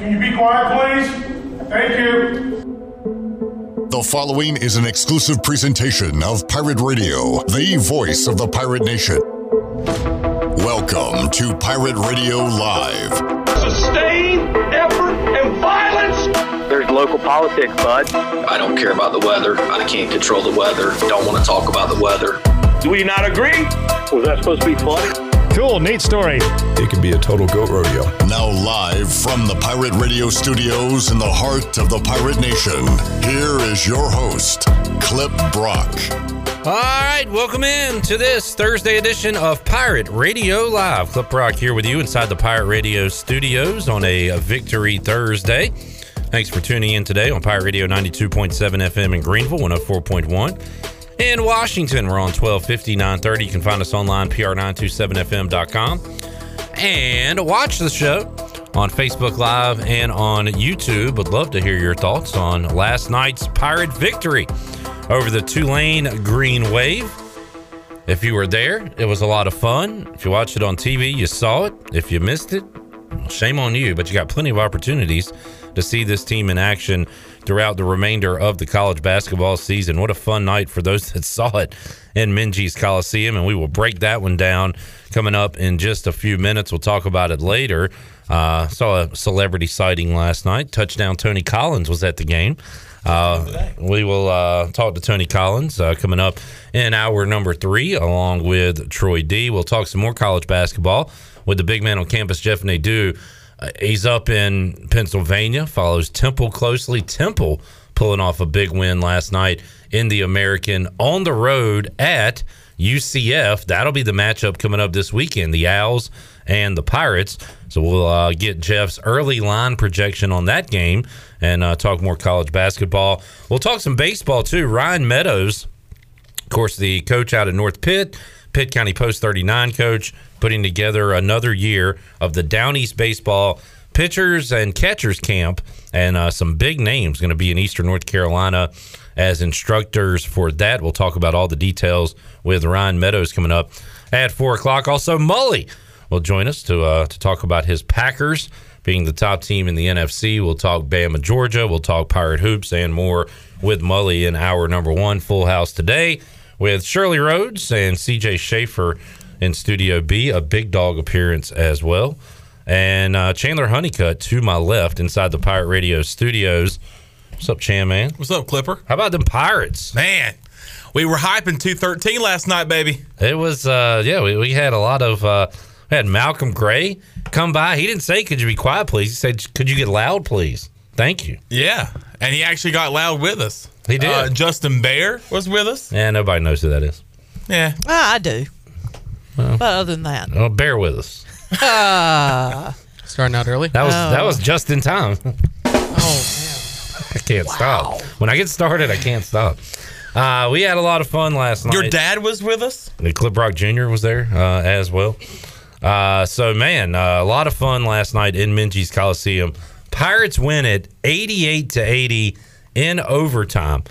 Can you be quiet, please? Thank you. The following is an exclusive presentation of Pirate Radio, the voice of the Pirate Nation. Welcome to Pirate Radio Live. Sustained effort and violence. There's local politics, bud. I don't care about the weather. I can't control the weather. Don't want to talk about the weather. Do we not agree? Was that supposed to be funny? Cool, neat story. It can be a total goat rodeo. Now live from the Pirate Radio studios in the heart of the Pirate Nation, here is your host, Clip Brock. All right, welcome in to this Thursday edition of Pirate Radio Live. Clip Brock here with you inside the Pirate Radio studios on a Victory Thursday. Thanks for tuning in today on Pirate Radio 92.7 FM in Greenville, 104.1. In Washington, we're on 1250, 930. You can find us online, pr927fm.com. And watch the show on Facebook Live and on YouTube. Would love to hear your thoughts on last night's Pirate victory over the Tulane Green Wave. If you were there, it was a lot of fun. If you watched it on TV, you saw it. If you missed it, shame on you. But you got plenty of opportunities to see this team in action throughout the remainder of the college basketball season. What a fun night for those that saw it in Menges Coliseum, and we will break that one down coming up in just a few minutes. We'll talk about it later. Saw a celebrity sighting last night. Touchdown Tony Collins was at the game. We will talk to Tony Collins coming up in hour number 3, along with Troy D. We'll talk some more college basketball with the big man on campus, Jeff Nadeau. He's up in Pennsylvania, follows Temple closely. Temple pulling off a big win last night in the American on the road at UCF. That'll be the matchup coming up this weekend, the Owls and the Pirates. So we'll get Jeff's early line projection on that game and talk more college basketball. We'll talk some baseball, too. Ryan Meadows, of course, the coach out of North Pitt, Pitt County Post 39 coach, putting together another year of the Down East Baseball Pitchers and Catchers Camp, and some big names going to be in Eastern North Carolina as instructors for that. We'll talk about all the details with Ryan Meadows coming up at 4 o'clock. Also, Mully will join us to talk about his Packers being the top team in the NFC. We'll talk Bama, Georgia. We'll talk Pirate Hoops and more with Mully in hour number 1. Full house today with Shirley Rhodes and C.J. Schaefer in Studio B, a big dog appearance as well. And Chandler Honeycutt to my left inside the Pirate Radio studios. What's up, Chan, man? What's up, Clipper? How about them Pirates? Man, we were hyping 213 last night, baby. It was, we had a lot of, we had Malcolm Gray come by. He didn't say, could you be quiet, please? He said, could you get loud, please? Thank you. Yeah, and he actually got loud with us. He did. Justin Baer was with us. Yeah, nobody knows who that is. Yeah. I do. But other than that, bear with us. Starting out early. That was just in time. I can't stop. When I get started, I can't stop. We had a lot of fun last night. Your dad was with us. Clip Brock Jr. was there as well. So a lot of fun last night in Menges Coliseum. Pirates win it 88-80 in overtime.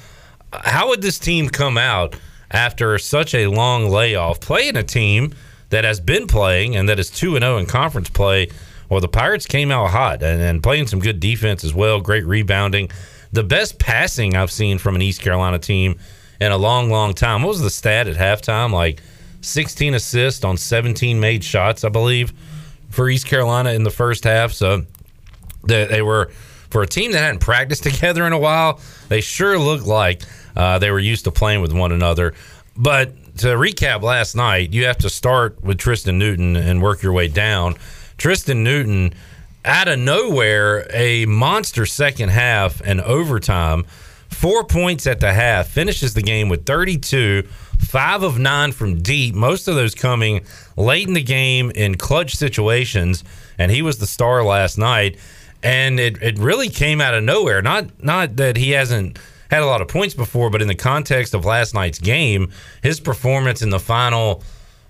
How would this team come out after such a long layoff, playing a team that has been playing and that is 2-0 in conference play? Well, the Pirates came out hot and playing some good defense as well, great rebounding. The best passing I've seen from an East Carolina team in a long, long time. What was the stat at halftime? Like 16 assists on 17 made shots, I believe, for East Carolina in the first half. So they were, for a team that hadn't practiced together in a while, they sure looked like they were used to playing with one another. But to recap last night, you have to start with Tristan Newton and work your way down. Tristan Newton, out of nowhere, a monster second half and overtime. 4 points at the half, finishes the game with 32, 5 of 9 from deep, most of those coming late in the game in clutch situations, and he was the star last night. And it really came out of nowhere. Not that he hasn't had a lot of points before, but in the context of last night's game, his performance in the final,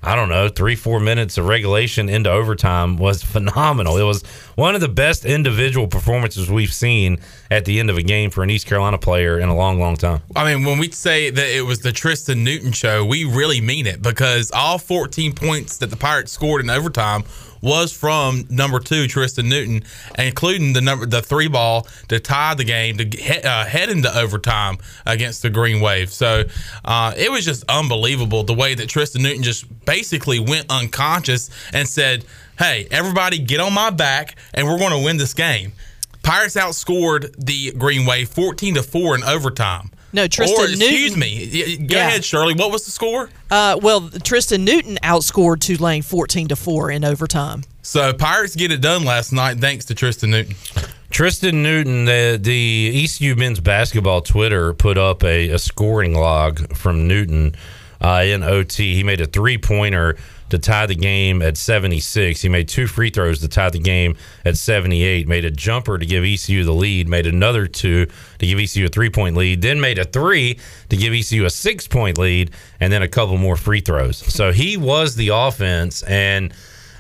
3-4 minutes of regulation into overtime was phenomenal. It was one of the best individual performances we've seen at the end of a game for an East Carolina player in a long, long time. I mean, when we say that it was the Tristan Newton show, we really mean it, because all 14 points that the Pirates scored in overtime was from number 2 Tristan Newton, including the three ball to tie the game to head into overtime against the Green Wave. So it was just unbelievable the way that Tristan Newton just basically went unconscious and said, "Hey, everybody, get on my back, and we're going to win this game." Pirates outscored the Green Wave 14-4 in overtime. No, Tristan Newton. Excuse me. Go ahead, Shirley. What was the score? Well, Tristan Newton outscored Tulane 14-4 in overtime. So Pirates get it done last night thanks to Tristan Newton. Tristan Newton, the ECU men's basketball Twitter put up a scoring log from Newton in OT. He made a three-pointer to tie the game at 76. He made two free throws to tie the game at 78, made a jumper to give ECU the lead, made another two to give ECU a three-point lead, then made a three to give ECU a six-point lead, and then a couple more free throws. So he was the offense, and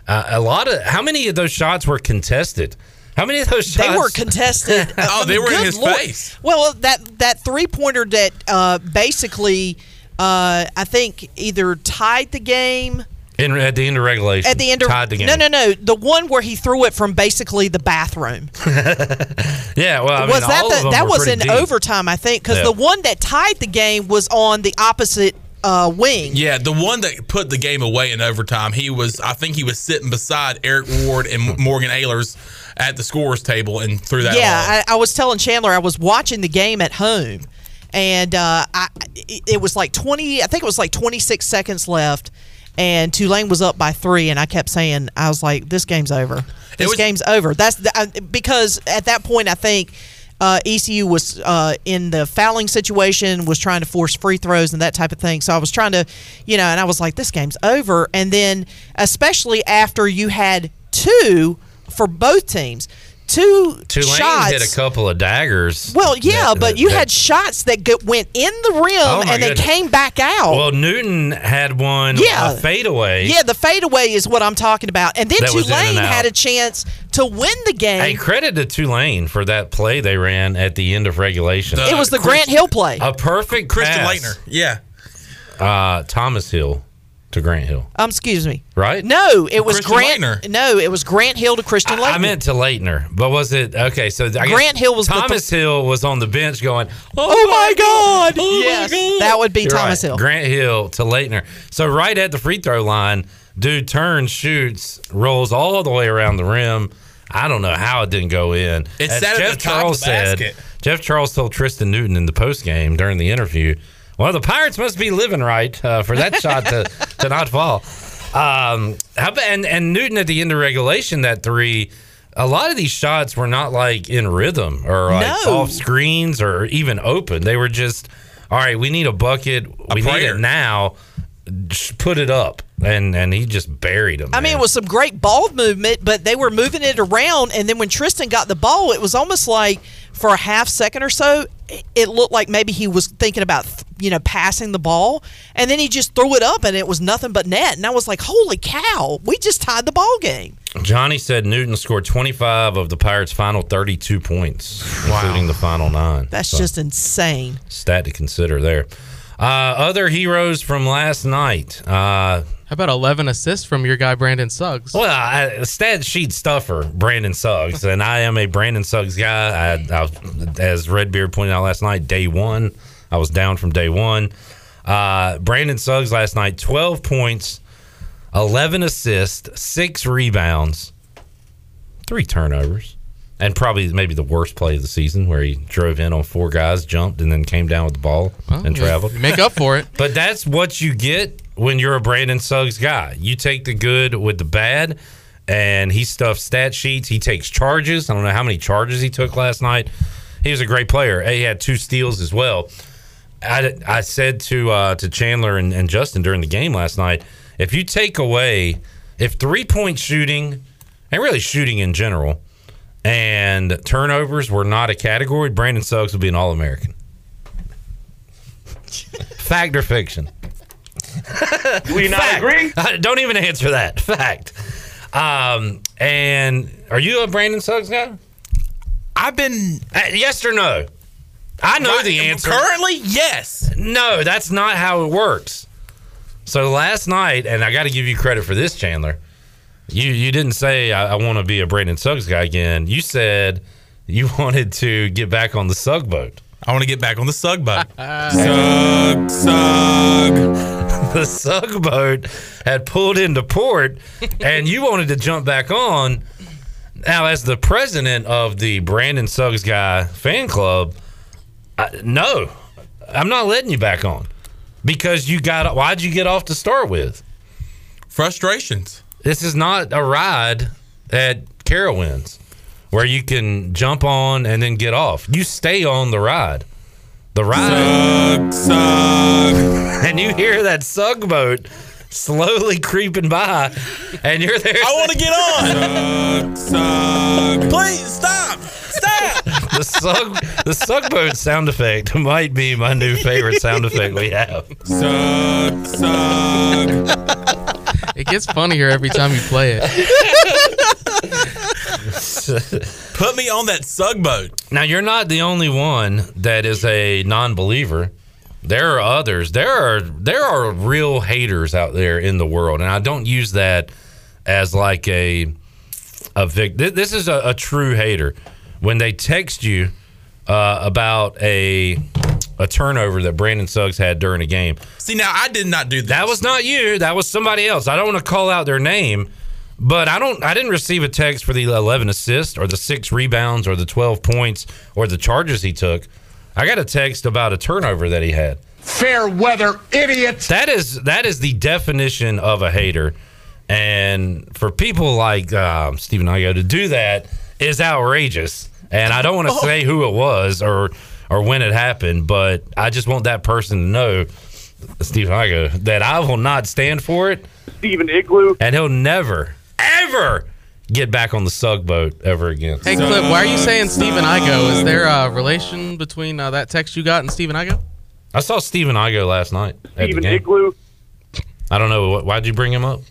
a lot of – how many of those shots were contested? How many of those shots? They were contested. Oh, they were in his face. Well, that three-pointer that basically I think either tied the game – at the end of regulation. At the end of tied the game. No. The one where he threw it from basically the bathroom. Yeah, well, I mean, that was in overtime, I think, because the one that tied the game was on the opposite wing. Yeah, the one that put the game away in overtime. I think he was sitting beside Eric Ward and Morgan Ehlers at the scorer's table and threw that. Yeah, I was telling Chandler I was watching the game at home, and it was like 26 seconds left. And Tulane was up by 3, and I kept saying, I was like, this game's over. This game's over. That's because at that point, I think ECU was in the fouling situation, was trying to force free throws and that type of thing. So I was trying to, and I was like, this game's over. And then especially after you had two for both teams. Tulane shots. Hit a couple of daggers. Well, yeah, but you had shots that went in the rim and they came back out. Well, Newton had one a fadeaway. Yeah, the fadeaway is what I'm talking about. And then Tulane had a chance to win the game. Hey, credit to Tulane for that play they ran at the end of regulation. It was the Grant Hill play. A perfect Christian pass. Laettner. Yeah. Thomas Hill. To Grant Hill. Excuse me. Right? No, it was Grant. Laettner. No, it was Grant Hill to Christian Laettner. I meant to Laettner, but was it okay? So I Grant Hill was Thomas Hill was on the bench going, "Oh my God!" Oh yes, my God. That would be Thomas Hill. Grant Hill to Laettner. So right at the free throw line, dude turns, shoots, rolls all the way around the rim. I don't know how it didn't go in. It sat at the top of the basket. Jeff Charles told Tristan Newton in the postgame during the interview. Well, the Pirates must be living right for that shot to not fall. And Newton at the end of regulation, that three, a lot of these shots were not like in rhythm or like off screens or even open. They were just, all right, we need a bucket. We need it now. Just put it up. And he just buried him. I mean, it was some great ball movement, but they were moving it around. And then when Tristan got the ball, it was almost like for a half second or so, it looked like maybe he was thinking about passing the ball, and then he just threw it up, and it was nothing but net. And I was like, holy cow, we just tied the ball game. Johnny said Newton scored 25 of the Pirates' final 32 points, including the final 9. That's just insane. Stat to consider there. Other heroes from last night. How about 11 assists from your guy, Brandon Suggs? Well, stat sheet stuffer, Brandon Suggs, and I am a Brandon Suggs guy. I, as Redbeard pointed out last night, day one. I was down from day one. Brandon Suggs last night, 12 points, 11 assists, 6 rebounds, 3 turnovers, and maybe the worst play of the season where he drove in on 4 guys, jumped, and then came down with the ball and traveled. Make up for it. But that's what you get when you're a Brandon Suggs guy. You take the good with the bad, and he stuffs stat sheets. He takes charges. I don't know how many charges he took last night. He was a great player. He had 2 steals as well. I said to Chandler and Justin during the game last night, if you take away, if three-point shooting, and really shooting in general, and turnovers were not a category, Brandon Suggs would be an All-American. Fact or fiction? Do you not agree? Don't even answer that. Fact. And are you a Brandon Suggs guy? I've been... yes or no? I know the answer. Currently, yes. No, that's not how it works. So last night, and I got to give you credit for this, Chandler, You didn't say, I want to be a Brandon Suggs guy again. You said you wanted to get back on the Sugg boat. I want to get back on the Sugg boat. Sugg. The Sugg boat had pulled into port, and you wanted to jump back on. Now, as the president of the Brandon Suggs guy fan club, no, I'm not letting you back on. Because you got, why'd you get off to start with? Frustrations. This is not a ride at Carowinds where you can jump on and then get off. You stay on the ride. The ride. Sugg. And you hear that Sugg boat slowly creeping by, and you're there. I want to get on. Sugg. Please stop. The Sugg boat sound effect might be my new favorite sound effect we have. Sugg, Sugg. It gets funnier every time you play it. Put me on that Sugg boat. Now, you're not the only one that is a non-believer. There are others. There are real haters out there in the world, and I don't use that as like a victim. This is a true hater. When they text you about a turnover that Brandon Suggs had during a game. See, now, I did not do that. That was not you. That was somebody else. I don't want to call out their name, but I didn't receive a text for the 11 assists or the 6 rebounds or the 12 points or the charges he took. I got a text about a turnover that he had. Fair weather idiot. That is the definition of a hater. And for people like Stephen Igo to do that is outrageous. And I don't want to say who it was or when it happened, but I just want that person to know, Stephen Igo, that I will not stand for it. Stephen Igloo. And he'll never, ever get back on the Sugg boat ever again. Hey, Clip, why are you saying Stephen Igo? Is there a relation between that text you got and Stephen Igo? I saw Stephen Igo last night. Stephen Igloo. I don't know. Why'd you bring him up?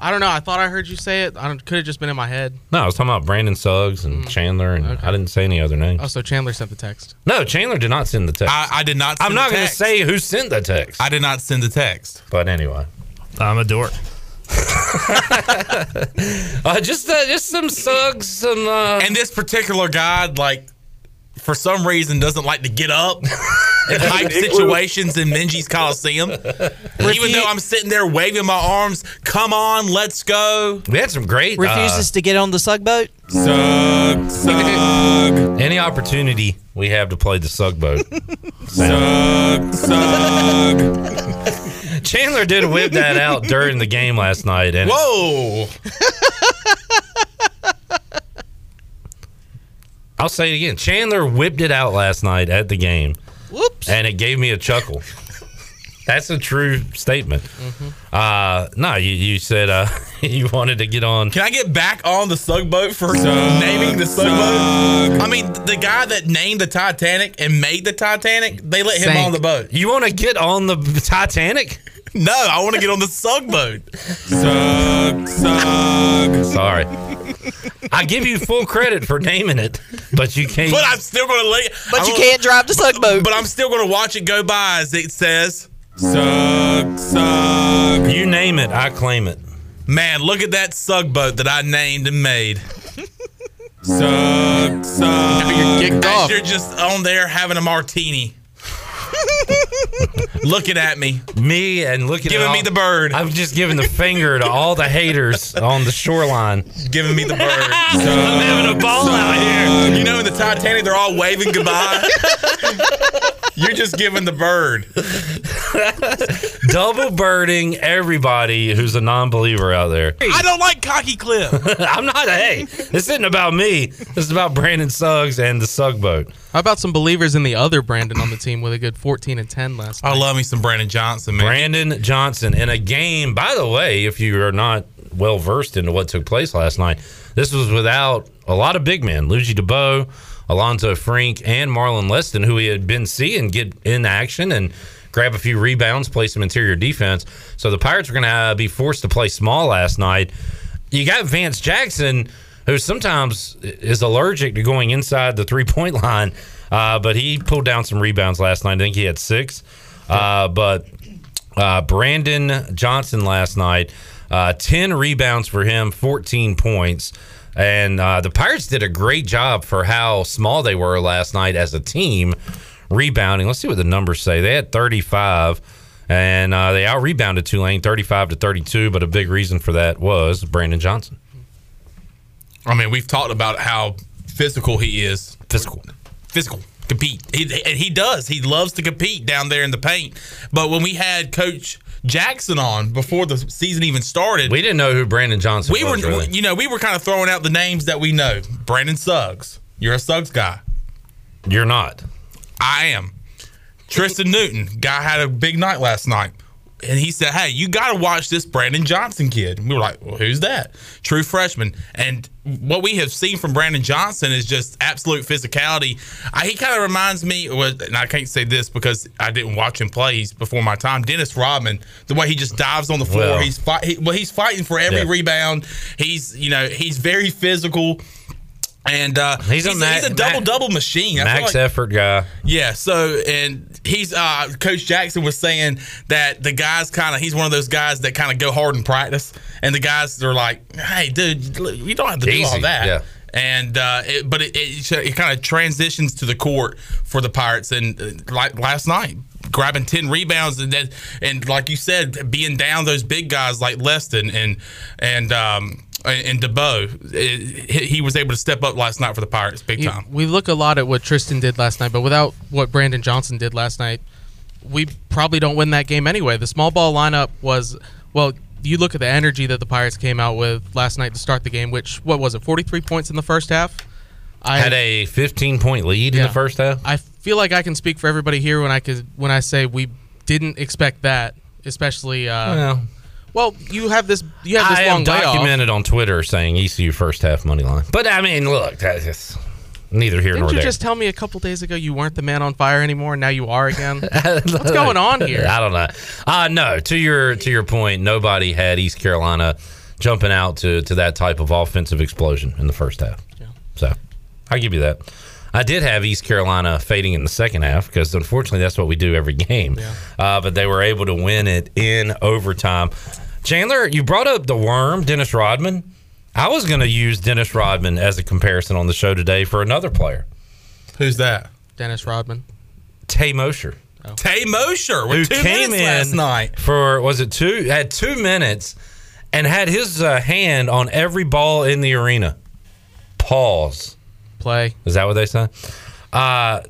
I don't know. I thought I heard you say it. Could have just been in my head. No, I was talking about Brandon Suggs and Chandler, and okay. I didn't say any other names. Oh, so Chandler sent the text. No, Chandler did not send the text. I did not send the text. I'm not going to say who sent the text. I did not send the text. But anyway. I'm a dork. Just some Suggs. And this particular guy, like, for some reason doesn't like to get up in hype situations in Menges Coliseum. Even though I'm sitting there waving my arms, come on, let's go. We had some great... Refuses to get on the Sugg boat? Sugg, Sugg. Any opportunity we have to play the Sugg boat. Sugg, Sugg. Chandler did whip that out during the game last night. And whoa! I'll say it again. Chandler whipped it out last night at the game. Whoops. And it gave me a chuckle. That's a true statement. Mm-hmm. You said you wanted to get on. Can I get back on the Sugg boat for naming the Sugg boat? I mean, the guy that named the Titanic and made the Titanic, they let him on the boat. You want to get on the Titanic? No, I want to get on the Sugg boat. Sugg, Sugg. Sorry. I give you full credit for naming it, but you can't. But I'm still going to let. But you can't drive the Sugg boat. But I'm still going to watch it go by as it says. Sugg, Sugg. You name it, I claim it. Man, look at that Sugg boat that I named and made. Sugg, Sugg. Now you're kicked off. You're just on there having a martini. Looking at me and looking giving at me the bird. I'm just giving the finger to all the haters on the shoreline. Giving me the bird. I'm having a ball out here. You know, in the Titanic, they're all waving goodbye. You're just giving the bird. Double birding everybody who's a non-believer out there. I don't like cocky Clip. I'm not. Hey, this isn't about me. This is about Brandon Suggs and the Sugg boat. How about some believers in the other Brandon on the team with a good 14-10 last night? I love me some Brandon Johnson, man. Brandon Johnson in a game, by the way, if you are not well-versed into what took place last night, this was without a lot of big men. Luigi DeBow, Alonzo Frink, and Marlon Leston, who we had been seeing get in action and grab a few rebounds, play some interior defense. So the Pirates were going to be forced to play small last night. You got Vance Jackson, who sometimes is allergic to going inside the three-point line, but he pulled down some rebounds last night. I think he had 6. Brandon Johnson last night 10 rebounds for him, 14 points. And the Pirates did a great job for how small they were last night as a team rebounding. Let's see what the numbers say. They had 35, and they out-rebounded Tulane 35-32, but a big reason for that was Brandon Johnson. I mean, we've talked about how physical he is. Physical. Compete. He does. He loves to compete down there in the paint. But when we had Coach Jackson on before the season even started, we didn't know who Brandon Johnson was. Really. You know, we were kind of throwing out the names that we know. Brandon Suggs. You're a Suggs guy. You're not. I am. Tristan Newton. Guy had a big night last night. And he said, hey, you got to watch this Brandon Johnson kid. And we were like, well, who's that? True freshman. And what we have seen from Brandon Johnson is just absolute physicality. He kind of reminds me, and I can't say this because I didn't watch him play. He's before my time. Dennis Rodman, the way he just dives on the floor. Well, he's fighting for every rebound. He's very physical. And he's a double-double machine. Max effort guy. Yeah, so, and he's Coach Jackson was saying that the guys he's one of those guys that kind of go hard in practice, and the guys are like, hey, dude, you don't have to do all that. Yeah. And it kind of transitions to the court for the Pirates. And like last night, grabbing 10 rebounds and like you said, being down those big guys like Leston and DeBow, he was able to step up last night for the Pirates big time. We look a lot at what Tristan did last night, but without what Brandon Johnson did last night, we probably don't win that game anyway. The small ball lineup was, well, you look at the energy that the Pirates came out with last night to start the game, which, what was it, 43 points in the first half? I had a 15-point lead in the first half. I feel like I can speak for everybody here when I say we didn't expect that, especially well, you have this long layoff. I am documented on Twitter saying ECU first half money line. But, I mean, look, that's just neither here nor there. Didn't you just tell me a couple days ago you weren't the man on fire anymore and now you are again? What's going on here? I don't know. No, to your point, nobody had East Carolina jumping out to that type of offensive explosion in the first half. Yeah. So, I'll give you that. I did have East Carolina fading in the second half because, unfortunately, that's what we do every game. Yeah. But they were able to win it in overtime. Chandler, you brought up the worm, Dennis Rodman. I was going to use Dennis Rodman as a comparison on the show today for another player. Who's that? Dennis Rodman. Tay Mosher. Oh. Tay Mosher with 2 minutes last night. Had 2 minutes and had his hand on every ball in the arena. Pause. Play. Is that what they say?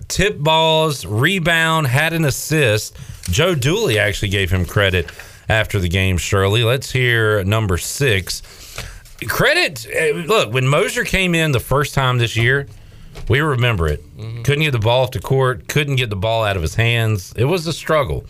Tip balls, rebound, had an assist. Joe Dooley actually gave him credit after the game, Shirley. Let's hear number 6. Credit, look, when Mosher came in the first time this year, we remember it. Mm-hmm. Couldn't get the ball off the court, couldn't get the ball out of his hands. It was a struggle.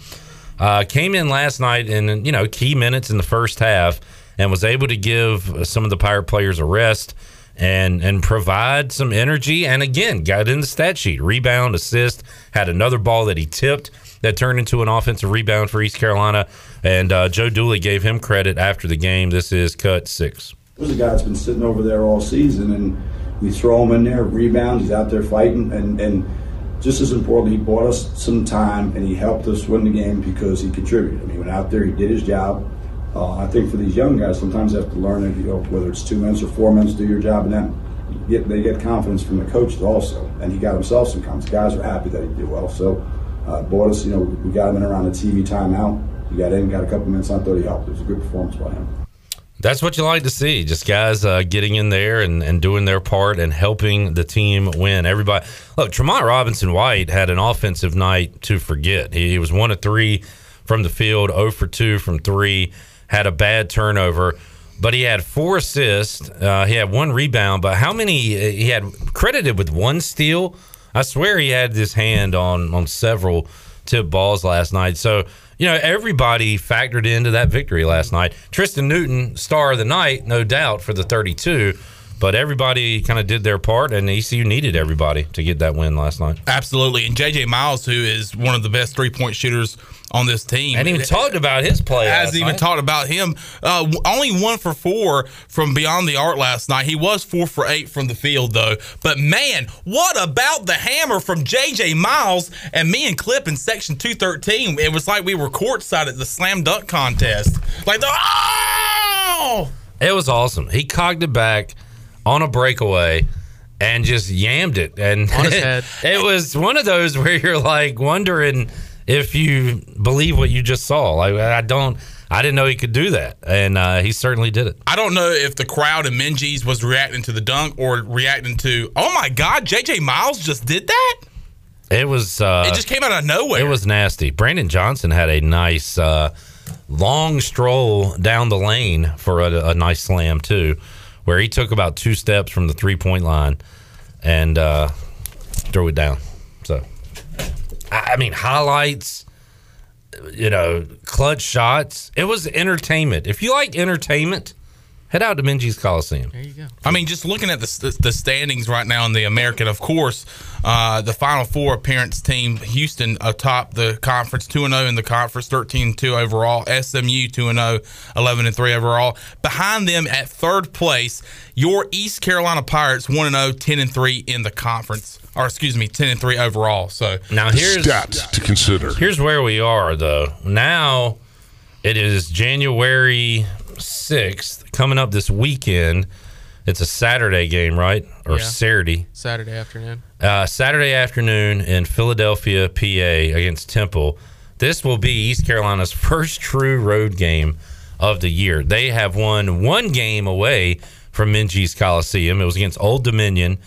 Came in last night in, key minutes in the first half and was able to give some of the Pirate players a rest and provide some energy, and again, got in the stat sheet. Rebound, assist, had another ball that he tipped that turned into an offensive rebound for East Carolina, and Joe Dooley gave him credit after the game. This is cut 6. There's a guy that's been sitting over there all season, and we throw him in there, rebound, he's out there fighting, and just as important, he bought us some time, and he helped us win the game because he contributed. I mean, he went out there, he did his job. I think for these young guys, sometimes they have to learn, whether it's 2 minutes or 4 minutes, do your job, and then they get confidence from the coaches also. And he got himself some confidence. Guys were happy that he did well. So, bought us, we got him in around the TV timeout. He got in, got a couple minutes on 30 help. It was a good performance by him. That's what you like to see, just guys getting in there and doing their part and helping the team win. Everybody, look, Tremont Robinson-White had an offensive night to forget. He was 1 of 3 from the field, 0 for 2 from 3. Had a bad turnover, but he had 4 assists. He had 1 rebound, but how many? He had credited with 1 steal. I swear he had his hand on several tip balls last night. So, everybody factored into that victory last night. Tristan Newton, star of the night, no doubt, for the 32. But everybody kind of did their part, and ECU needed everybody to get that win last night. Absolutely. And J.J. Miles, who is one of the best three-point shooters on this team. Hadn't even talked about his play last night. Hasn't even talked about him. Only 1 for 4 from beyond the arc last night. He was 4 for 8 from the field, though. But, man, what about the hammer from J.J. Miles and me and Clip in Section 213? It was like we were courtside at the slam dunk contest. Like, ball. It was awesome. He cogged it back on a breakaway and just yammed it. And on his head. It was one of those where you're like wondering if you believe what you just saw. Like, I didn't know he could do that, and he certainly did it. I don't know if the crowd in Menges was reacting to the dunk or reacting to, oh my God, J.J. Miles just did that? It was... it just came out of nowhere. It was nasty. Brandon Johnson had a nice long stroll down the lane for a nice slam, too, where he took about 2 steps from the three-point line and threw it down. So, I mean, highlights... you know, clutch shots. It was entertainment. If you like entertainment, head out to Menges Coliseum. There you go. I mean, just looking at the standings right now in the American, of course, the Final Four appearance team, Houston atop the conference, 2-0 in the conference, 13-2 overall. SMU 2-0, 11-3 overall. Behind them at third place, your East Carolina Pirates 1-0, 10-3 in the conference. Or excuse me, 10-3 overall. So now here's stats to consider. Here's where we are, though. Now it is January 6th, coming up this weekend. It's a Saturday game, right? Or yeah. Saturday. Saturday afternoon. Saturday afternoon in Philadelphia, PA, against Temple. This will be East Carolina's first true road game of the year. They have won one game away from Menges Coliseum. It was against Old Dominion.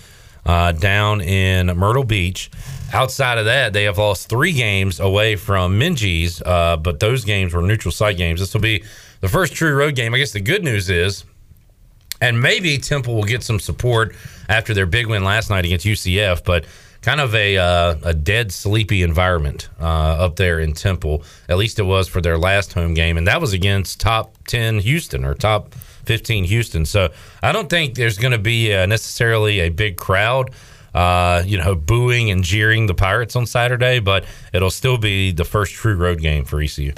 Down in Myrtle Beach. Outside of that, they have lost 3 games away from Menges, but those games were neutral site games. This will be the first true road game. I guess the good news is, and maybe Temple will get some support after their big win last night against UCF, but kind of a dead, sleepy environment up there in Temple. At least it was for their last home game, and that was against top 10 Houston or top 15 Houston. So I don't think there's going to be necessarily a big crowd, booing and jeering the Pirates on Saturday, but it'll still be the first true road game for ECU.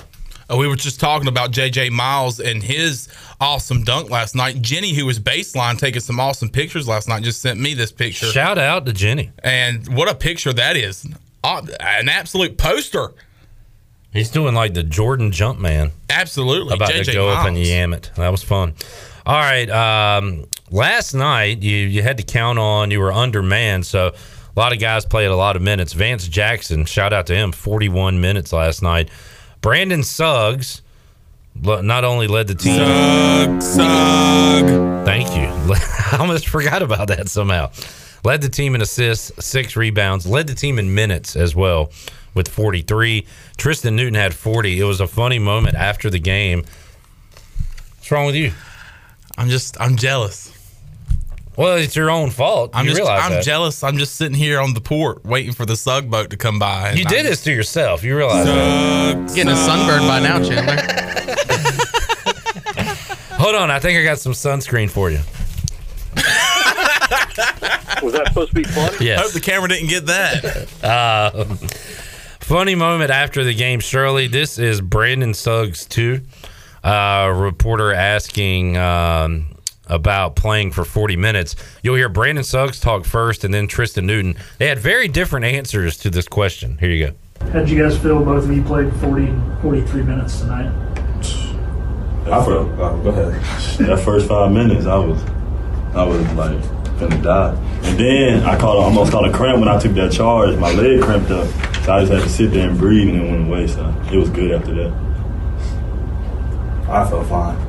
We were just talking about J.J. Miles and his awesome dunk last night. Jenny, who was baseline taking some awesome pictures last night, just sent me this picture. Shout out to Jenny. And what a picture that is. An absolute poster. He's doing like the Jordan jump man. Absolutely. About J.J. to go Miles. Up and yam it. That was fun. All right. Last night, you had to count on, you were undermanned, so a lot of guys played a lot of minutes. Vance Jackson, shout out to him, 41 minutes last night. Brandon Suggs not only led the team. Suggs. Thank you. I almost forgot about that somehow. Led the team in assists, 6 rebounds. Led the team in minutes as well with 43. Tristan Newton had 40. It was a funny moment after the game. What's wrong with you? I'm jealous. Well, it's your own fault. I'm jealous. I'm just sitting here on the port waiting for the Sug boat to come by. And you did this to yourself. You realize that. Getting a sunburn by now, Chandler. Hold on. I think I got some sunscreen for you. Was that supposed to be funny? Yes. I hope the camera didn't get that. Funny moment after the game, Shirley. This is Brandon Suggs, too. Reporter asking about playing for 40 minutes. You'll hear Brandon Suggs talk first and then Tristan Newton. They had very different answers to this question. Here you go. How did you guys feel both of you played 43 minutes tonight? Go ahead. That first 5 minutes, I was like gonna die. And then I almost caught a cramp when I took that charge. My leg cramped up. So I just had to sit there and breathe, and it went away. So it was good after that. I felt fine.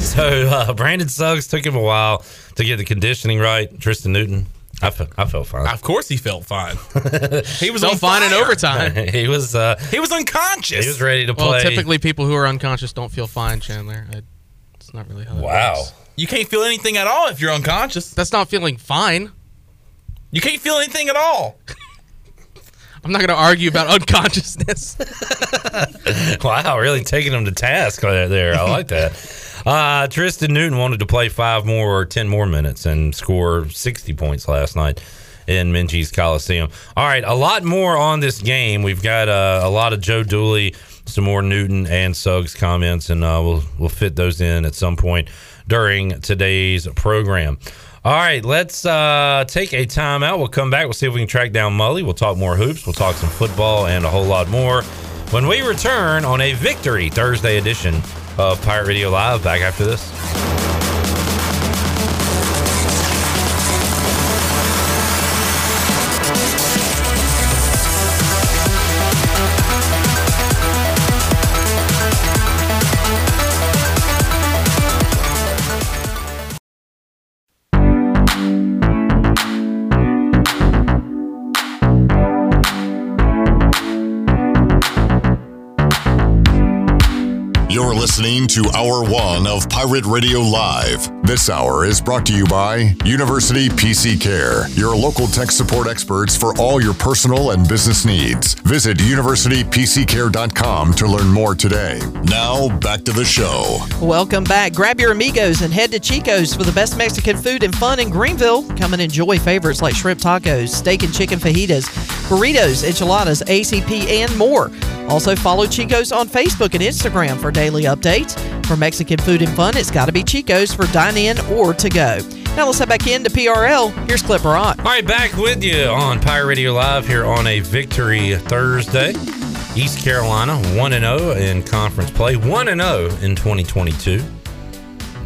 So Brandon Suggs took him a while to get the conditioning right. Tristan Newton, I felt fine. Of course he felt fine. He was on fine in overtime. He was unconscious. He was ready to play. Well, typically people who are unconscious don't feel fine, Chandler. It's not really how that works. You can't feel anything at all if you're unconscious. That's not feeling fine. You can't feel anything at all. I'm not going to argue about unconsciousness. Wow, really taking him to task there. I like that. Tristan Newton wanted to play 5 more or 10 more minutes and score 60 points last night in Menges Coliseum. All right, a lot more on this game. We've got a lot of Joe Dooley, some more Newton and Suggs comments, and we'll fit those in at some point during today's program. All right, let's take a timeout. We'll come back. We'll see if we can track down Mully. We'll talk more hoops. We'll talk some football and a whole lot more when we return on a Victory Thursday edition of Pirate Radio Live. Back after this. You're listening to Hour 1 of Pirate Radio Live. This hour is brought to you by University PC Care, your local tech support experts for all your personal and business needs. Visit universitypccare.com to learn more today. Now, back to the show. Welcome back. Grab your amigos and head to Chico's for the best Mexican food and fun in Greenville. Come and enjoy favorites like shrimp tacos, steak and chicken fajitas, burritos, enchiladas, ACP, and more. Also, follow Chico's on Facebook and Instagram for daily updates. For Mexican food and fun, it's got to be Chico's for dine-in or to-go. Now let's head back into PRL. Here's Clip Brock. All right, back with you on Pirate Radio Live here on a Victory Thursday. East Carolina 1-0 in conference play, 1-0 in 2022.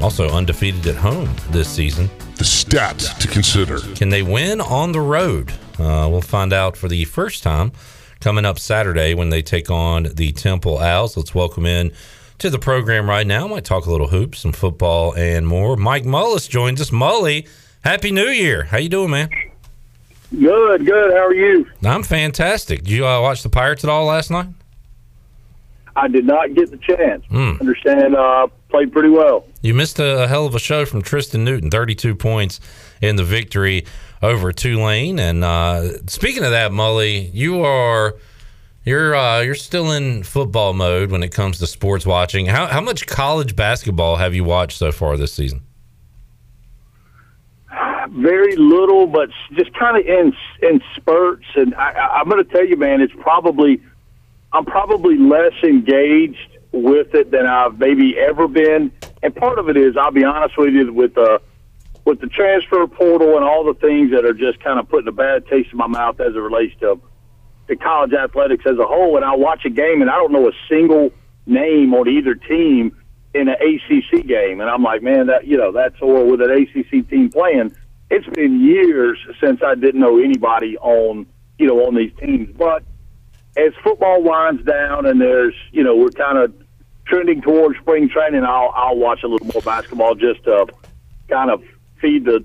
Also undefeated at home this season. The stats to consider. Can they win on the road? We'll find out for the first time coming up Saturday when they take on the Temple Owls. Let's welcome in to the program right now. Might talk a little hoops, some football, and more. Mike Mullis joins us. Mully, Happy New Year. How you doing, man? Good. How are you? I'm fantastic. Did you watch the Pirates at all last night? I did not get the chance. Understand, played pretty well. You missed a hell of a show from Tristan Newton, 32 points in the victory over Tulane. And speaking of that, Mully, you're still in football mode when it comes to sports watching. How much college basketball have you watched so far this season? Very little, but just kind of in spurts. And I'm going to tell you, man, I'm probably less engaged with it than I've maybe ever been. And part of it is, I'll be honest with you, with the transfer portal and all the things that are just kind of putting a bad taste in my mouth as it relates to college athletics as a whole. And I'll watch a game and I don't know a single name on either team in an ACC game. And I'm like, man, that's or with an ACC team playing. It's been years since I didn't know anybody on these teams. But as football winds down and there's, we're kind of trending towards spring training, I'll watch a little more basketball just to kind of feed the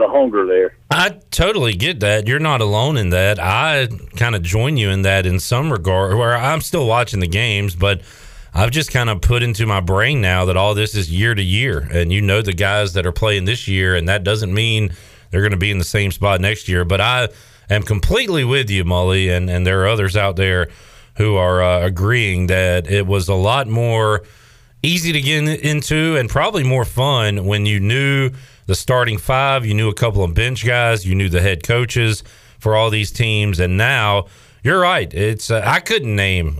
hunger there. I totally get that. You're not alone in that. I kind of join you in that in some regard, where I'm still watching the games, but I've just kind of put into my brain now that all this is year to year, and the guys that are playing this year, and that doesn't mean they're going to be in the same spot next year. But I am completely with you, Mully, and there are others out there who are agreeing that it was a lot more easy to get into and probably more fun when you knew the starting five, you knew a couple of bench guys, you knew the head coaches for all these teams. And now you're right. It's I couldn't name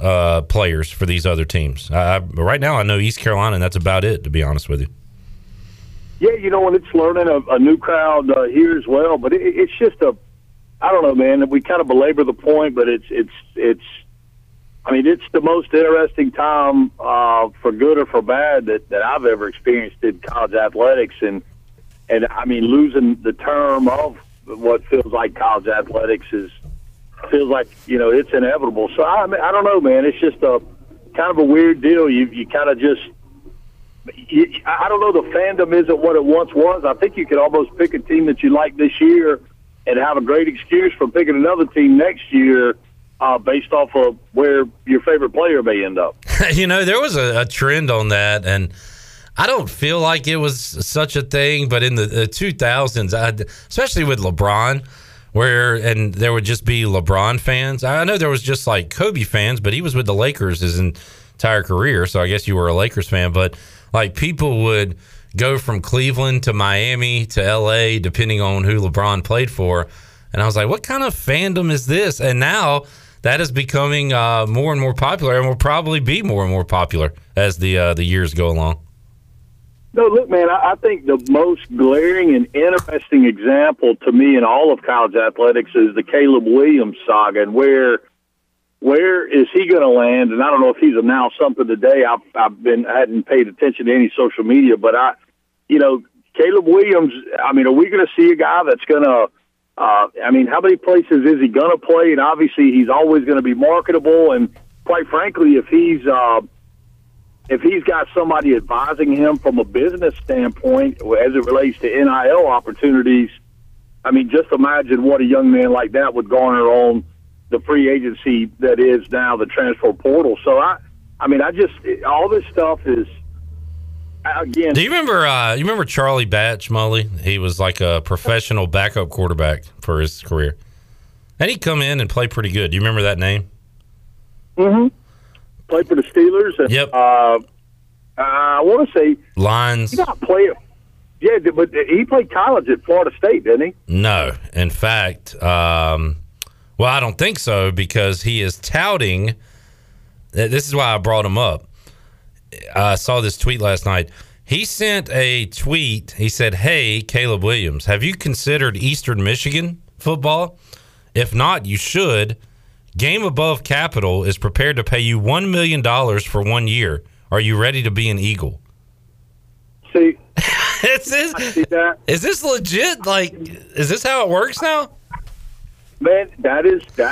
players for these other teams. Right now I know East Carolina, and that's about it, to be honest with you. Yeah, and it's learning a new crowd here as well. But it's just I don't know, man, we kind of belabor the point, but it's the most interesting time for good or for bad that I've ever experienced in college athletics. And I mean, losing the term of what feels like college athletics feels like it's inevitable. So I don't know, man, it's just a kind of a weird deal. You kind of just, I don't know, the fandom isn't what it once was. I think you could almost pick a team that you like this year and have a great excuse for picking another team next year based off of where your favorite player may end up. There was a trend on that, and I don't feel like it was such a thing, but in the 2000s, especially with LeBron, and there would just be LeBron fans. I know there was just like Kobe fans, but he was with the Lakers his entire career, so I guess you were a Lakers fan. But like, people would go from Cleveland to Miami to LA, depending on who LeBron played for. And I was like, what kind of fandom is this? And now that is becoming more and more popular, and will probably be more and more popular as the years go along. No, look, man, I think the most glaring and interesting example to me in all of college athletics is the Caleb Williams saga, and where where is he going to land? And I don't know if he's announced something today. I hadn't paid attention to any social media, but Caleb Williams, are we going to see a guy that's going to, how many places is he going to play? And obviously he's always going to be marketable. And quite frankly, if he's got somebody advising him from a business standpoint as it relates to NIL opportunities, just imagine what a young man like that would garner on the free agency that is now the transfer portal. So, all this stuff is, again. Do you remember Charlie Batch, Mully? He was like a professional backup quarterback for his career. And he'd come in and play pretty good. Do you remember that name? Mm-hmm. Played for the Steelers. And, yep. I want to say Lions. He not play. Yeah, but he played college at Florida State, didn't he? No, in fact, I don't think so, because he is touting. This is why I brought him up. I saw this tweet last night. He sent a tweet. He said, "Hey, Caleb Williams, have you considered Eastern Michigan football? If not, you should. Game Above Capital is prepared to pay you $1 million for 1 year. Are you ready to be an Eagle?" See, is this legit? Like, is this how it works now? Man, that is the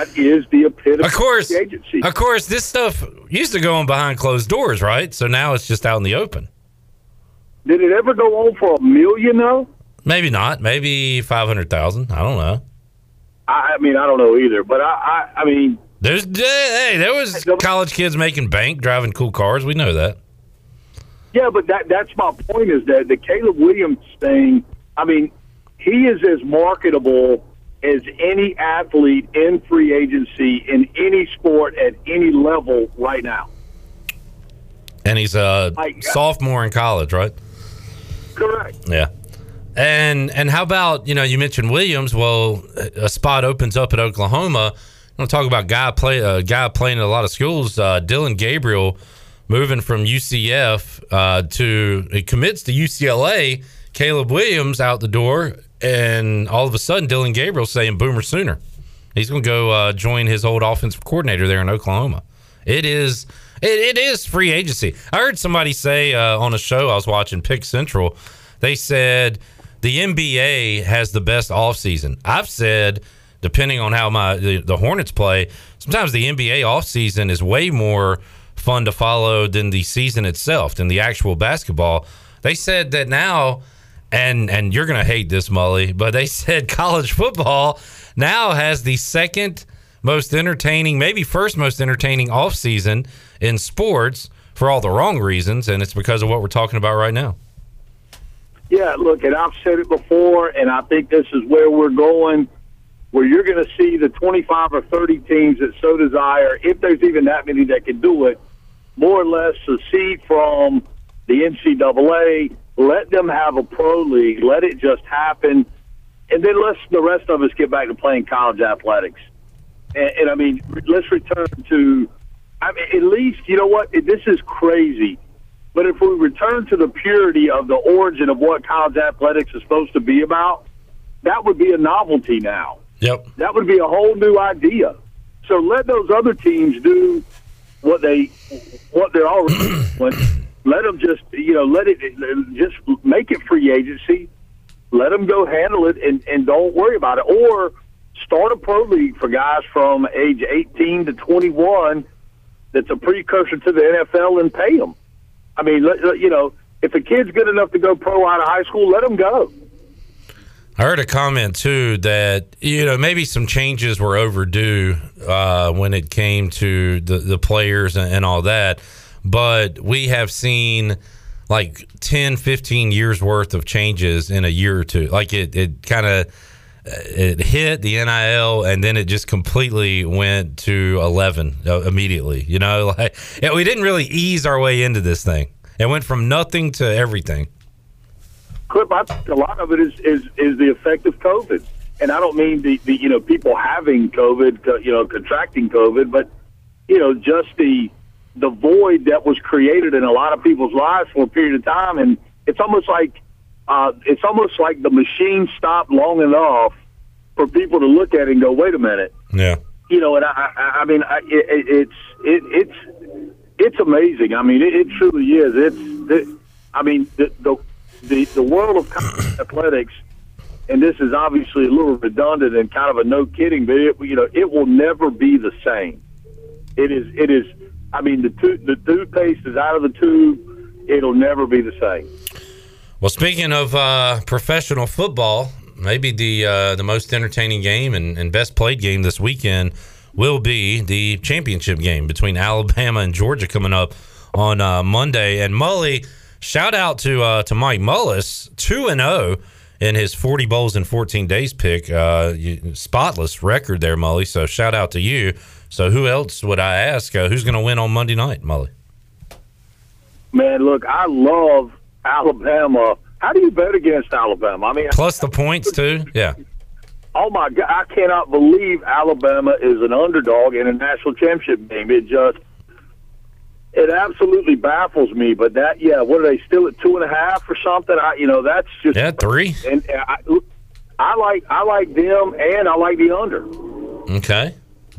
epitome of the agency. Of course, this stuff used to go on behind closed doors, right? So now it's just out in the open. Did it ever go on for $1 million, though? Maybe not. Maybe $500,000. I don't know. I don't know either, but I mean... There was college kids making bank, driving cool cars. We know that. Yeah, but that's my point, is that the Caleb Williams thing, he is as marketable as any athlete in free agency in any sport at any level right now. And he's a sophomore in college, right? Correct. Yeah. And how about, you mentioned Williams. Well, a spot opens up at Oklahoma. I'm going to talk about a guy playing at a lot of schools. Dylan Gabriel moving from UCF he commits to UCLA. Caleb Williams out the door, and all of a sudden Dylan Gabriel saying Boomer Sooner. He's going to go join his old offensive coordinator there in Oklahoma. It is free agency. I heard somebody say on a show I was watching, Pick Central, they said the NBA has the best offseason. I've said, depending on how the Hornets play, sometimes the NBA offseason is way more fun to follow than the season itself, than the actual basketball. They said that now, and you're going to hate this, Mully, but they said college football now has the second most entertaining, maybe first most entertaining offseason in sports for all the wrong reasons, and it's because of what we're talking about right now. Yeah, look, and I've said it before, and I think this is where we're going, where you're going to see the 25 or 30 teams that so desire, if there's even that many that can do it, more or less secede from the NCAA, let them have a pro league, let it just happen, and then let the rest of us get back to playing college athletics. And let's return to, at least, you know what, this is crazy. But if we return to the purity of the origin of what college athletics is supposed to be about, that would be a novelty now. Yep. That would be a whole new idea. So let those other teams do what they're already doing. Let them just, let it, just make it free agency. Let them go handle it and don't worry about it. Or start a pro league for guys from age 18 to 21 that's a precursor to the NFL and pay them. If a kid's good enough to go pro out of high school, let him go. I heard a comment, too, that, maybe some changes were overdue when it came to the players and all that. But we have seen, 10, 15 years' worth of changes in a year or two. It hit the NIL, and then it just completely went to 11 immediately. We didn't really ease our way into this thing. It went from nothing to everything. Clip, I think a lot of it is the effect of COVID, and I don't mean the people having COVID, contracting COVID, but just the void that was created in a lot of people's lives for a period of time, and it's almost like. It's almost like the machine stopped long enough for people to look at it and go, wait a minute. Yeah. you know, and I mean, it's amazing. I mean, it truly is. The world of college athletics, and this is obviously a little redundant and kind of a no kidding, but it will never be the same. It is. I mean, the toothpaste is out of the tube. It'll never be the same. Well, speaking of professional football, maybe the most entertaining game and best played game this weekend will be the championship game between Alabama and Georgia coming up on Monday. And Mully, shout out to Mike Mullis, 2-0 in his 40 bowls in 14 days pick. Spotless record there, Mully, so shout out to you. So who else would I ask? Who's going to win on Monday night, Mully? Man, look, I love Alabama. How do you bet against Alabama? I mean, plus the points too. Yeah. Oh my God, I cannot believe Alabama is an underdog in a national championship game. It absolutely baffles me. But that, yeah, what are they still at 2.5 or something? That's just 3. And I like them, and I like the under. Okay,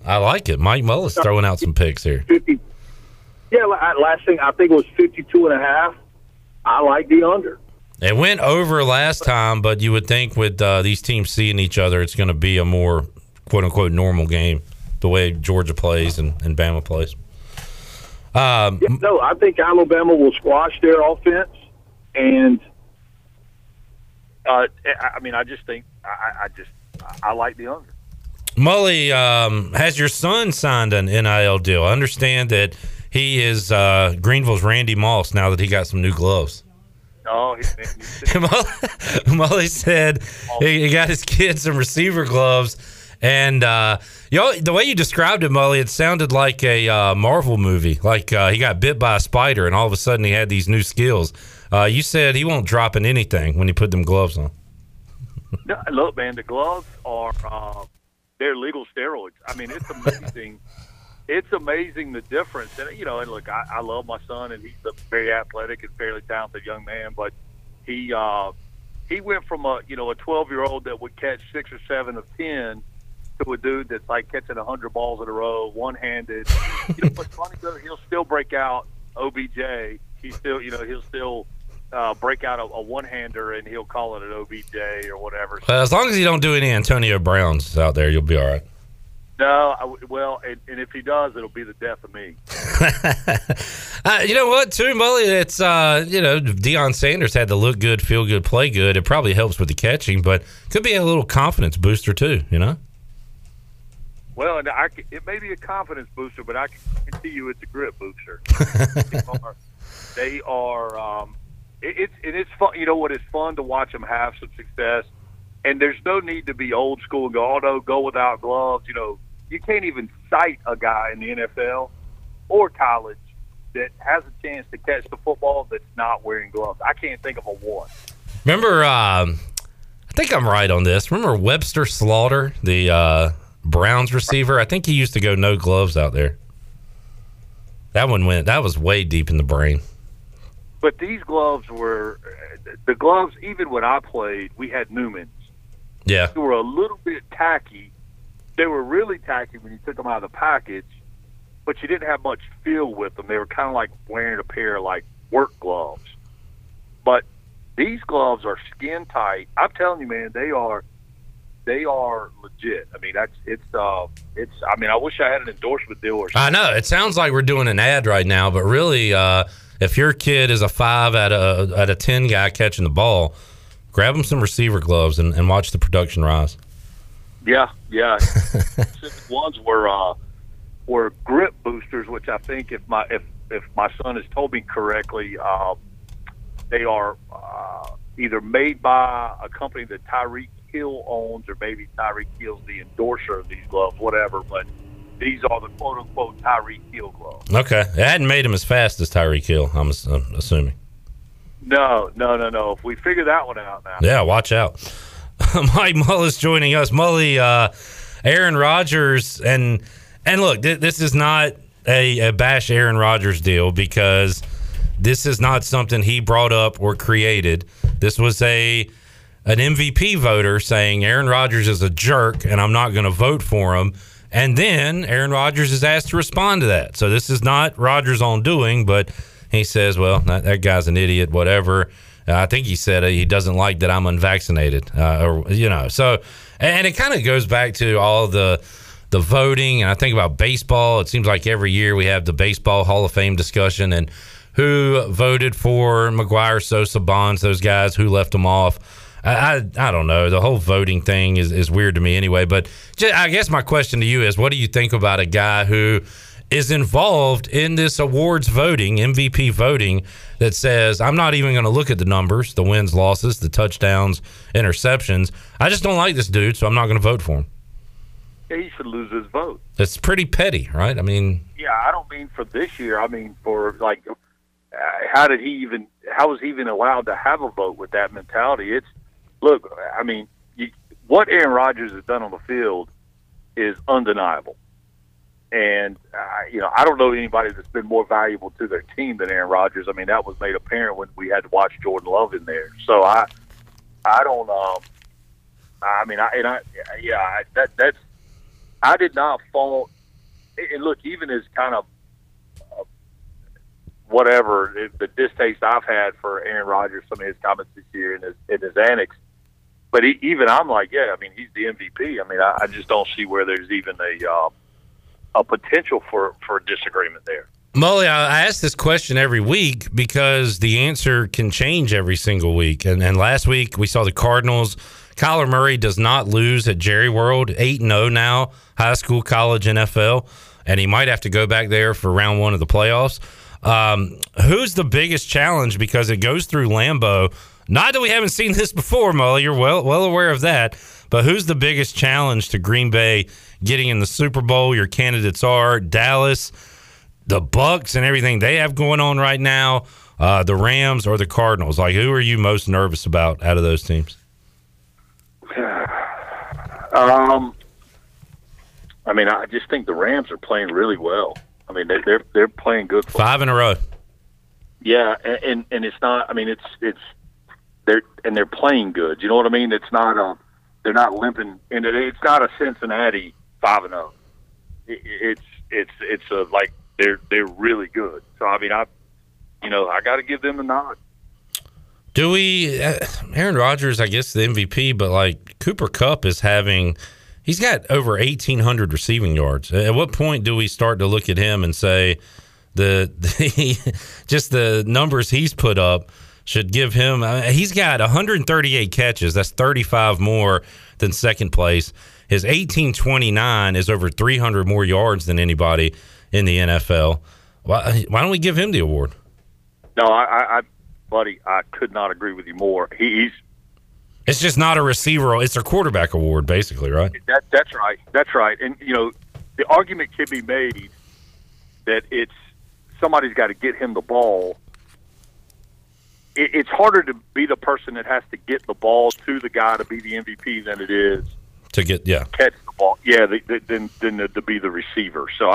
I like it. Mike Mullis throwing out some picks here. 50. Yeah, last thing I think it was 52.5. I like the under. It went over last time, but you would think with these teams seeing each other, it's going to be a more quote-unquote normal game, the way Georgia plays and Bama plays. I think Alabama will squash their offense. And, I like the under. Mully, has your son signed an NIL deal? I understand that he is Greenville's Randy Moss now that he got some new gloves. Oh, Mully said he got his kid some receiver gloves, and the way you described it, Mully, it sounded like a Marvel movie. Like he got bit by a spider, and all of a sudden he had these new skills. You said he won't drop in anything when he put them gloves on. No, look, man, the gloves are they're legal steroids. I mean, it's amazing. It's amazing the difference. And, look, I love my son, and he's a very athletic and fairly talented young man. But he went from a 12-year-old that would catch 6 or 7 of 10 to a dude that's like catching 100 balls in a row, one-handed. What's funny, though, he'll still break out OBJ. He'll still break out a one-hander, and he'll call it an OBJ or whatever. As long as you don't do any Antonio Browns out there, you'll be all right. No, and if he does, it'll be the death of me. You know what, too, Mully? It's, Deion Sanders had the look good, feel good, play good. It probably helps with the catching, but could be a little confidence booster, too, Well, and it may be a confidence booster, but I can guarantee you it's a grit booster. It's fun. You know what? It's fun to watch them have some success. And there's no need to be old school and go, go without gloves. You can't even cite a guy in the NFL or college that has a chance to catch the football that's not wearing gloves. I can't think of a one. Remember, I think I'm right on this. Remember Webster Slaughter, the Browns receiver? I think he used to go no gloves out there. That was way deep in the brain. But these gloves were – the gloves, even when I played, we had Newmans. Yeah. They were a little bit tacky. They were really tacky when you took them out of the package, but you didn't have much feel with them. They were kind of like wearing a pair of, like, work gloves. But these gloves are skin tight. I'm telling you, man, they are legit. I mean, I wish I had an endorsement deal or something. I know. It sounds like we're doing an ad right now, but really if your kid is a 5 out of 10 guy catching the ball, grab him some receiver gloves and watch the production rise. Yeah. Specific ones were grip boosters, which I think if my son has told me correctly, they are either made by a company that Tyreek Hill owns, or maybe Tyreek Hill's the endorser of these gloves, whatever. But these are the quote-unquote Tyreek Hill gloves. Okay, it hadn't made him as fast as Tyreek Hill, I'm assuming. No. If we figure that one out now. Yeah, watch out. Mike Mullis joining us. Mully, Aaron Rodgers, and look, this is not a bash Aaron Rodgers deal, because this is not something he brought up or created. This was an MVP voter saying Aaron Rodgers is a jerk and I'm not going to vote for him. And then Aaron Rodgers is asked to respond to that. So this is not Rodgers' own doing, but he says, well, that guy's an idiot, whatever. I think he said he doesn't like that I'm unvaccinated, So, and it kind of goes back to all the voting. And I think about baseball. It seems like every year we have the Baseball Hall of Fame discussion and who voted for McGuire, Sosa, Bonds, those guys, who left them off. I don't know. The whole voting thing is weird to me anyway. But I guess my question to you is, what do you think about a guy who is involved in this awards voting, MVP voting, that says, I'm not even going to look at the numbers, the wins, losses, the touchdowns, interceptions. I just don't like this dude, so I'm not going to vote for him. Yeah, he should lose his vote. That's pretty petty, right? I mean... Yeah, I don't mean for this year. I mean for, like, how was he even allowed to have a vote with that mentality? Look, I mean, what Aaron Rodgers has done on the field is undeniable. And, I don't know anybody that's been more valuable to their team than Aaron Rodgers. I mean, that was made apparent when we had to watch Jordan Love in there. So I did not fault. And look, even as kind of the distaste I've had for Aaron Rodgers, some of his comments this year in his annex. But even I'm like, yeah, I mean, he's the MVP. I mean, I just don't see where there's even a potential for disagreement there. Mully, I ask this question every week because the answer can change every single week. And last week we saw the Cardinals. Kyler Murray does not lose at Jerry World, 8-0 now, high school, college, NFL, and he might have to go back there for round one of the playoffs. Who's the biggest challenge? Because it goes through Lambeau. Not that we haven't seen this before, Mully. You're well aware of that. But who's the biggest challenge to Green Bay getting in the Super Bowl? Your candidates are Dallas, the Bucks, and everything they have going on right now, the Rams or the Cardinals. Like, who are you most nervous about out of those teams? I just think the Rams are playing really well. I mean, they're playing good. Five in a row. Yeah, and it's not. I mean, it's they're playing good. You know what I mean? It's not they're not limping, and it's not a Cincinnati 5-0. It's like they're really good. So I mean, I got to give them a nod. Do we? Aaron Rodgers, I guess, the MVP, but like Cooper Kupp is having. He's got over 1,800 receiving yards. At what point do we start to look at him and say just the numbers he's put up should give him – he's got 138 catches. That's 35 more than second place. His 1,829 is over 300 more yards than anybody in the NFL. Why don't we give him the award? No, buddy, I could not agree with you more. He's – it's just not a receiver. It's a quarterback award, basically, right? That's right. That's right. And, the argument can be made that it's somebody's got to get him the ball. It's harder to be the person that has to get the ball to the guy to be the MVP than it is to catch the ball. Yeah, than to be the receiver. So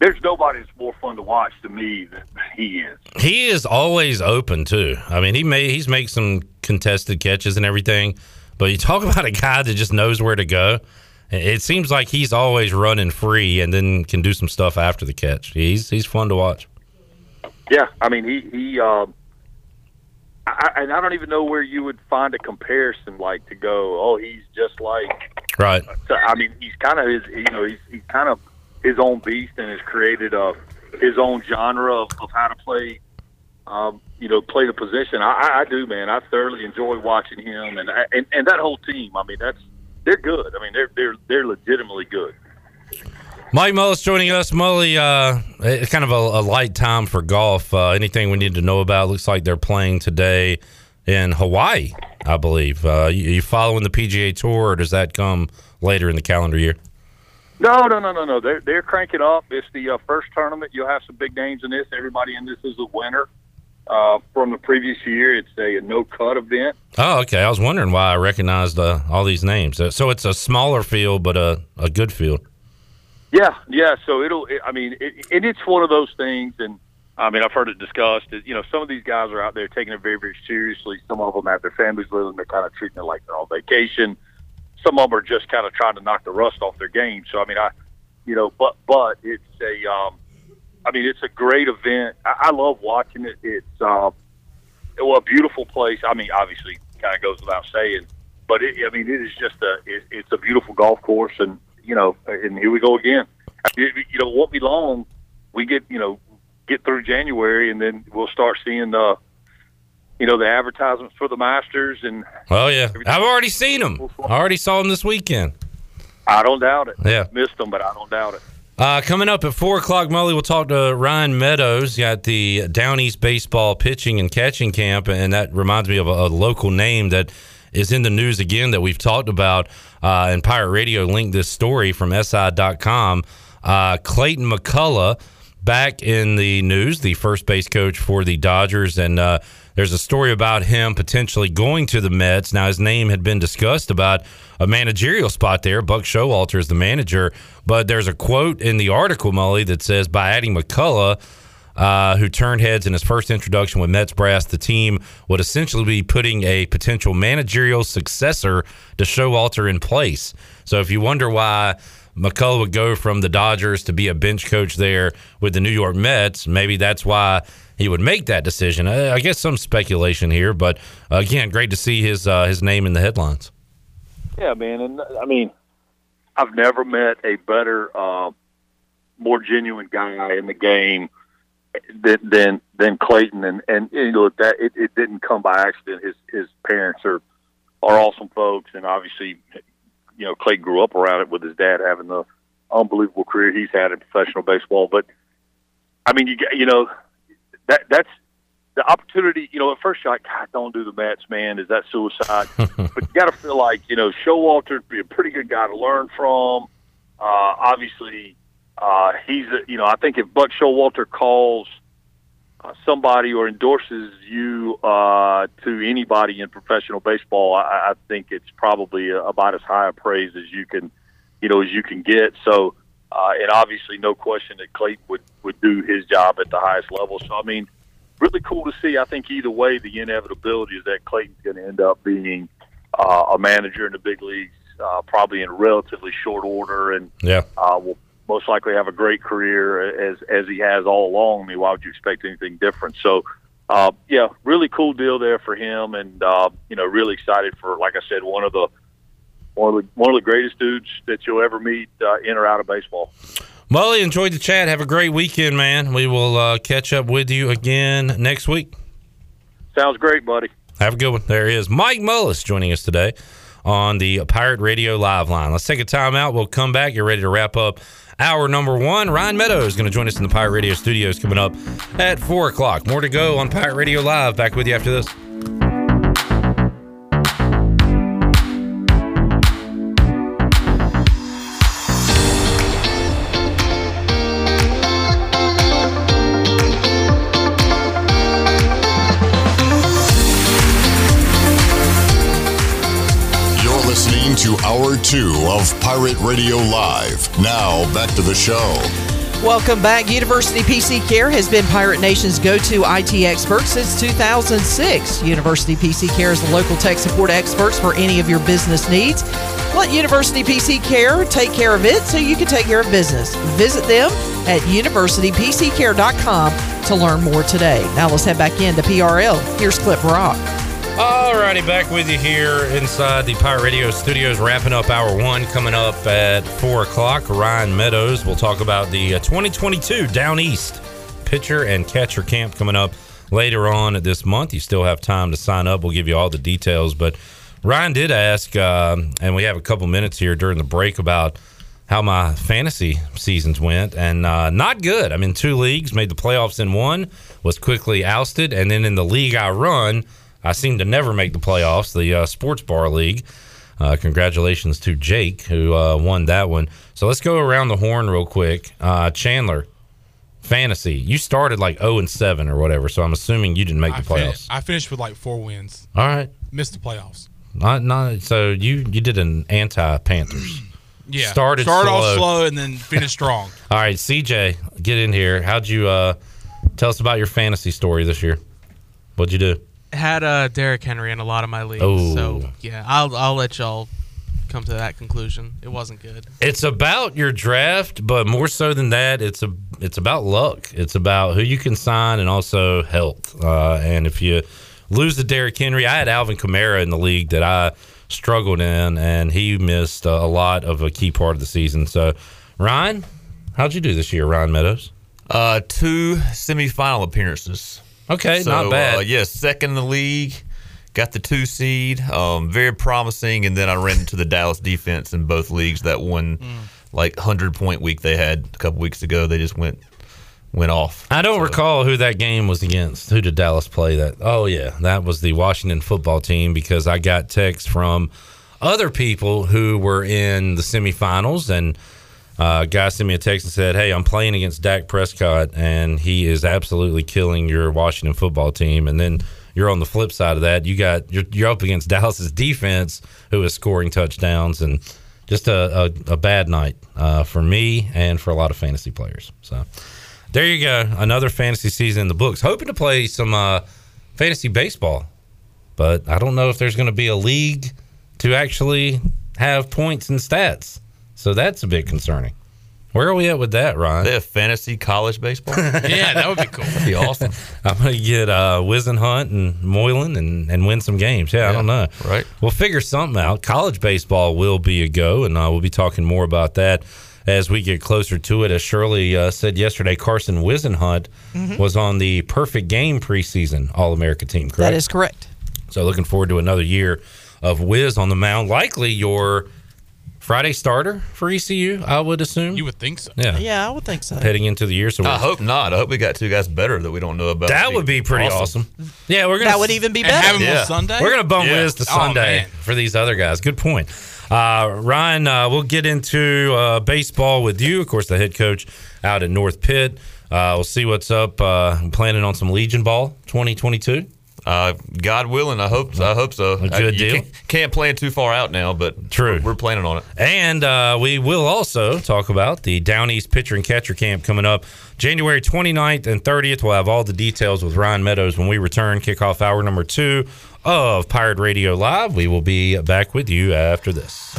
there's nobody that's more fun to watch to me than he is. He is always open, too. I mean, he's made some contested catches and everything, but you talk about a guy that just knows where to go. It seems like he's always running free and then can do some stuff after the catch. He's fun to watch. Yeah, I mean, I don't even know where you would find a comparison like to go, oh, he's just like – right. So, I mean, he's kind of his own beast and has created his own genre of how to play, play the position. I do, man. I thoroughly enjoy watching him and that whole team. I mean, they're good. I mean, they're legitimately good. Mike Mullis joining us. Mully, it's kind of a light time for golf. Anything we need to know about? Looks like they're playing today in Hawaii, I believe. You following the PGA Tour, or does that come later in the calendar year? No. They're cranking up. It's the first tournament. You'll have some big names in this. Everybody in this is a winner from the previous year. It's a no-cut event. Oh, okay. I was wondering why I recognized all these names. So it's a smaller field, but a good field. Yeah. So it's one of those things. And, I mean, I've heard it discussed. Some of these guys are out there taking it very, very seriously. Some of them have their families with them. They're kind of treating it like they're on vacation. some of them are just kind of trying to knock the rust off their game. So, I mean, but it's a, I mean, it's a great event. I love watching it. It's a beautiful place. I mean, obviously, kind of goes without saying, but it is just it's a beautiful golf course, and and here we go again. It won't be long. We get through January, and then we'll start seeing the advertisements for the Masters. And well, yeah, I've already seen them. I already saw them this weekend. I don't doubt it. Yeah, missed them, but I don't doubt it. Coming up at 4 o'clock, Mully, we'll talk to Ryan Meadows at the Down East Baseball Pitching and Catching Camp, and that reminds me of a local name that is in the news again that we've talked about, and Pirate Radio linked this story from SI.com. Clayton McCullough back in the news, the first base coach for the Dodgers, and there's a story about him potentially going to the Mets. Now, his name had been discussed about a managerial spot there. Buck Showalter is the manager, but there's a quote in the article, Mully, that says, by adding McCullough, who turned heads in his first introduction with Mets brass, the team would essentially be putting a potential managerial successor to Showalter in place. So if you wonder why McCullough would go from the Dodgers to be a bench coach there with the New York Mets, maybe that's why he would make that decision. I guess some speculation here, but again, great to see his name in the headlines. Yeah, man, and I mean, I've never met a better, more genuine guy in the game than Clayton. And look, that it didn't come by accident. His parents are awesome folks, and obviously, Clayton grew up around it with his dad having the unbelievable career he's had in professional baseball. But I mean, that's the opportunity. At first you're like, God, don't do the Mets, man. Is that suicide? But you got to feel like, Showalter would be a pretty good guy to learn from. Obviously, I think if Buck Showalter calls somebody or endorses you to anybody in professional baseball, I think it's probably about as high a praise as you can get. So, and obviously, no question that Clayton would do his job at the highest level. So, I mean, really cool to see. I think either way, the inevitability is that Clayton's going to end up being a manager in the big leagues, probably in relatively short order, and will most likely have a great career as he has all along. I mean, why would you expect anything different? So, really cool deal there for him, and really excited for, like I said, one of the greatest dudes that you'll ever meet in or out of baseball. Mully, enjoyed the chat. Have a great weekend, man. We will catch up with you again next week. Sounds great, buddy. Have a good one. There he is, Mike Mullis, joining us today on the Pirate Radio Live Line. Let's take a timeout. We'll come back. You're ready to wrap up hour number one. Ryan Meadows is going to join us in the Pirate Radio studios coming up at 4 o'clock. More to go on Pirate Radio Live. Back with you after this. To hour two of Pirate Radio Live. Now back to the show. Welcome back. University PC Care has been Pirate Nation's go-to IT expert since 2006. University PC Care is the local tech support experts for any of your business needs. Let University PC Care take care of it so you can take care of business. Visit them at universitypccare.com to learn more today. Now let's head back into PRL. Here's Clip Brock. All righty, back with you here inside the Pirate Radio studios, wrapping up hour one. Coming up at 4 o'clock, Ryan Meadows will talk about the 2022 Down East Pitcher and Catcher Camp coming up later on this month. You still have time to sign up. We'll give you all the details. But Ryan did ask, and we have a couple minutes here during the break, about how my fantasy seasons went, and not good. I'm in two leagues, made the playoffs in one, was quickly ousted, and then in the league I run, I seem to never make the playoffs, the sports bar league. Congratulations to Jake, who won that one. So let's go around the horn real quick. Chandler, fantasy. You started like 0-7 or whatever, so I'm assuming you didn't make the playoffs. I finished with like 4 wins. All right. Missed the playoffs. Not so you did an anti-Panthers. Yeah. Started off slow and then finished strong. All right, CJ, get in here. How'd you tell us about your fantasy story this year? What'd you do? Had Derrick Henry in a lot of my leagues. Oh. So yeah, I'll let y'all come to that conclusion. It wasn't good. It's about your draft, but more so than that, it's about luck. It's about who you can sign and also health. And if you lose to Derrick Henry, I had Alvin Kamara in the league that I struggled in, and he missed a lot of a key part of the season. So, Ryan, how'd you do this year, Ryan Meadows? 2 semifinal appearances. Okay, so, not bad. Yes, second in the league. Got the 2 seed, very promising, and then I ran into the Dallas defense in both leagues. That one, like 100-point week they had a couple weeks ago, they just went off. I don't recall who that game was against. Who did Dallas play that? Oh yeah, that was the Washington football team, because I got texts from other people who were in the semifinals, and a guy sent me a text and said, "Hey, I'm playing against Dak Prescott, and he is absolutely killing your Washington football team." And then you're on the flip side of that. You're up against Dallas's defense, who is scoring touchdowns, and just a bad night for me and for a lot of fantasy players. So there you go. Another fantasy season in the books. Hoping to play some fantasy baseball, but I don't know if there's going to be a league to actually have points and stats. So that's a bit concerning. Where are we at with that, Ryan? They have fantasy college baseball? Yeah, that would be cool. That'd be awesome. I'm going to get Wiz and Hunt and Moylan and win some games. Yeah, I don't know. Right. We'll figure something out. College baseball will be a go, and we'll be talking more about that as we get closer to it. As Shirley said yesterday, Carson Wiz and Hunt was on the Perfect Game preseason All-America team, correct? That is correct. So looking forward to another year of Wiz on the mound. Likely your Friday starter for ECU, I would assume. You would think so. Yeah, I would think so. Heading into the year. So I hope not. I hope we got 2 guys better that we don't know about. That would be pretty awesome. Yeah, we're gonna. That would even be better. Have him on Sunday. We're going to bump Wiz to Sunday for these other guys. Good point. Ryan, we'll get into baseball with you. Of course, the head coach out at North Pitt. We'll see what's up. I'm planning on some Legion Ball 2022. God willing, I hope so. A good deal. Can't plan too far out now, but true, we're planning on it. And we will also talk about the Down East Pitcher and Catcher Camp coming up January 29th and 30th. We'll have all the details with Ryan Meadows when we return. Kickoff hour number 2 of Pirate Radio Live. We will be back with you after this.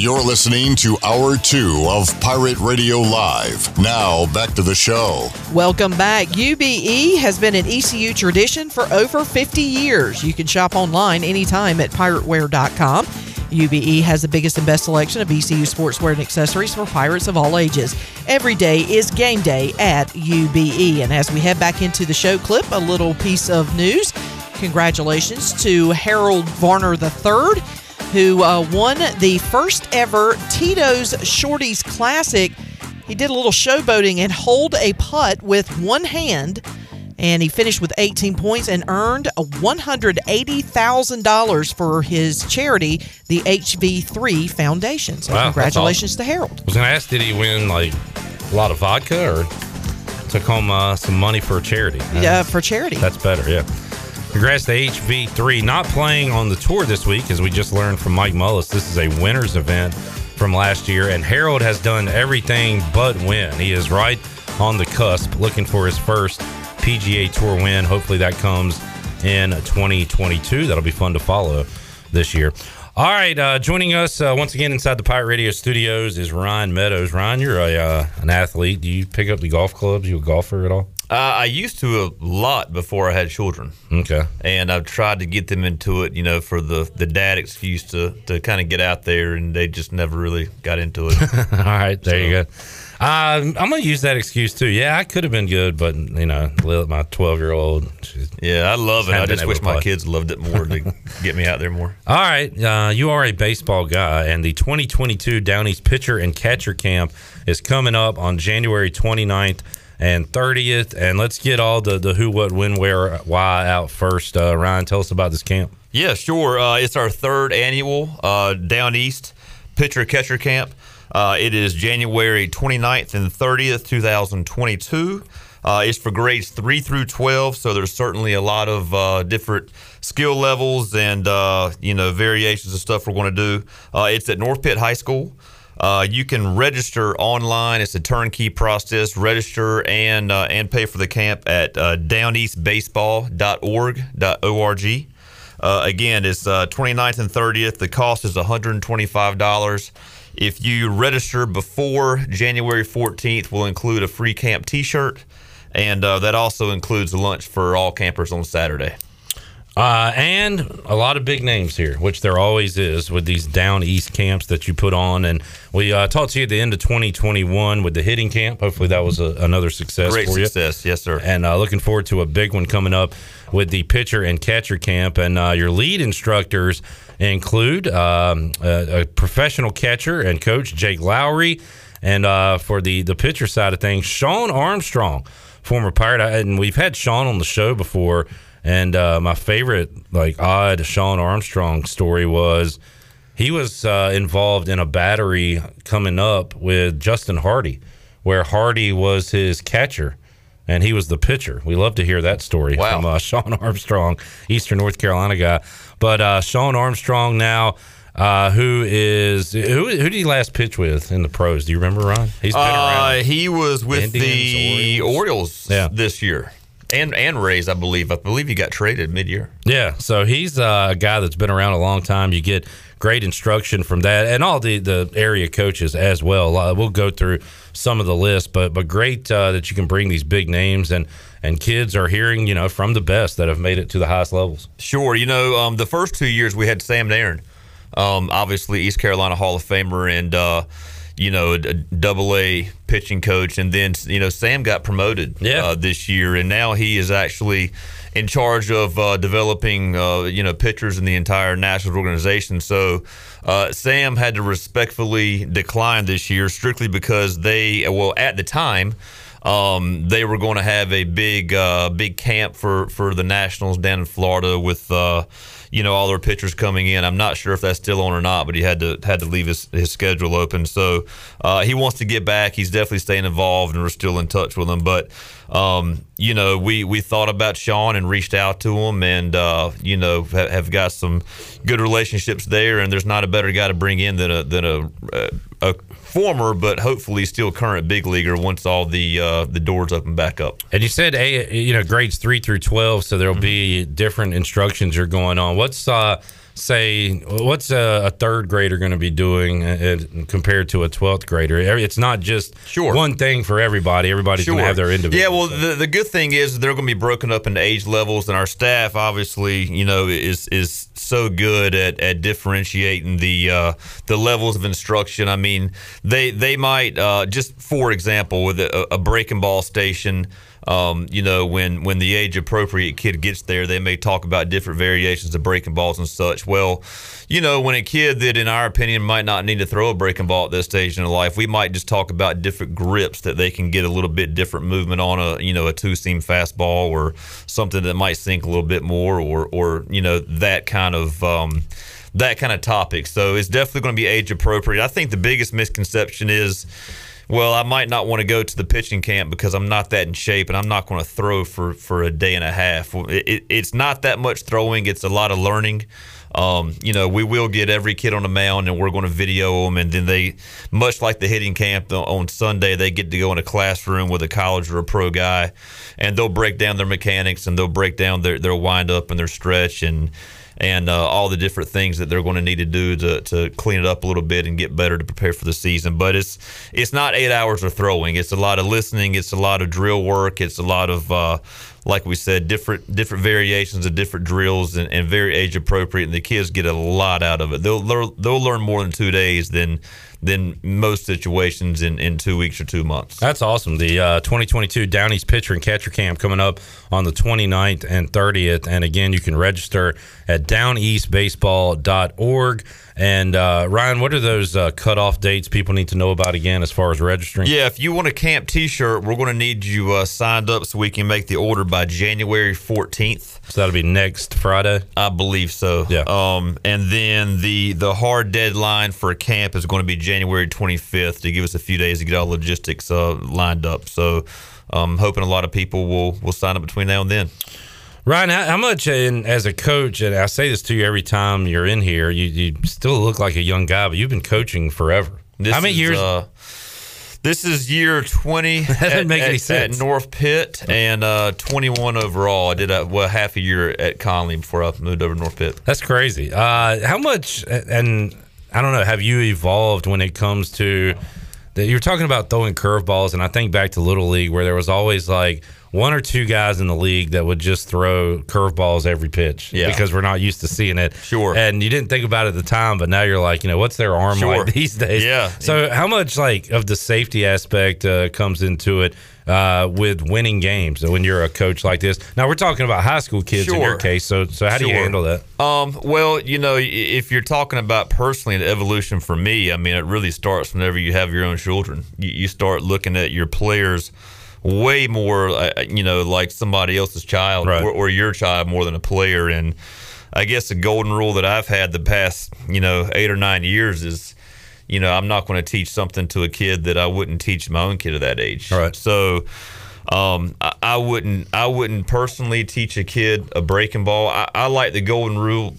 You're listening to Hour 2 of Pirate Radio Live. Now, back to the show. Welcome back. UBE has been an ECU tradition for over 50 years. You can shop online anytime at pirateware.com. UBE has the biggest and best selection of ECU sportswear and accessories for Pirates of all ages. Every day is game day at UBE. And as we head back into the show clip, a little piece of news. Congratulations to Harold Varner III, who won the first ever Tito's Shorties Classic. He did a little showboating and holed a putt with one hand, and he finished with 18 points and earned $180,000 for his charity, the HV3 Foundation. So congratulations to Harold. I was going to ask, did he win like a lot of vodka or took home some money for charity? Yeah, for charity. That's better, yeah. Congrats to HV3. Not playing on the tour this week, as we just learned from Mike Mullis. This is a winner's event from last year, and Harold has done everything but win. He is right on the cusp, looking for his first PGA Tour win. Hopefully that comes in 2022. That'll be fun to follow this year. All right, joining us once again inside the Pirate Radio studios is Ryan Meadows. Ryan, you're an athlete. Do you pick up the golf clubs? You a golfer at all? I used to a lot before I had children. Okay. And I've tried to get them into it, for the dad excuse to kind of get out there, and they just never really got into it. All right. There you go. I'm going to use that excuse, too. Yeah, I could have been good, but, my 12-year-old. Yeah, I love it. I just wish my kids loved it more to get me out there more. All right. You are a baseball guy, and the 2022 Down East Pitcher and Catcher Camp is coming up on January 29th. And 30th, and let's get all the who, what, when, where, why out first. Ryan, tell us about this camp. Yeah, sure. It's our 3rd annual Down East pitcher-catcher camp. It is January 29th and 30th, 2022. It's for grades 3 through 12, so there's certainly a lot of different skill levels and, variations of stuff we're going to do. It's at North Pitt High School. You can register online. It's a turnkey process. Register and pay for the camp at downeastbaseball.org. Again, it's 29th and 30th. The cost is $125. If you register before January 14th, we'll include a free camp T-shirt, and that also includes lunch for all campers on Saturday. And a lot of big names here, which there always is with these Down East camps that you put on. And we talked to you at the end of 2021 with the hitting camp. Hopefully that was another success for you. Great success, yes, sir. And looking forward to a big one coming up with the pitcher and catcher camp. And your lead instructors include a professional catcher and coach, Jake Lowry. And for the pitcher side of things, Sean Armstrong, former Pirate. And we've had Sean on the show before. And my favorite, odd Sean Armstrong story was he was involved in a battery coming up with Justin Hardy, where Hardy was his catcher and he was the pitcher. We love to hear that story from Sean Armstrong, Eastern North Carolina guy. But Sean Armstrong now, who did he last pitch with in the pros? Do you remember, Ron? He's been around. He was with the Orioles this year. And Rays, I believe. I believe he got traded mid-year. Yeah, so he's a guy that's been around a long time. You get great instruction from that and all the area coaches as well. We'll go through some of the list, but great that you can bring these big names and kids are hearing, from the best that have made it to the highest levels. Sure. The first 2 years we had Sam Nairn, obviously East Carolina Hall of Famer and, a double-A pitching coach. And then, Sam got promoted this year, and now he is actually in charge of developing, pitchers in the entire national organization. So Sam had to respectfully decline this year strictly because at the time, they were going to have a big camp for the Nationals down in Florida with, all their pitchers coming in. I'm not sure if that's still on or not, but he had to leave his schedule open. So he wants to get back. He's definitely staying involved, and we're still in touch with him. But, we thought about Sean and reached out to him and, have got some good relationships there. And there's not a better guy to bring in than a former, but hopefully still current big leaguer once all the doors open back up. And you said, grades 3 through 12, so there'll be different instructions are going on. What's a third grader going to be doing compared to a 12th grader? It's not just one thing for everybody. Everybody's going to have their individual. Yeah, well, the good thing is they're going to be broken up into age levels, and our staff obviously, is so good at differentiating the levels of instruction. I mean, they might just, for example, with a breaking ball station. When the age-appropriate kid gets there, they may talk about different variations of breaking balls and such. Well, when a kid that, in our opinion, might not need to throw a breaking ball at this stage in their life, we might just talk about different grips that they can get a little bit different movement on a two-seam fastball or something that might sink a little bit more or that kind of topic. So it's definitely going to be age-appropriate. I think the biggest misconception is, well, I might not want to go to the pitching camp because I'm not that in shape and I'm not going to throw for a day and a half. It's not that much throwing. It's a lot of learning. We will get every kid on the mound and we're going to video them. And then they, much like the hitting camp on Sunday, they get to go in a classroom with a college or a pro guy and they'll break down their mechanics and they'll break down their wind up and their stretch and all the different things that they're going to need to do to clean it up a little bit and get better to prepare for the season. But it's not 8 hours of throwing. It's a lot of listening. It's a lot of drill work. It's a lot of, like we said, different variations of different drills and very age-appropriate, and the kids get a lot out of it. They'll learn more in 2 days than most situations in 2 weeks or 2 months. That's awesome. The 2022 Down East Pitcher and Catcher Camp coming up on the 29th and 30th. And again, you can register at downeastbaseball.org. And Ryan, what are those cutoff dates people need to know about again as far as registering? Yeah, if you want a camp T-shirt, we're going to need you signed up so we can make the order by by January 14th. So that'll be next Friday? I believe so. Yeah. And then the hard deadline for camp is going to be January 25th to give us a few days to get all logistics lined up. So I'm hoping a lot of people will sign up between now and then. Ryan, how much, and as a coach, and I say this to you every time you're in here, you still look like a young guy, but you've been coaching forever. How many years? This is year 20 at North Pitt and 21 overall. I did half a year at Conley before I moved over to North Pitt. That's crazy. How much, and I don't know, have you evolved when it comes to, you're talking about throwing curveballs, and I think back to Little League where there was always like one or two guys in the league that would just throw curveballs every pitch because we're not used to seeing it. Sure. And you didn't think about it at the time, but now you're like, what's their arm like these days? Yeah. So how much like of the safety aspect comes into it with winning games when you're a coach like this? Now we're talking about high school kids in your case, so how do you handle that? Well, if you're talking about personally an evolution for me, I mean, it really starts whenever you have your own children. You start looking at your players way more like somebody else's child, right, or your child more than a player. And I guess the golden rule that I've had the past 8 or 9 years is I'm not going to teach something to a kid that I wouldn't teach my own kid at that age. Right. So I wouldn't personally teach a kid a breaking ball. I like the golden rule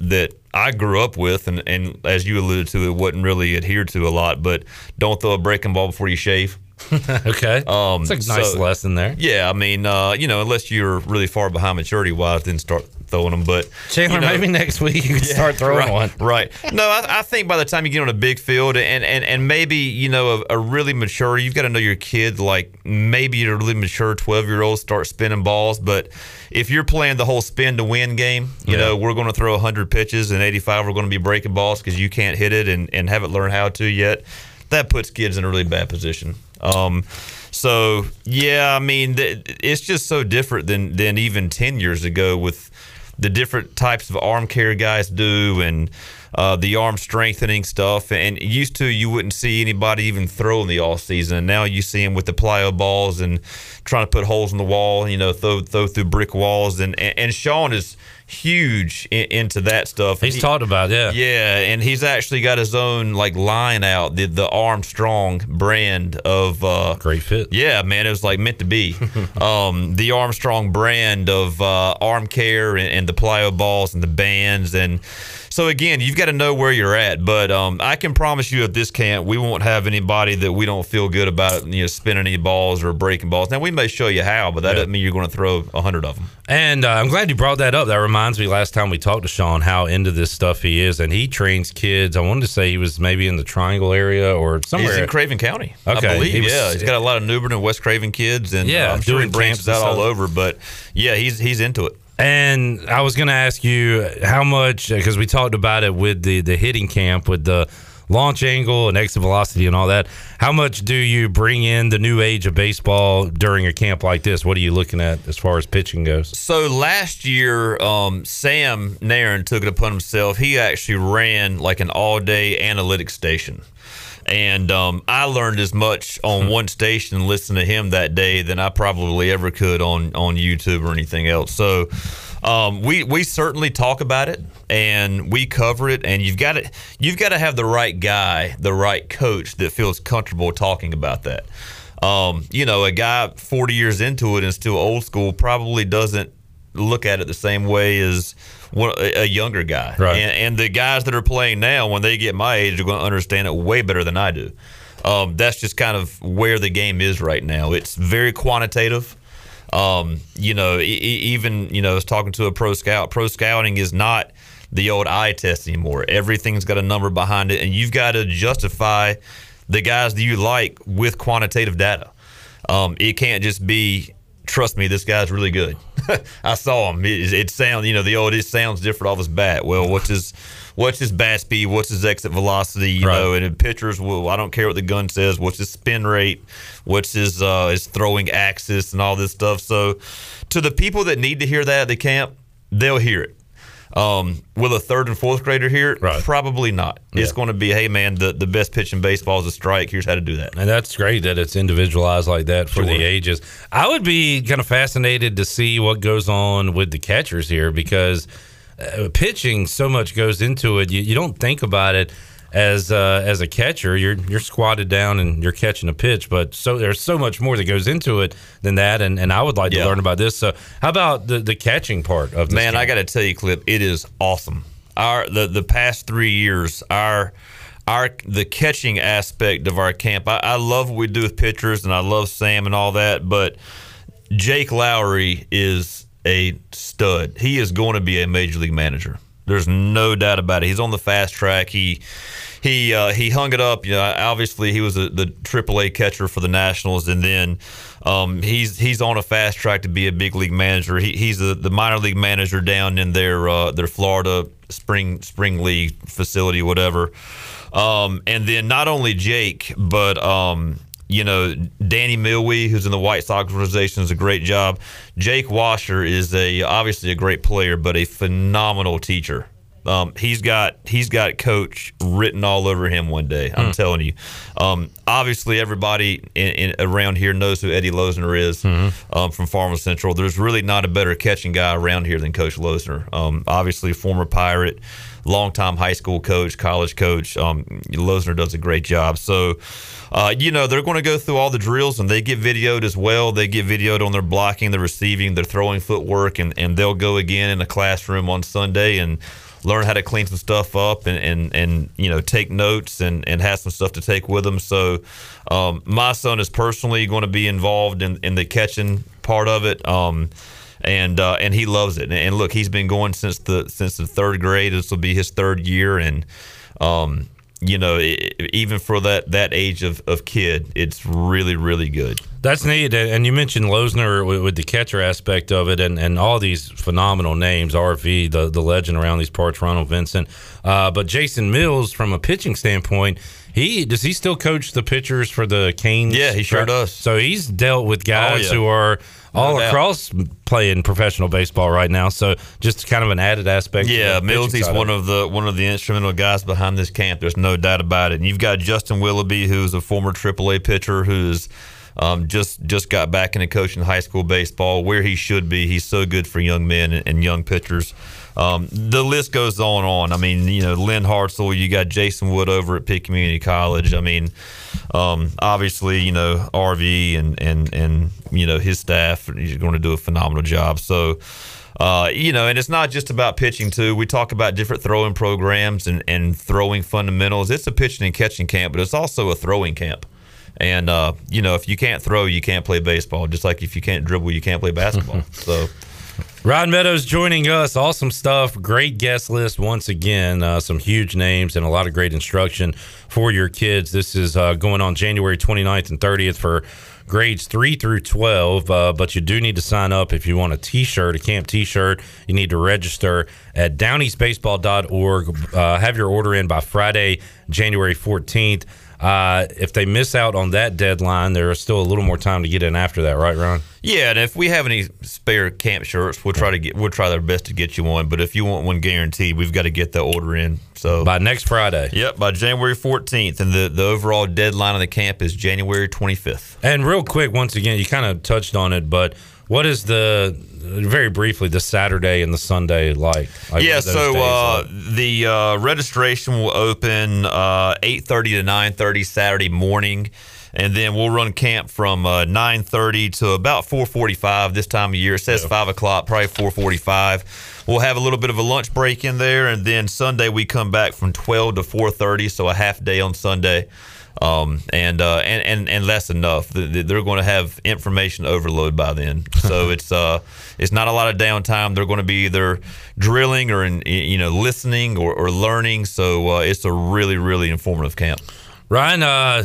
that I grew up with, and as you alluded to, it wasn't really adhered to a lot, but don't throw a breaking ball before you shave. Okay. It's a nice lesson there. Yeah, I mean, unless you're really far behind maturity-wise, then start throwing them. But Chandler, maybe next week you can start throwing one. Right. No, I think by the time you get on a big field and maybe, a really mature, you've got to know your kid, like maybe a really mature 12-year-old start spinning balls. But if you're playing the whole spin-to-win game, we're going to throw 100 pitches and 85 are going to be breaking balls because you can't hit it and haven't learned how to yet, that puts kids in a really bad position. It's just so different than even 10 years ago with the different types of arm care guys do and the arm strengthening stuff. And used to, you wouldn't see anybody even throw in the off season. And now you see them with the plyo balls and trying to put holes in the wall, throw through brick walls. And Sean is huge into that stuff. He's talked about it. Yeah, and he's actually got his own like line out, the Armstrong brand of great fit. Yeah, man, it was like meant to be. The Armstrong brand of arm care and the plyo balls and the bands. And so again, you've got to know where you're at, but I can promise you at this camp we won't have anybody that we don't feel good about spinning any balls or breaking balls. Now we may show you how, but that doesn't mean you're going to throw 100 of them. And I'm glad you brought that up. That reminds me, last time we talked to Sean, how into this stuff he is, and he trains kids. I wanted to say he was maybe in the Triangle area or somewhere. He's in Craven County, okay. I believe. He's got a lot of Newbern and West Craven kids, and I'm sure he branches out all over. But yeah, he's into it. And I was going to ask you how much, because we talked about it with the hitting camp, with the launch angle and exit velocity and all that. How much do you bring in the new age of baseball during a camp like this? What are you looking at as far as pitching goes? So last year, Sam Nairn took it upon himself. He actually ran like an all-day analytics station. And I learned as much on one station listening to him that day than I probably ever could on YouTube or anything else. So we certainly talk about it and we cover it. And you've got to have the right guy, the right coach that feels comfortable talking about that. A guy 40 years into it and still old school probably doesn't look at it the same way as a younger guy, right? And the guys that are playing now, when they get my age, are going to understand it way better than I do. That's just kind of where the game is right now. It's very quantitative. I was talking to a pro scout. Pro scouting is not the old eye test anymore. Everything's got a number behind it, and you've got to justify the guys that you like with quantitative data. It can't just be, trust me, this guy's really good. I saw him. It sounds, it sounds different off his bat. Well, what's his bat speed? What's his exit velocity? You know, and in pitchers, I don't care what the gun says. What's his spin rate? What's his throwing axis and all this stuff? So, to the people that need to hear that at the camp, they'll hear it. With a third and fourth grader here, right. Probably not. Yeah. It's going to be, hey, man, the best pitch in baseball is a strike. Here's how to do that. And that's great that it's individualized like that for the ages. I would be kind of fascinated to see what goes on with the catchers here because pitching, so much goes into it. You don't think about it as a catcher. You're squatted down and you're catching a pitch, but so there's so much more that goes into it than that, and I would like to learn about this. So how about the catching part of this man game? I gotta tell you, Clip, it is awesome. The past 3 years, the catching aspect of our camp, I love what we do with pitchers, and I love Sam and all that, but Jake Lowry is a stud. He is going to be a major league manager. There's no doubt about it. He's on the fast track. He hung it up. You know, obviously he was the AAA catcher for the Nationals, and then he's on a fast track to be a big league manager. He's the minor league manager down in their Florida spring league facility, whatever. And then not only Jake, but Danny Milwee, who's in the White Sox organization, is a great job. Jake Washer is obviously a great player, but a phenomenal teacher. He's got coach written all over him one day. I'm telling you. Obviously, everybody around here knows who Eddie Loesner is from Farmers Central. There's really not a better catching guy around here than Coach Loesner. Obviously, former Pirate, longtime high school coach, college coach. Loesner does a great job. So, they're going to go through all the drills, and they get videoed as well. They get videoed on their blocking, their receiving, their throwing footwork, and they'll go again in a classroom on Sunday and learn how to clean some stuff up and take notes and have some stuff to take with them. So my son is personally going to be involved in the catching part of it. And he loves it. And look, he's been going since the third grade. This will be his third year. And, even for that age of kid, it's really, really good. That's neat. And you mentioned Loesner with the catcher aspect of it, and all these phenomenal names, RV, the legend around these parts, Ronald Vincent. But Jason Mills, from a pitching standpoint, does he still coach the pitchers for the Canes? Yeah, he sure does. So he's dealt with guys who are all across playing professional baseball right now. So just kind of an added aspect. Yeah, Mills, he's one of the instrumental guys behind this camp. There's no doubt about it. And you've got Justin Willoughby, who's a former AAA pitcher who's just got back into coaching high school baseball, where he should be. He's so good for young men and young pitchers. The list goes on and on. I mean, Lynn Hartzell, you got Jason Wood over at Pitt Community College. I mean, obviously, RV and his staff are going to do a phenomenal job. So, and it's not just about pitching, too. We talk about different throwing programs and throwing fundamentals. It's a pitching and catching camp, but it's also a throwing camp. And, if you can't throw, you can't play baseball. Just like if you can't dribble, you can't play basketball. So, Ryan Meadows joining us. Awesome stuff. Great guest list once again. Some huge names and a lot of great instruction for your kids. This is going on January 29th and 30th for grades 3 through 12, but you do need to sign up if you want a camp t-shirt. You need to register at downeastbaseball.org. Have your order in by Friday, January 14th. If they miss out on that deadline, there is still a little more time to get in after that, right, Ron? Yeah, and if we have any spare camp shirts, we'll try our best to get you one. But if you want one guaranteed, we've got to get the order in. So by next Friday. Yep, by January 14th, and the overall deadline of the camp is January 25th. And real quick, once again, you kind of touched on it, but what is very briefly, the Saturday and the Sunday like? The registration will open 8:30 to 9:30 Saturday morning, and then we'll run camp from 9:30 to about 4:45 this time of year. It says 5 o'clock, probably 4:45. We'll have a little bit of a lunch break in there, and then Sunday we come back from 12 to 4:30, so a half day on Sunday. And that's enough. They're going to have information overload by then, so it's not a lot of downtime. They're going to be either drilling or listening or learning. So it's a really, really informative camp. Ryan, I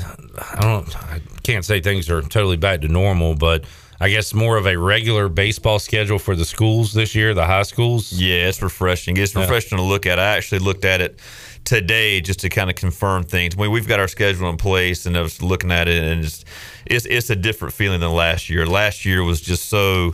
can't say things are totally back to normal, but I guess more of a regular baseball schedule for the schools this year, the high schools. Yeah, it's refreshing. It's refreshing to look at. I actually looked at it today just to kind of confirm things. We've got our schedule in place, and I was looking at it, and it's a different feeling than last year. Last year was just so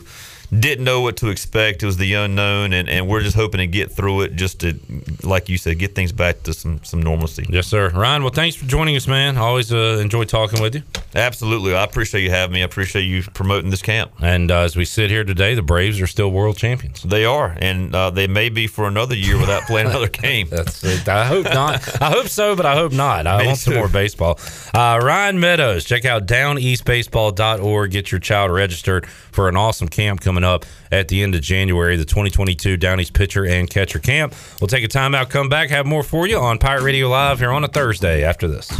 didn't know what to expect. It was the unknown, and we're just hoping to get through it, just to, like you said, get things back to some normalcy. Yes, sir. Ryan, well, thanks for joining us, man. Always enjoy talking with you. Absolutely. I appreciate you having me. I appreciate you promoting this camp. And as we sit here today, the Braves are still world champions. They are, and they may be for another year without playing another game. I hope not. I hope so, but I hope not. I want some more baseball. Ryan Meadows, check out downeastbaseball.org. Get your child registered for an awesome camp coming up at the end of January, the 2022 Down East Pitcher and Catcher Camp. We'll take a timeout, come back, have more for you on Pirate Radio Live here on a Thursday after this.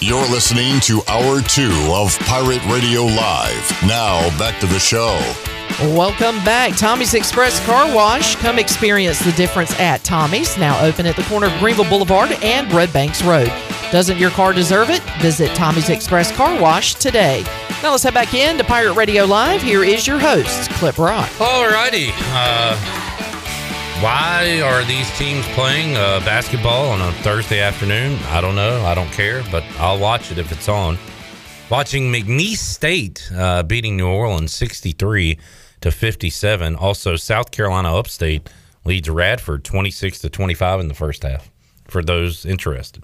You're listening to Hour 2 of Pirate Radio Live. Now, back to the show. Welcome back. Tommy's Express Car Wash. Come experience the difference at Tommy's, now open at the corner of Greenville Boulevard and Red Banks Road. Doesn't your car deserve it? Visit Tommy's Express Car Wash today. Now let's head back in to Pirate Radio Live. Here is your host, Clip Brock. All righty. Why are these teams playing basketball on a Thursday afternoon? I don't know. I don't care, but I'll watch it if it's on. Watching McNeese State beating New Orleans 63-57. Also, South Carolina Upstate leads Radford 26-25 in the first half, for those interested.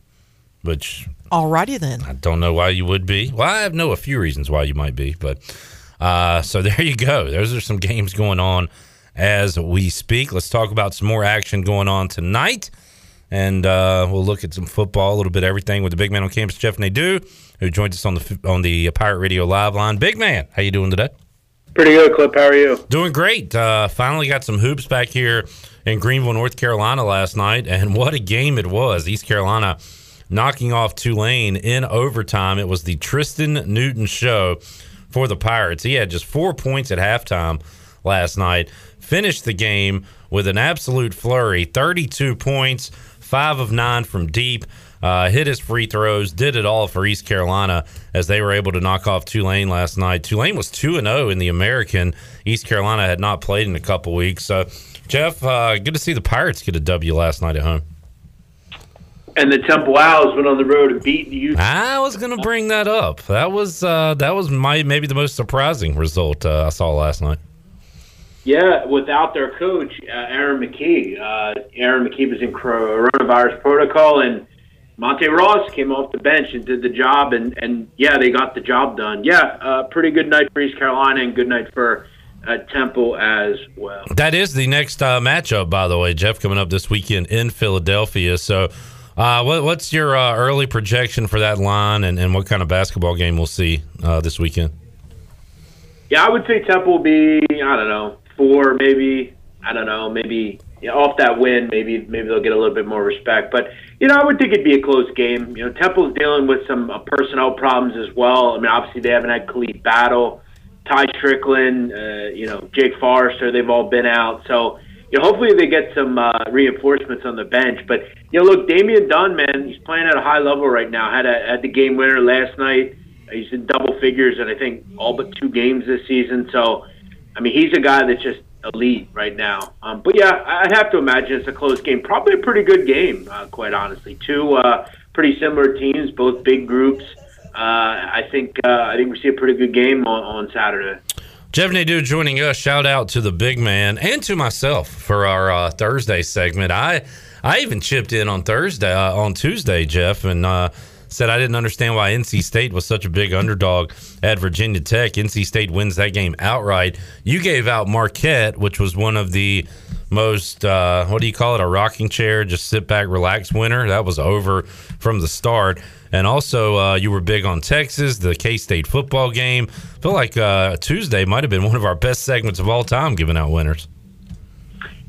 Which, alrighty then. I don't know why you would be. Well, I have a few reasons why you might be, but so there you go. Those are some games going on as we speak. Let's talk about some more action going on tonight, and we'll look at some football, a little bit of everything, with the big man on campus, Jeff Nadeau, who joins us on the Pirate Radio Live line. Big man, how you doing today? Pretty good, Clip. How are you? Doing great. Finally got some hoops back here in Greenville, North Carolina last night, and what a game it was. East Carolina knocking off Tulane in overtime. It was the Tristan Newton show for the Pirates. He had just 4 points at halftime last night. Finished the game with an absolute flurry, 32 points, 5 of 9 from deep, hit his free throws, did it all for East Carolina as they were able to knock off Tulane last night. Tulane was 2-0 in the American. East Carolina had not played in a couple weeks. So, Jeff, good to see the Pirates get a W last night at home. And the Temple Owls went on the road to beat the Utes. I was going to bring that up. That was maybe the most surprising result I saw last night. Yeah, without their coach, Aaron McKee. Aaron McKee was in coronavirus protocol, and Monte Ross came off the bench and did the job, and they got the job done. Yeah, pretty good night for East Carolina and good night for Temple as well. That is the next matchup, by the way, Jeff, coming up this weekend in Philadelphia. So what's your early projection for that line, and what kind of basketball game we'll see this weekend? Yeah, I would say Temple will be, I don't know, 4, maybe, I don't know, maybe off that win, maybe they'll get a little bit more respect. But, I would think it'd be a close game. Temple's dealing with some personnel problems as well. I mean, obviously they haven't had Khalid Battle, Ty Strickland, Jake Forrester, they've all been out. So, hopefully they get some reinforcements on the bench. But, look, Damian Dunn, man, he's playing at a high level right now. Had the game winner last night. He's in double figures in, I think, all but 2 games this season. So, I mean, he's a guy that's just elite right now. But, yeah, I'd have to imagine it's a close game. Probably a pretty good game, quite honestly. 2 pretty similar teams, both big groups. I think we see a pretty good game on Saturday. Jeff Nadeau joining us. Shout out to the big man and to myself for our Thursday segment. I even chipped in on Tuesday, Jeff, and said I didn't understand why NC State was such a big underdog at Virginia Tech. NC State wins that game outright. You gave out Marquette, which was one of the most, a rocking chair, just sit back, relax winner. That was over from the start. And also, you were big on Texas, the K-State football game. I feel like Tuesday might have been one of our best segments of all time giving out winners.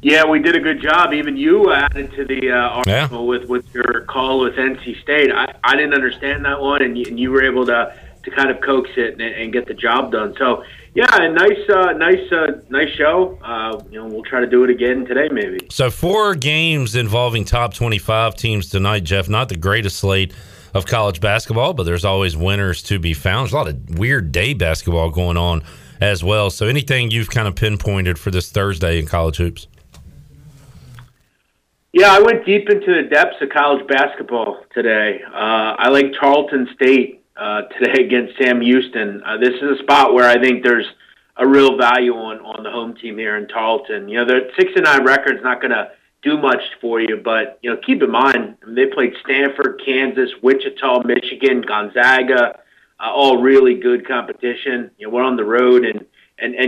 Yeah, we did a good job. Even you added to the article with your call with NC State. I didn't understand that one, and you were able to to kind of coax it and get the job done. So yeah, a nice show. We'll try to do it again today, maybe. So 4 games involving top 25 teams tonight, Jeff. Not the greatest slate of college basketball, but there's always winners to be found. There's a lot of weird day basketball going on as well. So anything you've kind of pinpointed for this Thursday in college hoops? Yeah, I went deep into the depths of college basketball today. I like Tarleton State today against Sam Houston. This is a spot where I think there's a real value on the home team here in Tarleton. You know, their 6-9 record's not going to do much for you, but you know, keep in mind, I mean, they played Stanford, Kansas, Wichita, Michigan, Gonzaga, all really good competition. You know, we're on the road and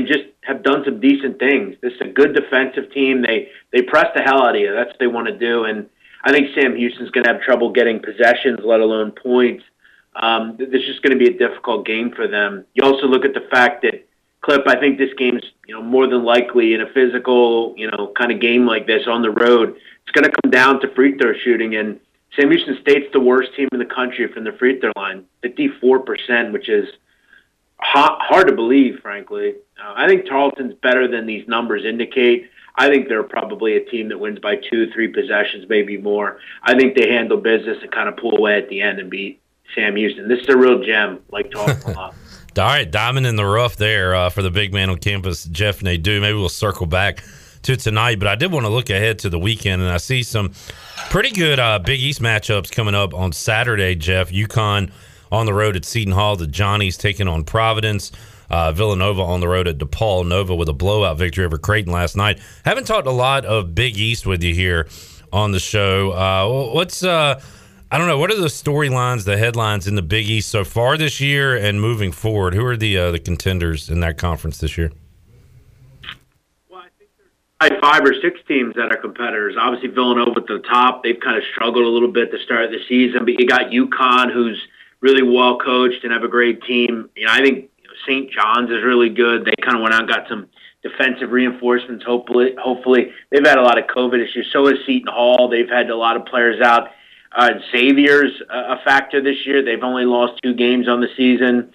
just have done some decent things. This is a good defensive team. They press the hell out of you. That's what they want to do. And I think Sam Houston's going to have trouble getting possessions, let alone points. This is just going to be a difficult game for them. You also look at the fact that, Clip, I think this game's more than likely in a physical kind of game like this on the road. It's going to come down to free throw shooting. And Sam Houston State's the worst team in the country from the free throw line, 54%, which is hard to believe, frankly. I think Tarleton's better than these numbers indicate. I think they're probably a team that wins by 2-3 possessions, maybe more. I think they handle business and kind of pull away at the end and beat Sam Houston. This is a real gem, like Tarleton a lot. All right, diamond in the rough there for the big man on campus, Jeff Nadeau. Maybe we'll circle back to tonight, but I did want to look ahead to the weekend, and I see some pretty good Big East matchups coming up on Saturday, Jeff. UConn on the road at Seton Hall. The Johnnies taking on Providence. Villanova on the road at DePaul. Nova with a blowout victory over Creighton last night. Haven't talked a lot of Big East with you here on the show. What are the storylines, the headlines in the Big East so far this year and moving forward? Who are the contenders in that conference this year? Well, I think there's 5 or 6 teams that are competitors. Obviously, Villanova at the top. They've kind of struggled a little bit to start the season, but you got UConn, who's really well coached and have a great team. I think St. John's is really good. They kind of went out and got some defensive reinforcements, hopefully. They've had a lot of COVID issues. So has Seton Hall. They've had a lot of players out. Xavier's a factor this year. They've only lost 2 games on the season.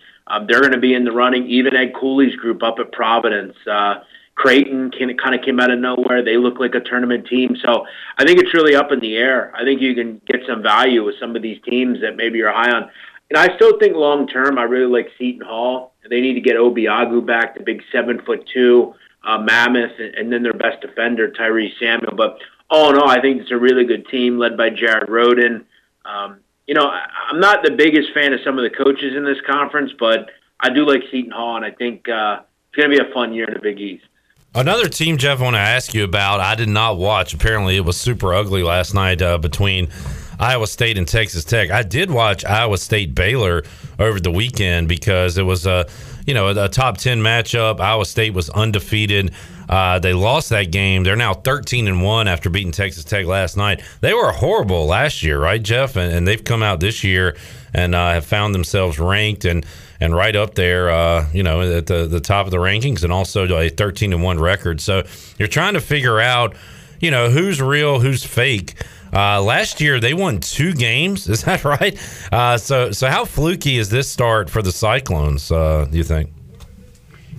They're going to be in the running. Even Ed Cooley's group up at Providence. Creighton kind of came out of nowhere. They look like a tournament team. So I think it's really up in the air. I think you can get some value with some of these teams that maybe you're high on. And I still think long-term, I really like Seton Hall. They need to get Obiagu back, the big 7'2" mammoth, and then their best defender, Tyree Samuel. But all in all, I think it's a really good team led by Jared Roden. I'm not the biggest fan of some of the coaches in this conference, but I do like Seton Hall, and I think it's going to be a fun year in the Big East. Another team, Jeff, I want to ask you about. I did not watch. Apparently, it was super ugly last night between Iowa State and Texas Tech. I did watch Iowa State-Baylor over the weekend because it was a top 10 matchup. Iowa State was undefeated. They lost that game. They're now 13-1 after beating Texas Tech last night. They were horrible last year, right, Jeff? And they've come out this year and have found themselves ranked and right up there, at the top of the rankings, and also a 13-1 record. So you're trying to figure out, who's real, who's fake. Last year they won 2 games. Is that right? So how fluky is this start for the Cyclones? Do you think?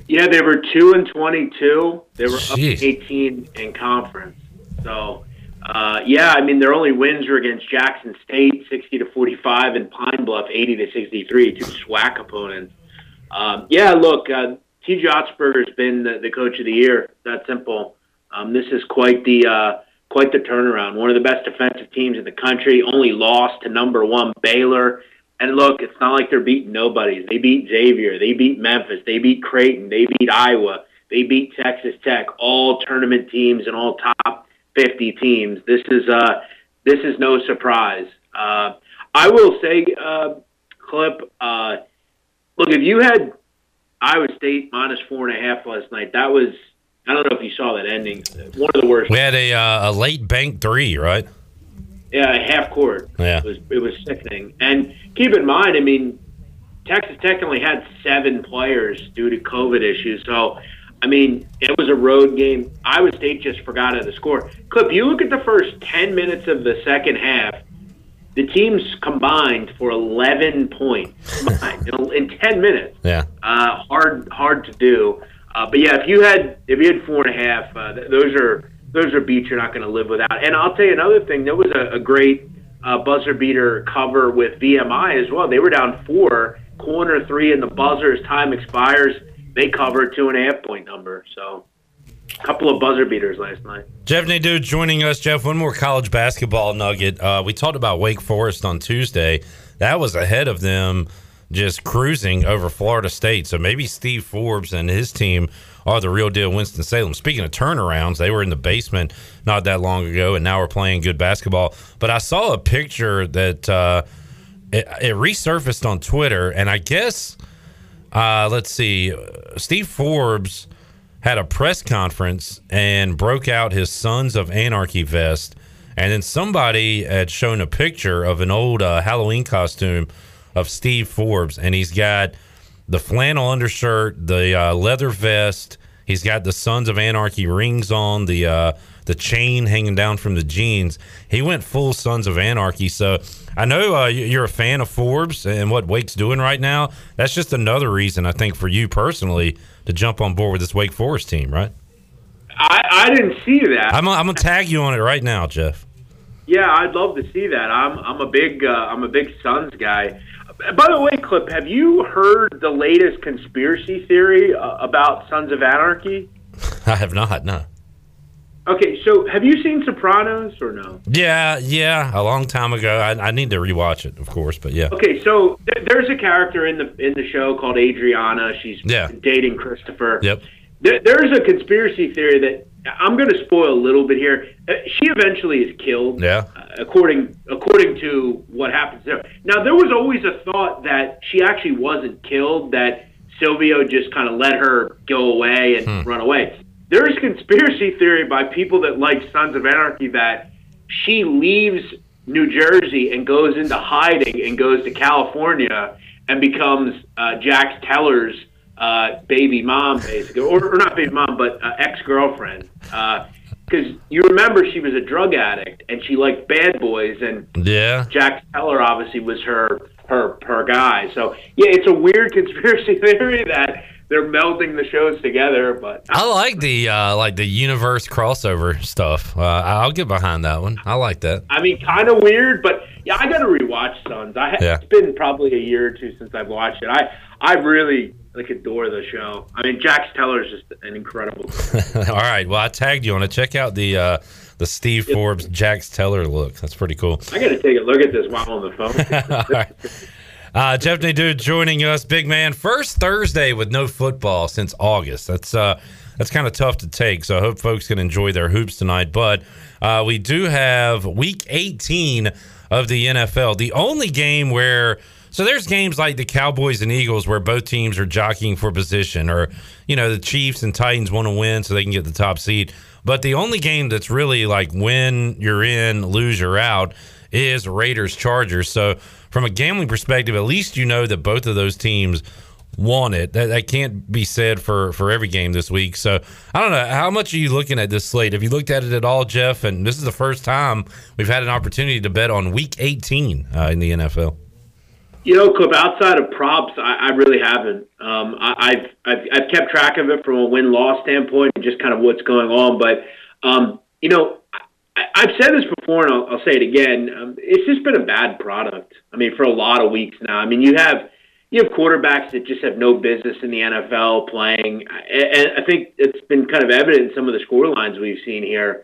Yeah, they were 2-22. They were up 18 in conference. So, their only wins were against Jackson State, 60-45, and Pine Bluff, 80-63, 2 SWAC opponents. T.J. Otzberger's been the coach of the year. That simple. This is quite the turnaround. One of the best defensive teams in the country. Only lost to number 1 Baylor. And look, it's not like they're beating nobody. They beat Xavier. They beat Memphis. They beat Creighton. They beat Iowa. They beat Texas Tech. All tournament teams and all top 50 teams. This is no surprise. I will say, Clip, look, if you had Iowa State minus 4.5 last night, that was, I don't know if you saw that ending, one of the worst. We had a late bank 3, right? Yeah, half court. Yeah. It was sickening. And keep in mind, Texas Tech only had 7 players due to COVID issues. So, it was a road game. Iowa State just forgot how to score. Clip, you look at the first 10 minutes of the second half, The teams combined for 11 points in 10 minutes. Yeah, hard to do. But yeah, if you had 4.5, those are beats you're not going to live without. And I'll tell you another thing. There was a great buzzer beater cover with VMI as well. They were down 4, corner 3, and the buzzer as time expires. They cover a 2.5 point number. So, a couple of buzzer beaters last night. Jeff Nadeau joining us. Jeff, one more college basketball nugget. We talked about Wake Forest on Tuesday. That was ahead of them just cruising over Florida State. So maybe Steve Forbes and his team are the real deal Winston-Salem. Speaking of turnarounds, they were in the basement not that long ago, and now we're playing good basketball. But I saw a picture that it resurfaced on Twitter, and I guess, let's see, Steve Forbes had a press conference and broke out his Sons of Anarchy vest, and then somebody had shown a picture of an old Halloween costume of Steve Forbes, and he's got the flannel undershirt, the leather vest, he's got the Sons of Anarchy rings on, the chain hanging down from the jeans. He went full Sons of Anarchy. So I know you're a fan of Forbes and what Wake's doing right now. That's just another reason, I think, for you personally to jump on board with this Wake Forest team, right? I didn't see that. I'm gonna tag you on it right now, Jeff. Yeah, I'd love to see that. I'm a big Suns guy. By the way, Clip, have you heard the latest conspiracy theory about Sons of Anarchy? I have not, no. Okay, so have you seen Sopranos or no? Yeah, a long time ago. I need to rewatch it, of course, but yeah. Okay, so there's a character in the show called Adriana. She's dating Christopher. Yep. There's a conspiracy theory that I'm going to spoil a little bit here. She eventually is killed. Yeah. According to what happens there. Now, there was always a thought that she actually wasn't killed, that Silvio just kind of let her go away and run away. There's conspiracy theory by people that like Sons of Anarchy that she leaves New Jersey and goes into hiding and goes to California and becomes Jax Teller's baby mom, basically, or not baby mom, but ex-girlfriend. Because you remember she was a drug addict and she liked bad boys, and Jax Teller obviously was her guy. So yeah, it's a weird conspiracy theory that they're melding the shows together. But I like the universe crossover stuff. I'll get behind that one. I like that. I mean, kind of weird, but yeah, I got to rewatch Sons. It's been probably a year or two since I've watched it. I really adore the show. I mean, Jax Teller's just an incredible. All right, well, I tagged you on it. Check out the Steve Forbes Jax Teller look. That's pretty cool. I got to take a look at this while I'm on the phone. All right. Jeff Nadeau joining us, big man. First Thursday with no football since August. That's kind of tough to take, so I hope folks can enjoy their hoops tonight. But we do have Week 18 of the NFL. The only game where – so there's games like the Cowboys and Eagles where both teams are jockeying for position, or, you know, the Chiefs and Titans want to win so they can get the top seed. But the only game that's really like win, you're in, lose, you're out is Raiders-Chargers. So from a gambling perspective, at least you know that both of those teams want it. That can't be said for every game this week. So I don't know. How much are you looking at this slate? Have you looked at it at all, Jeff? And this is the first time we've had an opportunity to bet on Week 18 in the NFL. You know, Clip, outside of props, I really haven't. I've kept track of it from a win-loss standpoint and just kind of what's going on. But, you know, I've said this before, and I'll say it again. It's just been a bad product. I mean, for a lot of weeks now. I mean, you have quarterbacks that just have no business in the NFL playing, and I think it's been kind of evident in some of the scorelines we've seen here.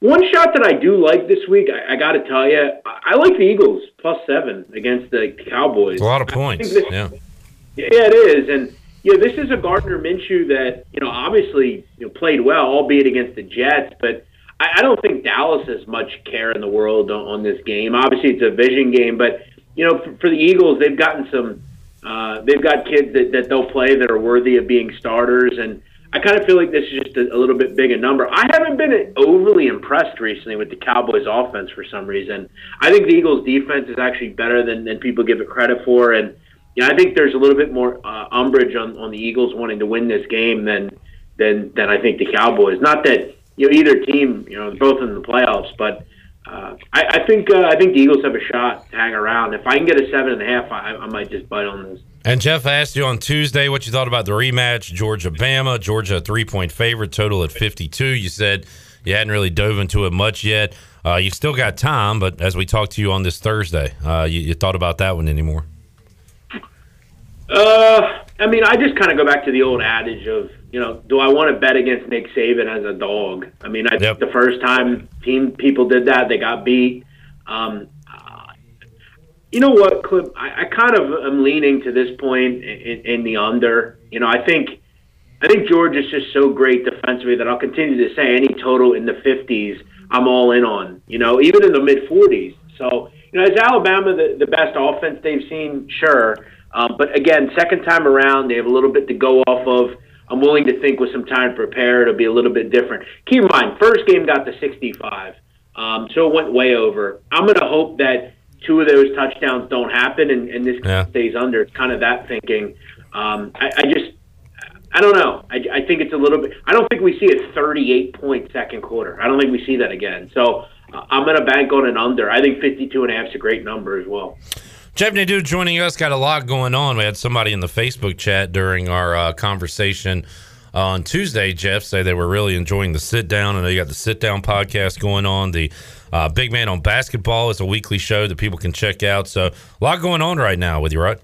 One shot that I do like this week, I got to tell you, I like the Eagles +7 against the Cowboys. It's a lot of points. Yeah, it is, and you know, this is a Gardner Minshew that, you know, obviously, you know, played well, albeit against the Jets, but I don't think Dallas has much care in the world on this game. Obviously, it's a division game, but you know, for the Eagles, they've gotten some. They've got kids that they'll play that are worthy of being starters, and I kind of feel like this is just a little bit big a number. I haven't been overly impressed recently with the Cowboys' offense for some reason. I think the Eagles' defense is actually better than people give it credit for, and you know, I think there's a little bit more umbrage on the Eagles wanting to win this game than I think the Cowboys. Not that, you know, either team, you know, both in the playoffs, but I think the Eagles have a shot to hang around. If I can get a 7.5, I might just bite on this. And Jeff, I asked you on Tuesday what you thought about the rematch, Georgia-Bama. Georgia a 3-point favorite, total at 52. You said you hadn't really dove into it much yet. You've still got time, but as we talked to you on this Thursday, you thought about that one anymore? I mean, I just kind of go back to the old adage of, do I want to bet against Nick Saban as a dog? I mean, I think the first time people did that, they got beat. You know what, Clip? I kind of am leaning to this point in the under. I think Georgia's just so great defensively that I'll continue to say any total in the 50s, I'm all in on. Even in the mid 40s. So, is Alabama the best offense they've seen? Sure. But again, second time around, they have a little bit to go off of. I'm willing to think with some time to prepare, it'll be a little bit different. Keep in mind, first game got to 65, so it went way over. I'm going to hope that two of those touchdowns don't happen and this stays under. It's kind of that thinking. I don't know. I think it's a little bit – I don't think we see a 38-point second quarter. I don't think we see that again. So I'm going to bank on an under. I think 52.5 is a great number as well. Jeff Nadeau joining us. Got a lot going on. We had somebody in the Facebook chat during our conversation on Tuesday, Jeff, say they were really enjoying the sit-down. I know you got the sit-down podcast going on. The Big Man on Basketball is a weekly show that people can check out. So a lot going on right now with you, right?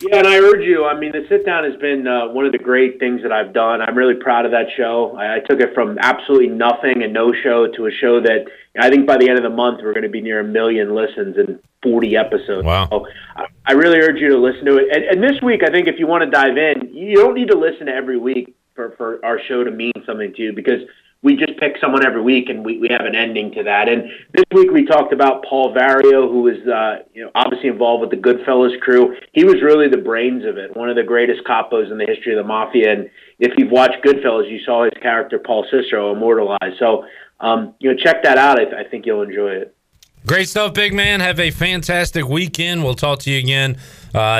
Yeah, and I urge you. I mean, the sit-down has been one of the great things that I've done. I'm really proud of that show. I took it from absolutely nothing and no show to a show that I think by the end of the month we're going to be near 1 million listens and 40 episodes. Wow. So I really urge you to listen to it. And this week, I think if you want to dive in, you don't need to listen to every week for our show to mean something to you, because we just pick someone every week and we have an ending to that. And this week we talked about Paul Varrio, who was obviously involved with the Goodfellas crew. He was really the brains of it, one of the greatest capos in the history of the mafia. And if you've watched Goodfellas, you saw his character, Paul Cicero, immortalized. So, check that out. I think you'll enjoy it. Great stuff, big man. Have a fantastic weekend. We'll talk to you again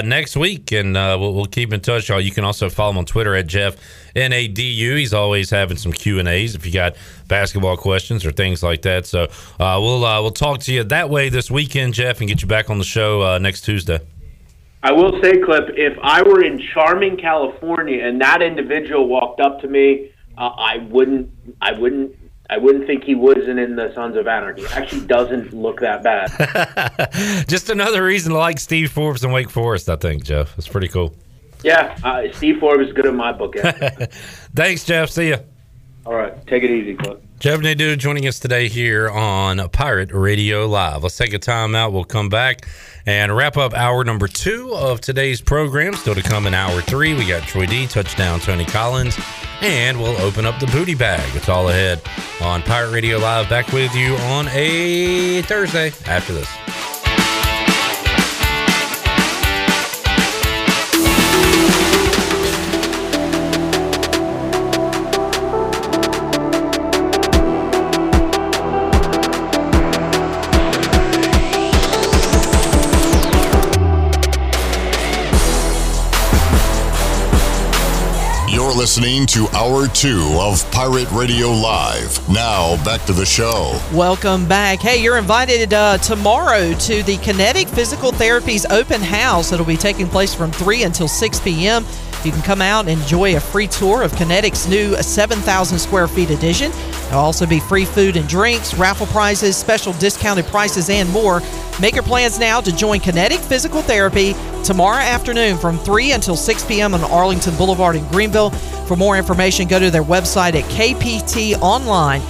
next week, and we'll keep in touch. You can also follow him on Twitter at Jeff Nadeau. He's always having some Q&As if you got basketball questions or things like that. So we'll talk to you that way this weekend, Jeff, and get you back on the show next Tuesday. I will say, Clip, if I were in charming California and that individual walked up to me, I wouldn't think he wasn't in the Sons of Anarchy. Actually doesn't look that bad. Just another reason to like Steve Forbes and Wake Forest, I think, Jeff. It's pretty cool. Yeah, Steve Forbes is good in my book. Thanks, Jeff. See ya. All right. Take it easy, Clip. Jeff Nadeau joining us today here on Pirate Radio Live. Let's take a time out. We'll come back and wrap up hour number 2 of today's program. Still to come in hour 3, we got Troy D, Touchdown Tony Collins, and we'll open up the booty bag. It's all ahead on Pirate Radio Live. Back with you on a Thursday after this. Listening to Hour 2 of Pirate Radio Live. Now, back to the show. Welcome back. Hey, you're invited tomorrow to the Kinetic Physical Therapy's open house. It'll be taking place from 3 until 6 p.m. You can come out and enjoy a free tour of Kinetic's new 7,000 square feet addition. There'll also be free food and drinks, raffle prizes, special discounted prices, and more. Make your plans now to join Kinetic Physical Therapy tomorrow afternoon from 3 until 6 p.m. on Arlington Boulevard in Greenville. For more information, go to their website at kptonline.com.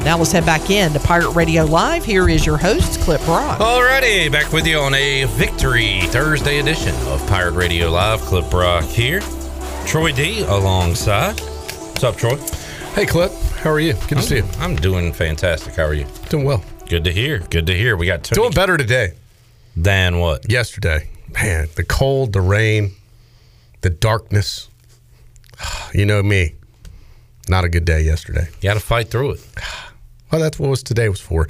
Now let's head back in to Pirate Radio Live. Here is your host, Clip Brock. Alrighty, back with you on a Victory Thursday edition of Pirate Radio Live. Clip Brock here. Troy D alongside. What's up, Troy? Hey, Clip. How are you? Good to see you. I'm doing fantastic. How are you? Doing well. Good to hear. Good to hear. We got Tony. Doing better today. Than what? Yesterday. Man, the cold, the rain, the darkness. You know me. Not a good day yesterday. You got to fight through it. Well, that's what today was for.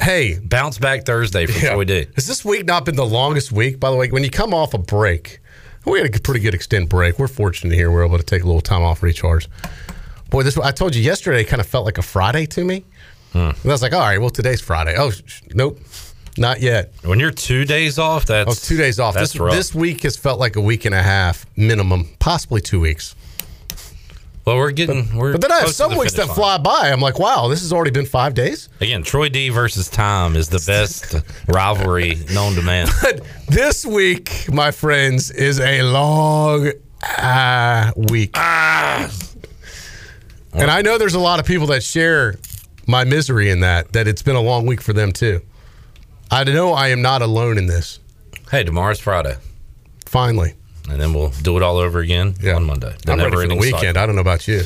Hey. Bounce back Thursday for Troy D. Has this week not been the longest week? By the way, when you come off a break, we had a pretty good extended break. We're fortunate here. We're able to take a little time off, recharge. Boy, this, I told you yesterday, kind of felt like a Friday to me. And I was like, all right, well, today's Friday. Oh, nope, not yet. When you're 2 days off, that's... I was 2 days off. That's rough. This week has felt like a week and a half minimum, possibly 2 weeks. Well, we're getting... But then I have some weeks that fly by. I'm like, wow, this has already been 5 days. Again, Troy D versus Tom is the best rivalry known to man. But this week, my friends, is a long week. And I know there's a lot of people that share my misery in that it's been a long week for them, too. I know I am not alone in this. Hey, tomorrow's Friday. Finally. And then we'll do it all over again on Monday. I'm ready for the weekend. Cycle. I don't know about you.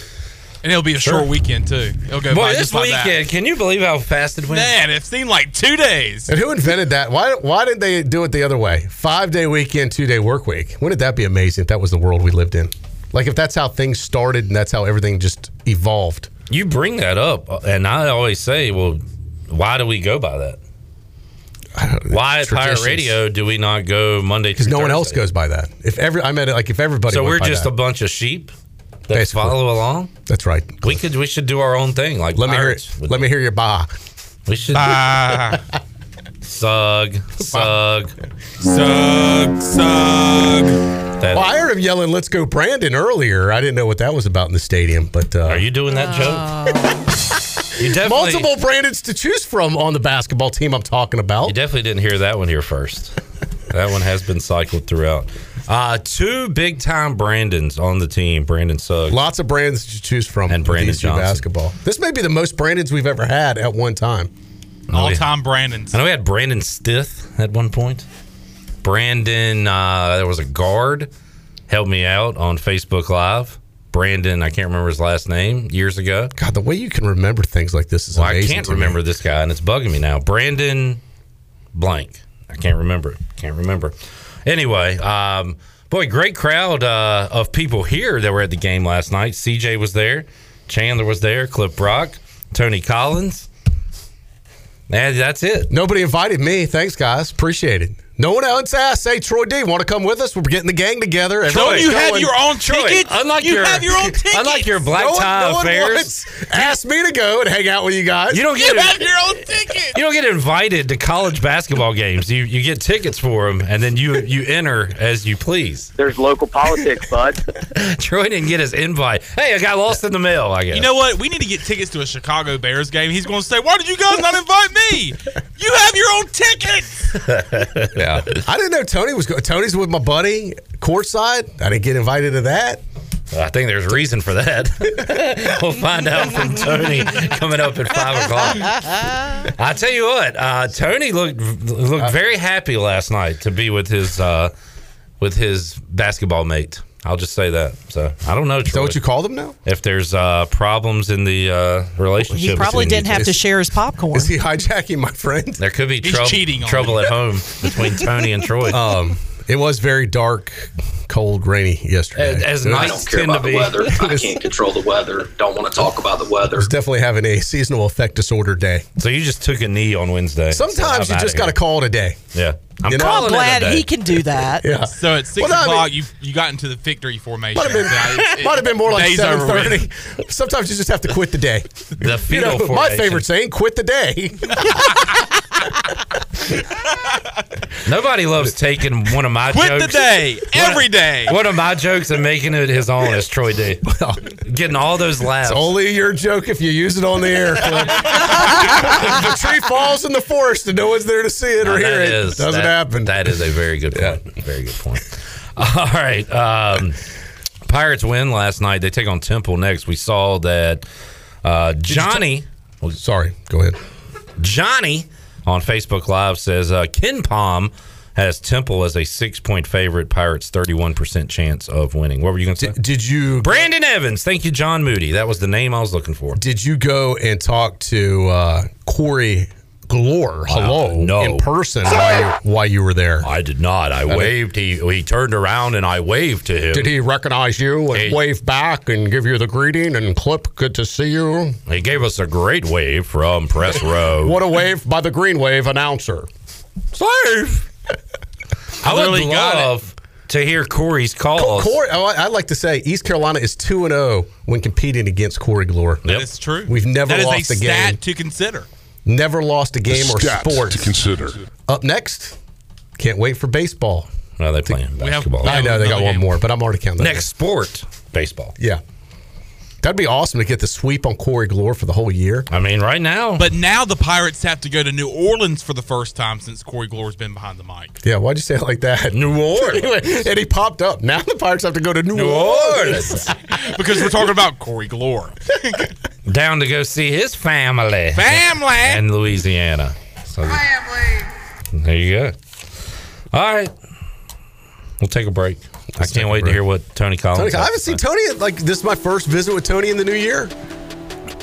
And it'll be a short weekend, too. It'll go by just like that. This weekend, can you believe how fast it went? Man, it seemed like 2 days. And who invented that? Why did they do it the other way? 5-day weekend, 2-day work week. Wouldn't that be amazing if that was the world we lived in? Like, if that's how things started and that's how everything just evolved. You bring that up, and I always say, well, why do we go by that? Why at Pirate Radio do we not go Monday? Because no one else goes by that. If everybody, so we're just a bunch of sheep that basically follow along. That's right. We should do our own thing. Like let me hear your bah. We should bah. Sug. Well, I heard him yelling, "Let's go, Brandon!" earlier. I didn't know what that was about in the stadium. But are you doing that joke? Multiple Brandons to choose from on the basketball team I'm talking about. You definitely didn't hear that one here first. That one has been cycled throughout. Two big-time Brandons on the team. Brandon Suggs. Lots of Brandons to choose from. And Brandon Johnson. Basketball. This may be the most Brandons we've ever had at one time. All-time Brandons. I know we had Brandon Stith at one point. Brandon, there was a guard, helped me out on Facebook Live. Brandon, I can't remember his last name, years ago. God, the way you can remember things like this is amazing. I can't remember this guy, and it's bugging me now. Brandon blank. I can't remember. Anyway, boy, great crowd of people here that were at the game last night. CJ was there. Chandler was there. Clip Brock. Tony Collins. And that's it. Nobody invited me. Thanks, guys. Appreciate it. No one else asked. Hey, Troy D, want to come with us? We're getting the gang together. Don't you have your own ticket? You have your own ticket. Unlike your black tie affairs. Asked me to go and hang out with you guys. You have your own ticket. You don't get invited to college basketball games. You get tickets for them, and then you enter as you please. There's local politics, bud. Troy didn't get his invite. Hey, I got lost in the mail, I guess. You know what? We need to get tickets to a Chicago Bears game. He's going to say, why did you guys not invite me? You have your own ticket. Yeah. I didn't know Tony was going. Tony's with my buddy, courtside. I didn't get invited to that. Well, I think there's a reason for that. We'll find out from Tony coming up at 5 o'clock. I tell you what, Tony looked very happy last night to be with his basketball mate. I'll just say that. So I don't know, Troy. Is that what you call them now? If there's problems in the relationship. He probably didn't have to share his popcorn. Is he hijacking my friend? There could be trouble at home between Tony and Troy. It was very dark, cold, rainy yesterday. As nights I don't care tend about to be. The weather. I can't control the weather. Don't want to talk about the weather. It's definitely having a seasonal affect disorder day. So you just took a knee on Wednesday. Sometimes you just got to call it a day. Yeah. I'm glad he can do that. Yeah. So at 6 o'clock, you got into the victory formation. Might have been more like 7:30. Sometimes you just have to quit the day. The fetal formation. My favorite saying, quit the day. Nobody loves taking one of my jokes. Quit the day. Every day. One of my jokes and making it his own is Troy D. Well, getting all those laughs. It's only your joke if you use it on the air. The tree falls in the forest and no one's there to see it or hear it. Doesn't happen. That is a very good point. Yeah. Very good point. All right. Pirates win last night. They take on Temple next. We saw that Johnny. Sorry. Go ahead. Johnny on Facebook Live says Ken Palm has Temple as a 6-point favorite. Pirates 31% chance of winning. What were you going to say? Did you Brandon Evans? Thank you, John Moody. That was the name I was looking for. Did you go and talk to Corey Glore, in person while you were there? I did not. I waved. He turned around and I waved to him. Did he recognize you and wave back and give you the greeting and Clip, good to see you? He gave us a great wave from Press Row. What a wave by the Green Wave announcer. Safe! I would love to hear Corey's calls. I like to say East Carolina is 2-0 when competing against Corey Glore. Yep. That's true. We've never lost a game. That is a stat to consider. Never lost a game or sport to consider. Up next, can't wait for baseball. No, they're playing basketball. I know, they got one more, but I'm already counting that. Next sport, baseball. Yeah. That'd be awesome to get the sweep on Corey Glore for the whole year. I mean, right now. But now the Pirates have to go to New Orleans for the first time since Corey Glore's been behind the mic. Yeah, why'd you say it like that? New Orleans. Anyway, and he popped up. Now the Pirates have to go to New Orleans. Because we're talking about Corey Glore. Down to go see his family. Family! In Louisiana. So family! There you go. All right. We'll take a break. I can't wait to hear what Tony Collins. I haven't seen Tony. Like, this is my first visit with Tony in the new year.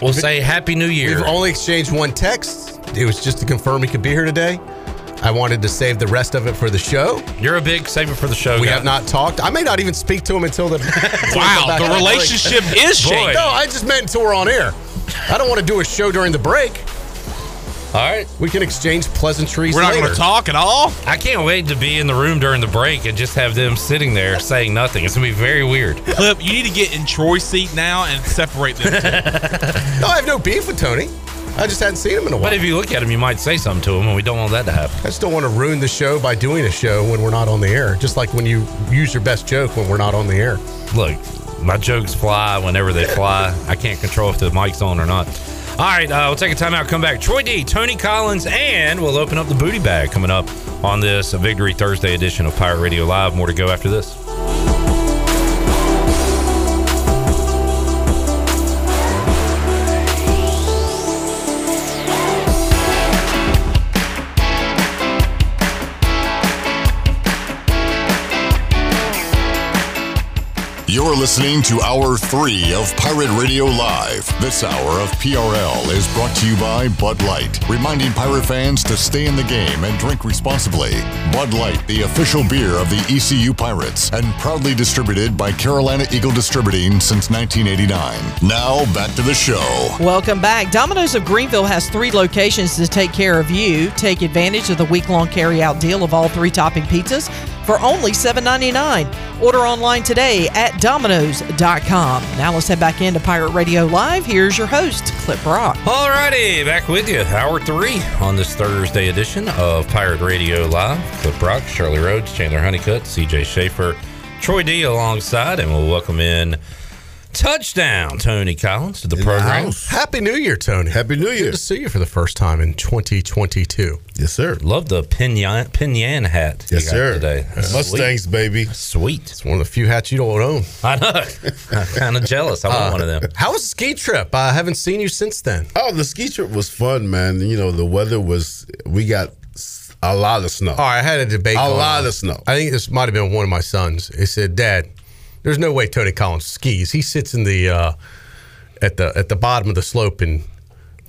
We'll say Happy New Year. We've only exchanged one text. It was just to confirm he could be here today. I wanted to save the rest of it for the show. You're a big save it for the show. We have not talked. I may not even speak to him until the wow. The relationship is shaking. No, I just meant until we're on air. I don't want to do a show during the break. All right. We can exchange pleasantries later. We're not going to talk at all? I can't wait to be in the room during the break and just have them sitting there saying nothing. It's going to be very weird. Clip, you need to get in Troy's seat now and separate them two. No, I have no beef with Tony. I just hadn't seen him in a while. But if you look at him, you might say something to him, and we don't want that to happen. I just don't want to ruin the show by doing a show when we're not on the air, just like when you use your best joke when we're not on the air. Look, my jokes fly whenever they fly. I can't control if the mic's on or not. All right, we'll take a timeout, come back. Troy D, Tony Collins, and we'll open up the booty bag coming up on this Victory Thursday edition of Pirate Radio Live. More to go after this. You're listening to Hour 3 of Pirate Radio Live. This hour of PRL is brought to you by Bud Light, reminding Pirate fans to stay in the game and drink responsibly. Bud Light, the official beer of the ECU Pirates, and proudly distributed by Carolina Eagle Distributing since 1989. Now, back to the show. Welcome back. Domino's of Greenville has 3 locations to take care of you. Take advantage of the week-long carry-out deal of all 3 topping pizzas for only $7.99. Order online today at Domino's.com. Now let's head back into Pirate Radio Live. Here's your host, Clip Brock. All righty, back with you. Hour 3 on this Thursday edition of Pirate Radio Live. Clip Brock, Shirley Rhodes, Chandler Honeycutt, CJ Schaefer, Troy D alongside, and we'll welcome in Touchdown Tony Collins to the program. Happy New Year, Tony. Happy New Year. Good to see you for the first time in 2022. Yes, sir. Love the pinyon hat you got today. That's Mustangs, sweet. Baby. That's sweet. It's one of the few hats you don't own. I know. I'm kind of jealous. I want one of them. How was the ski trip? I haven't seen you since then. Oh, the ski trip was fun, man. You know, the weather was, we got a lot of snow. All right, I had a debate. A lot of snow. I think this might have been one of my sons. He said, Dad, there's no way Tony Collins skis. He sits in the at the bottom of the slope and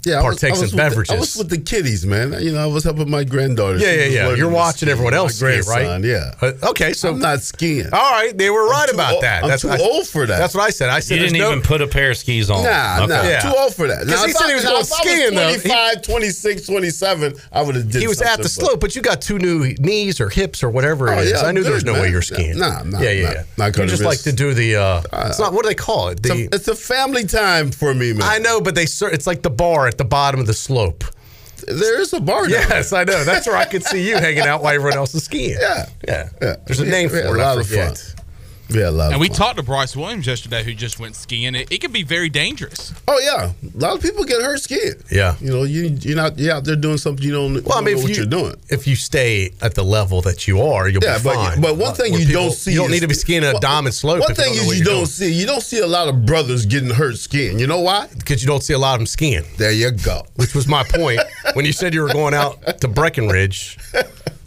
partakes in beverages. I was with the kiddies, man. You know, I was helping my granddaughter. Yeah. You're watching everyone else ski, right? Yeah. Okay, so I'm not skiing. All right, they were right about that. I'm too old for that. That's what I said. I said you didn't even put a pair of skis on. Nah, too old for that. Because he said he was going skiing though. 25, 26, 27, I would have did. He was at the slope, but you got 2 new knees or hips or whatever it is. I knew there was no way you're skiing. Nah. Yeah. You just like to do the. It's not. What do they call it? It's a family time for me, man. I know, but it's like the bar at the bottom of the slope. There is a bar down there. Yes, I know. That's where I could see you hanging out while everyone else is skiing. Yeah. There's a name for it. A lot of fun. Yeah, a lot of fun. And we talked to Bryce Williams yesterday, who just went skiing. It can be very dangerous. Oh, yeah. A lot of people get hurt skiing. Yeah. You know, you're out there doing something you don't know what you're doing. If you stay at the level that you are, you'll be fine. But one thing you don't see. You don't need to be skiing a diamond slope. One thing is you don't see a lot of brothers getting hurt skiing. You know why? Because you don't see a lot of them skiing. There you go. Which was my point when you said you were going out to Breckenridge.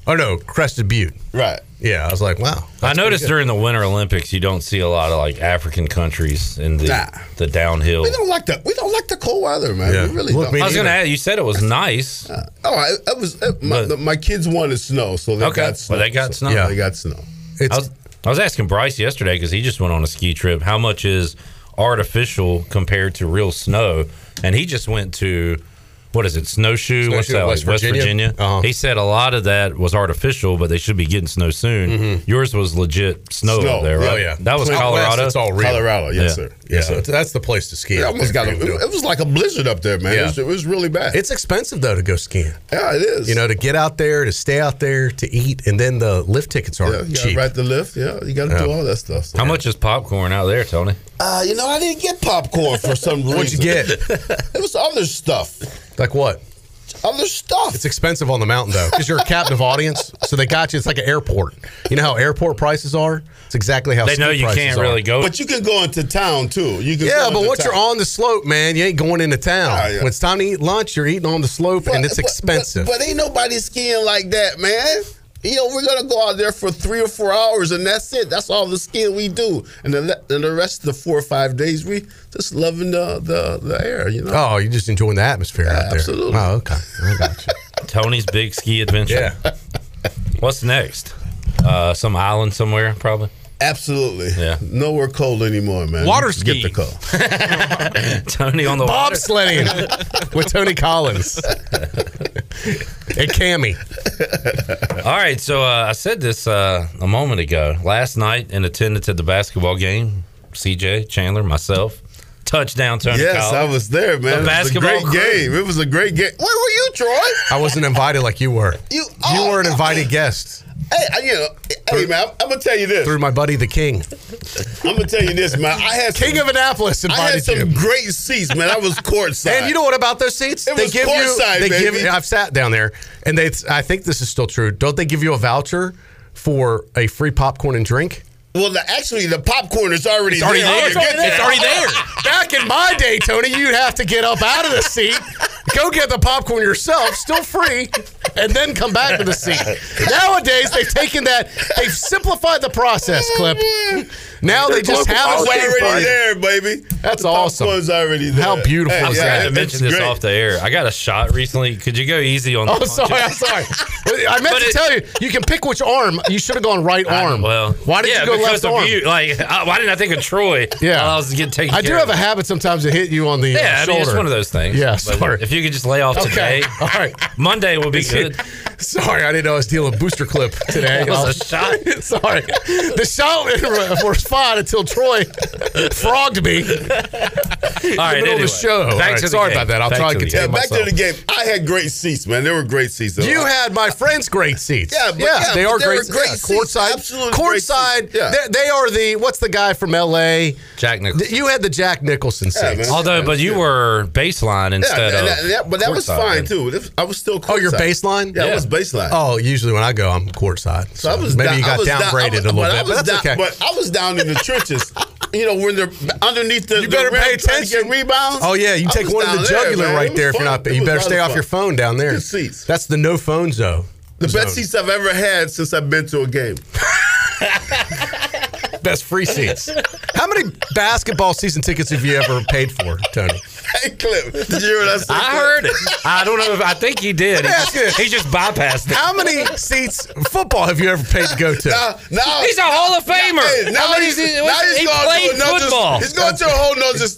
Oh, no, Crested Butte. Right. Yeah, I was like, wow. I noticed during the Winter Olympics, you don't see a lot of like African countries in the downhill. We don't like the cold weather, man. Yeah. We really don't. I was going to ask, you said it was nice. My kids wanted snow, so they got snow. Well, they got snow. Yeah, they got snow. I was asking Bryce yesterday because he just went on a ski trip. How much is artificial compared to real snow? And he just went to what is it, Snowshoe? What's that? West Virginia. Uh-huh. He said a lot of that was artificial, but they should be getting snow soon. Mm-hmm. Yours was legit snow up there, right? Oh, yeah. That was Colorado. It's all real. Colorado, yes, yeah. Sir. Yes, yeah. Sir. That's the place to ski. It was like a blizzard up there, man. Yeah. It was really bad. It's expensive, though, to go skiing. Yeah, it is. You know, to get out there, to stay out there, to eat, and then the lift tickets aren't cheap. Right, the lift. Yeah, you got to do all that stuff. So. How much is popcorn out there, Tony? You know, I didn't get popcorn for some reason. What'd you get? It was other stuff. Like what? Other stuff. It's expensive on the mountain, though, because you're a captive audience, so they got you. It's like an airport. You know how airport prices are? It's exactly how they know you can't really go. But you can go into town, too. But once you're on the slope, man, you ain't going into town. Oh, yeah. When it's time to eat lunch, you're eating on the slope, and it's expensive. But ain't nobody skiing like that, man. You know, we're going to go out there for 3 or 4 hours, and that's it. That's all the skiing we do. And the rest of the 4 or 5 days, we just loving the air, you know. Oh, you're just enjoying the atmosphere out there. Absolutely. Oh, okay. I got you. Tony's big ski adventure. Yeah. What's next? Some island somewhere, probably? Absolutely. Yeah. Nowhere cold anymore, man. Water skiing. Get the cold. Tony on the water. Bobsledding with Tony Collins. And Cammy. All right, so I said this a moment ago. Last night in attendance at the basketball game, CJ, Chandler, myself, Touchdown Tony Collins. Yes, I was there, man. It was a great game. Where were you, Troy? I wasn't invited like you were. You were an invited guest. Hey, man, I'm going to tell you this. Through my buddy, the King. I'm going to tell you this, man. I had of Annapolis invited I had some great seats, man. I was courtside. And you know what about those seats? I've sat down there, and I think this is still true. Don't they give you a voucher for a free popcorn and drink? Well, the popcorn is already there. It's already there. Back in my day, Tony, you'd have to get up out of the seat, go get the popcorn yourself, still free, and then come back to the seat. Nowadays, they've simplified the process, Clip. Now they just have it already there, baby. That's awesome. The popcorn's already there. How beautiful is that? I had to mention this off the air. I got a shot recently. Could you go easy on the sorry. I meant to tell you, you can pick which arm. You should have gone right arm. Well, why did you go left arm? Why didn't I think of Troy? Yeah. I was getting taken care of. I do have a habit sometimes to hit you on the shoulder. It's one of those things. Yeah, sorry. If you could just lay off today. All right. Monday will be good. Sorry, I didn't know I was dealing booster clip today. It was a shot. Sorry. The shot was fine until Troy frogged me. All right, anyway. The show. Sorry about that. I'll try to continue myself. Back to the game. I had great seats, man. There were great seats. You had my friend's great seats. Yeah, they are great seats. Courtside. Absolutely great seats. Courtside. Yeah. They are what's the guy from L.A.? Jack Nicholson. You had the Jack Nicholson seats. Yeah, but you were baseline instead of but that was fine, too. I was still courtside. Oh, your baseline? Yeah, I was baseline. Oh, usually when I go, I'm courtside. So maybe you got downgraded a little bit, but that's okay. But I was down in the trenches. You know, when they're underneath the, you better pay attention. Rebounds. Oh yeah, you take one in the jugular right there if you're not. You better stay off your phone down there. Good seats. That's the no phone zone. The best seats I've ever had since I've been to a game. Best free seats. How many basketball season tickets have you ever paid for, Tony? Hey, Clip, did you hear what I said? I heard it. I don't know. I think he did. He just bypassed it. How many seats football have you ever paid to go to? Now, he's a Hall of Famer. Now he's going to football. He's going to a whole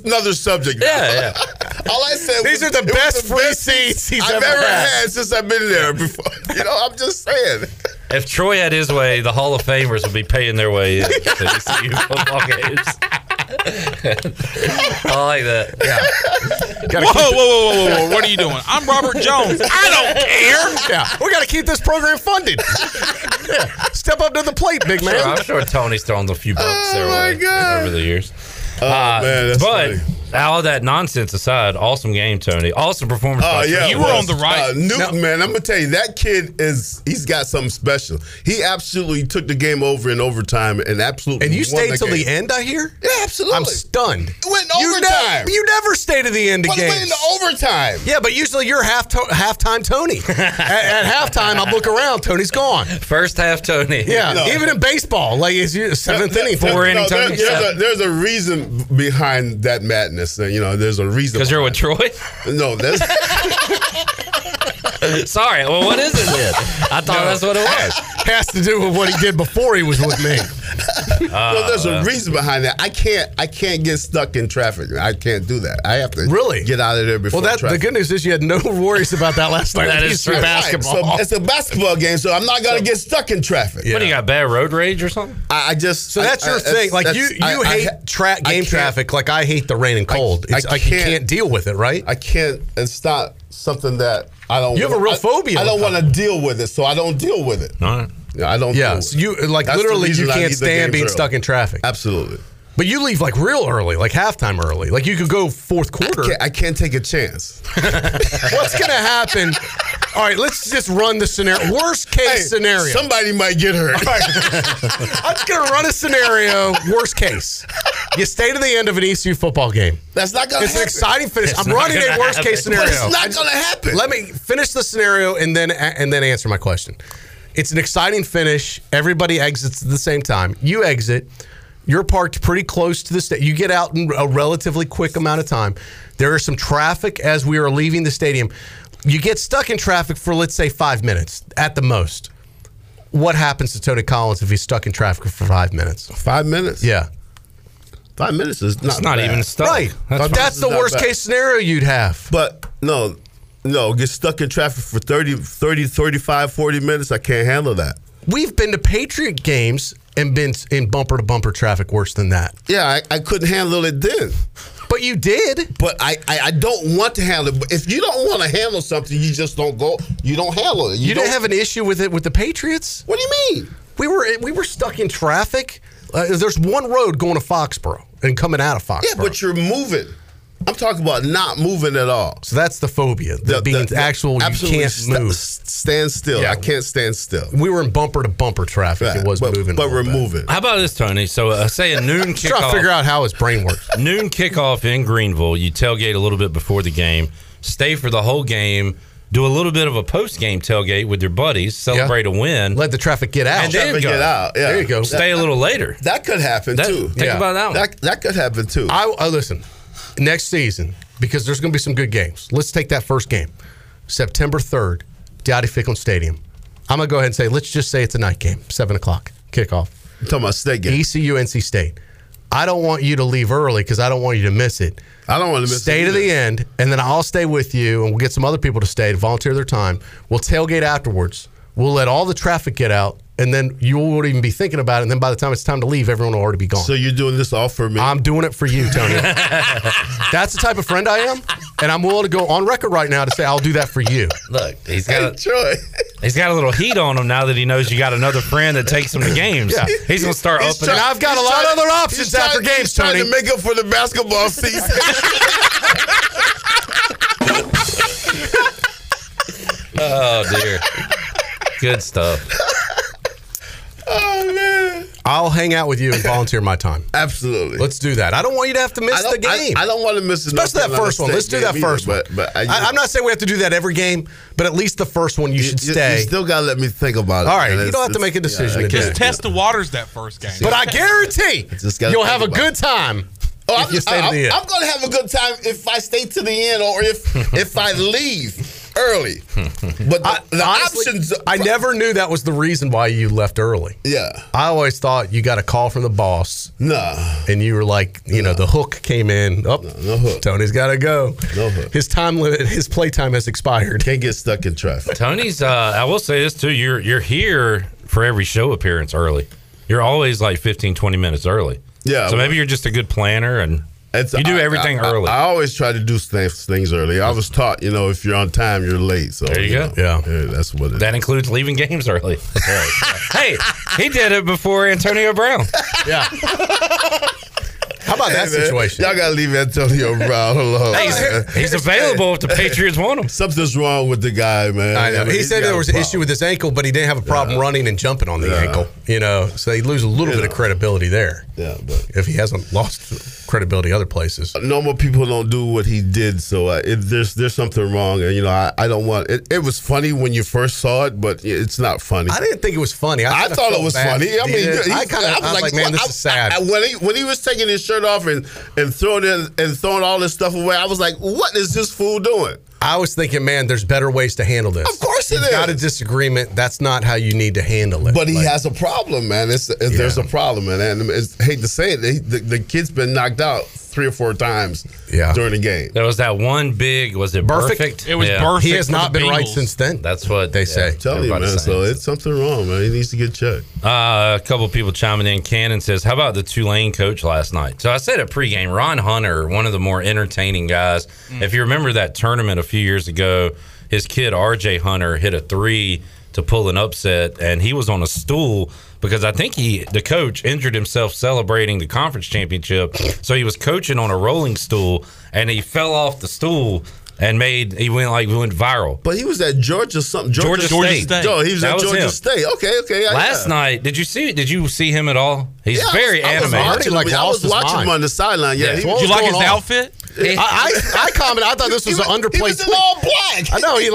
another subject. Yeah, yeah. All I said was, these are the best free seats he's ever had since I've been there before. You know, I'm just saying. If Troy had his way, the Hall of Famers would be paying their way in to ECU football games. I like that. Yeah. Whoa. What are you doing? I'm Robert Jones. I don't care. Yeah. We got to keep this program funded. Yeah. Step up to the plate, big man. I'm sure Tony's thrown a few bucks over the years. Oh, man, that's funny. All of that nonsense aside, awesome game, Tony. Awesome performance. You were on the right. Newton, man, I'm going to tell you, that kid he's got something special. He absolutely took the game over in overtime and absolutely won. And you stayed till the end, I hear? Yeah, absolutely. I'm stunned. It went in overtime. You never stay to the end of games. It went into overtime. Yeah, but usually you're halftime Tony. At halftime, I look around, Tony's gone. First half Tony. Yeah, even in baseball, like it's seventh inning. Four inning Tony. There's a reason behind that madness. You know, there's a reason. Because you're with Troy? No, that's... Sorry. Well, what is it then? I thought that's what it was. Has to do with what he did before he was with me. Well, there's a reason behind that. I can't get stuck in traffic. I can't do that. I have to really get out of there before traffic. Well, the good news is you had no worries about that last night. That is true. Basketball. Right. So it's a basketball game, so I'm not going to get stuck in traffic. Yeah. What, do you got bad road rage or something? So that's your thing. Like you hate game traffic like I hate the rain and cold. It's like you can't deal with it, right? I can't. It's not something that I don't. You have a real phobia. I don't want to deal with it, so I don't deal with it. All right. I don't. Yeah, so you like that's literally you can't stand being stuck in traffic. Absolutely. But you leave like real early, like halftime early. Like you could go fourth quarter. I can't take a chance. What's gonna happen? All right, let's just run the scenario. Worst case scenario. Somebody might get hurt. All right. I'm just gonna run a scenario. Worst case. You stay to the end of an ECU football game. That's not gonna happen. It's an exciting finish. I'm running a worst case scenario. But it's not gonna happen. Let me finish the scenario and then answer my question. It's an exciting finish. Everybody exits at the same time. You exit. You're parked pretty close to the stadium. You get out in a relatively quick amount of time. There is some traffic as we are leaving the stadium. You get stuck in traffic for, let's say, 5 minutes at the most. What happens to Tony Collins if he's stuck in traffic for 5 minutes? 5 minutes? Yeah. 5 minutes is not even stuck. Right. That's the worst case scenario you'd have. But, no, get stuck in traffic for 35, 40 minutes. I can't handle that. We've been to Patriot games and been in bumper-to-bumper traffic worse than that. Yeah, I couldn't handle it then. But you did. But I don't want to handle it. But if you don't want to handle something, you just don't go. You don't handle it. You didn't have an issue with it with the Patriots? What do you mean? We were stuck in traffic. There's one road going to Foxborough and coming out of Foxborough. Yeah, but you're moving. I'm talking about not moving at all. So that's the phobia. You can't move. Stand still. Yeah. I can't stand still. We were in bumper-to-bumper traffic. Right. It was moving. But we're moving. How about this, Tony? So say a noon kickoff. Trying to figure out how his brain works. Noon kickoff in Greenville. You tailgate a little bit before the game. Stay for the whole game. Do a little bit of a post-game tailgate with your buddies. Celebrate a win. Let the traffic get out. And then get out. Yeah. There you go. Stay a little later. That could happen, too. Think about that one. That could happen, too. Listen. Next season, because there's going to be some good games. Let's take that first game. September 3rd, Dowdy-Ficklin Stadium. I'm going to go ahead and say, let's just say it's a night game, 7 o'clock kickoff. You're talking about state game. ECU, NC State. I don't want you to leave early because I don't want you to miss it. I don't want to miss it. Stay to the end, and then I'll stay with you, and we'll get some other people to stay to volunteer their time. We'll tailgate afterwards. We'll let all the traffic get out, and then you won't even be thinking about it. And then by the time it's time to leave, everyone will already be gone. So you're doing this all for me? I'm doing it for you, Tony. That's the type of friend I am, and I'm willing to go on record right now to say I'll do that for you. Look, he's got a little heat on him now that he knows you got another friend that takes him to games. Yeah. He's going to start opening up. And I've got a lot of other options after games, Tony. He's trying to make up for the basketball season. Oh, dear. Good stuff. Oh, man. I'll hang out with you and volunteer my time. Absolutely. Let's do that. I don't want you to have to miss the game. I don't want to miss it. Especially that first one. Let's do that first one. But I'm not saying we have to do that every game, but at least the first one you should stay. You still got to let me think about it. All right. You don't have to make a decision. Just test the waters that first game. But I guarantee you'll have a good time. I'm going to have a good time if I stay to the end or if I leave early. But honestly, options. I never knew that was the reason why you left early. Yeah. I always thought you got a call from the boss. No. And you were like, the hook came in. Oh, no hook. Tony's got to go. No hook. His time limit, his playtime has expired. Can't get stuck in traffic. Tony's, I will say this too, you're here for every show appearance early. You're always like 15, 20 minutes early. Yeah. So maybe you're just a good planner and... you do everything early. I always try to do things early. I was taught, if you're on time, you're late. So there you go. Yeah, that's what it is. That includes leaving games early. Hey, he did it before Antonio Brown. Yeah. How about that situation? Y'all got to leave Antonio Brown alone. He's available if the Patriots want him. Something's wrong with the guy, man. I know. I mean, he said there was an issue with his ankle, but he didn't have a problem running and jumping on the ankle. So he loses a little bit of credibility there. Yeah, but if he hasn't lost credibility other places, normal people don't do what he did. So there's something wrong. And I don't want it. It was funny when you first saw it, but it's not funny. I didn't think it was funny. I thought it was funny. I mean, I was like, man, this is sad. When he was taking his shirt off and throwing all this stuff away, I was like, what is this fool doing? I was thinking, man, there's better ways to handle this. Of course it is. You've got a disagreement. That's not how you need to handle it. But he has a problem, man. There's a problem, man. And I hate to say it, the kid's been knocked out 3 or 4 times during the game. There was that one big, was it perfect? It was perfect. He has not been right since then. That's what they say. I'm telling you, man. So it's something wrong, man. He needs to get checked. A couple people chiming in. Cannon says, how about the Tulane coach last night? So I said at pregame, Ron Hunter, one of the more entertaining guys. If you remember that tournament a few years ago, his kid RJ Hunter hit a 3 to pull an upset, and he was on a stool because I think the coach injured himself celebrating the conference championship, so he was coaching on a rolling stool and he fell off the stool and went viral. But he was at Georgia something. Georgia State. No, he was at Georgia State. Okay. Last night, did you see him at all? He's very animated. I was watching him on the sideline. Yeah. Did you like his outfit? I commented. I thought this was an underplayed. He was in all black. I know. I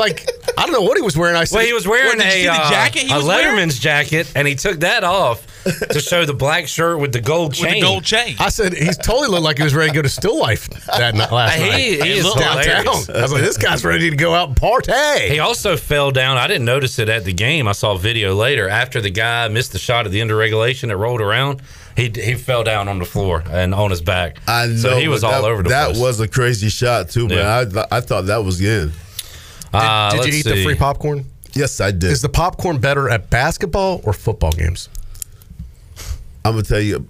don't know what he was wearing. I said, well, he was wearing a Letterman's jacket, and he took that off to show the black shirt with the gold chain. I said, he totally looked like he was ready to go to Still Life that last night. He is downtown. I was like, this guy's ready to go out and party. He also fell down. I didn't notice it at the game. I saw a video later after the guy missed the shot at the end of regulation that rolled around. He fell down on the floor and on his back. I know. So he was all over the place. That was a crazy shot, too, man. Yeah. I thought that was good. Did you eat the free popcorn? Yes, I did. Is the popcorn better at basketball or football games? I'm going to tell you,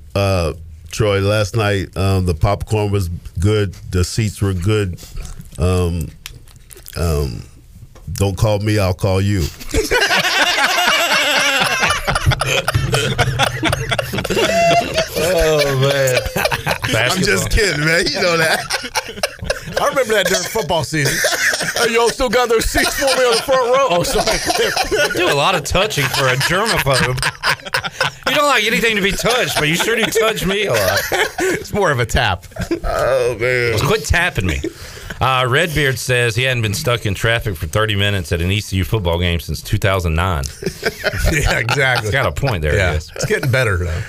Troy, last night the popcorn was good. The seats were good. Don't call me, I'll call you. Oh, man. Basketball. I'm just kidding, man. You know that. I remember that during football season. Hey, y'all still got those seats for me on the front row? Oh, sorry. You do a lot of touching for a germaphobe. You don't like anything to be touched, but you sure do touch me a lot. It's more of a tap. Oh, man. Quit tapping me. Redbeard says he hadn't been stuck in traffic for 30 minutes at an ECU football game since 2009. Yeah, exactly. He's got a point there, I guess. It's getting better, though.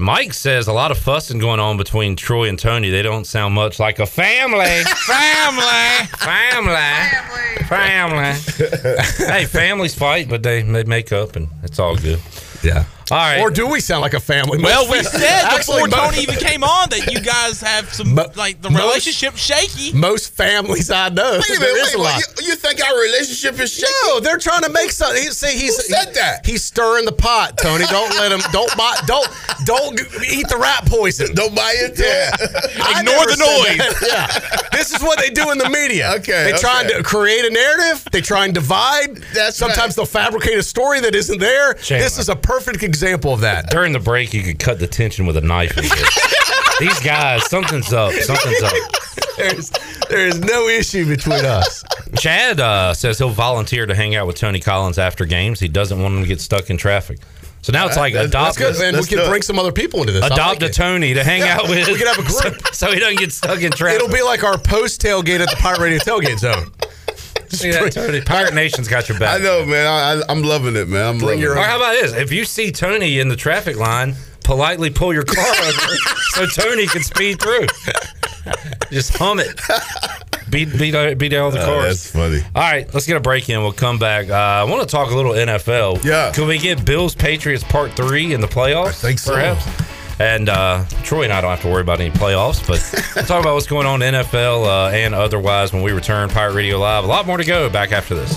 Mike says a lot of fussing going on between Troy and Tony. They don't sound much like a family. Family. Hey, families fight, but they make up, and it's all good. Yeah. All right. Or do we sound like a family? Well, we said before Tony even came on that you guys have some, the relationship shaky. Most families I know. Wait a minute. You think our relationship is shaky? No, they're trying to make something. He's stirring the pot, Tony. Don't let him. Don't eat the rat poison. Don't buy it. Yeah. Ignore the noise. Yeah. This is what they do in the media. Okay. They're trying to create a narrative. They try and divide. Sometimes they'll fabricate a story that isn't there. Chandler. This is a perfect example of that. During the break, you could cut the tension with a knife. These guys, something's up. There is no issue between us. Chad says he'll volunteer to hang out with Tony Collins after games. He doesn't want him to get stuck in traffic. So now it's like adopt. That's good, man. We can bring some other people into this. Adopt a Tony to hang out with. We can have a group so he doesn't get stuck in traffic. It'll be like our post tailgate at the Pirate Radio tailgate zone. See that, Tony? Pirate Nation's got your back. I know, man. I'm loving it, man. Or how about this? If you see Tony in the traffic line, politely pull your car over so Tony can speed through. Just hum it. Beat down the cars. That's funny. All right, let's get a break in. We'll come back. I want to talk a little NFL. Yeah. Can we get Bills-Patriots Part 3 in the playoffs? I think so. Perhaps. And Troy and I don't have to worry about any playoffs, but we'll talk about what's going on in NFL and otherwise when we return. Pirate Radio Live. A lot more to go back after this.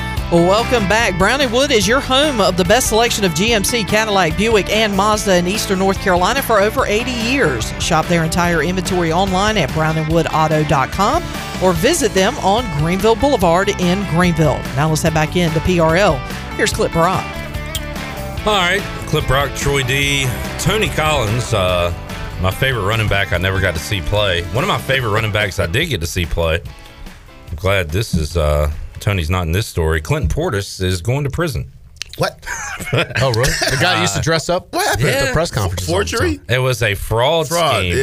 Welcome back. Brown & Wood is your home of the best selection of GMC, Cadillac, Buick, and Mazda in Eastern North Carolina for over 80 years. Shop their entire inventory online at brownandwoodauto.com or visit them on Greenville Boulevard in Greenville. Now let's head back into PRL. Here's Clip Brock. All right. Clip Brock, Troy D. Tony Collins My favorite running back I never got to see play. One of my favorite running backs I did get to see play. I'm glad this is Tony's not in this story. Clinton Portis is going to prison. What? Oh, really? The guy used to dress up? What happened? Yeah. The press conference. Forgery? It was a fraud scheme.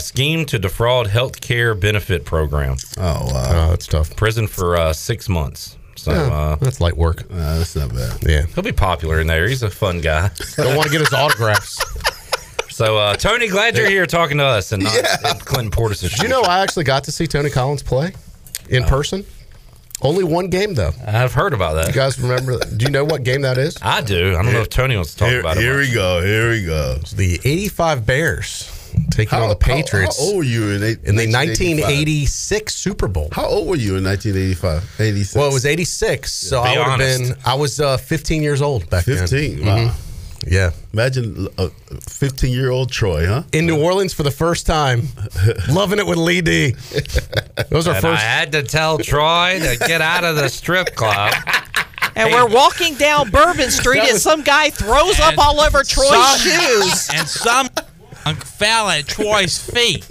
Scheme to defraud health care benefit program. Oh, wow. Oh, that's tough. Prison for 6 months. So that's light work. That's not bad. Yeah. He'll be popular in there. He's a fun guy. Don't want to get his autographs. So, Tony, glad you're here talking to us and not Clinton Portis. Did you know I actually got to see Tony Collins play in person? Only one game, though. I've heard about that. You guys remember? Do you know what game that is? I do. I don't know if Tony wants to talk about it. Here we go. Here we go. It's the 85 Bears taking on the Patriots. How old were you in the 1986 Super Bowl? How old were you in 1985? 86? Well, it was 86, so I would have been. I was 15 years old back then. 15? Wow. Mm-hmm. Yeah. Imagine a 15-year-old Troy, huh? In New Orleans for the first time. Loving it with Lee D. Those are first. I had to tell Troy to get out of the strip club. And we're walking down Bourbon Street and some guy throws up all over Troy's shoes. And some fell at Troy's feet.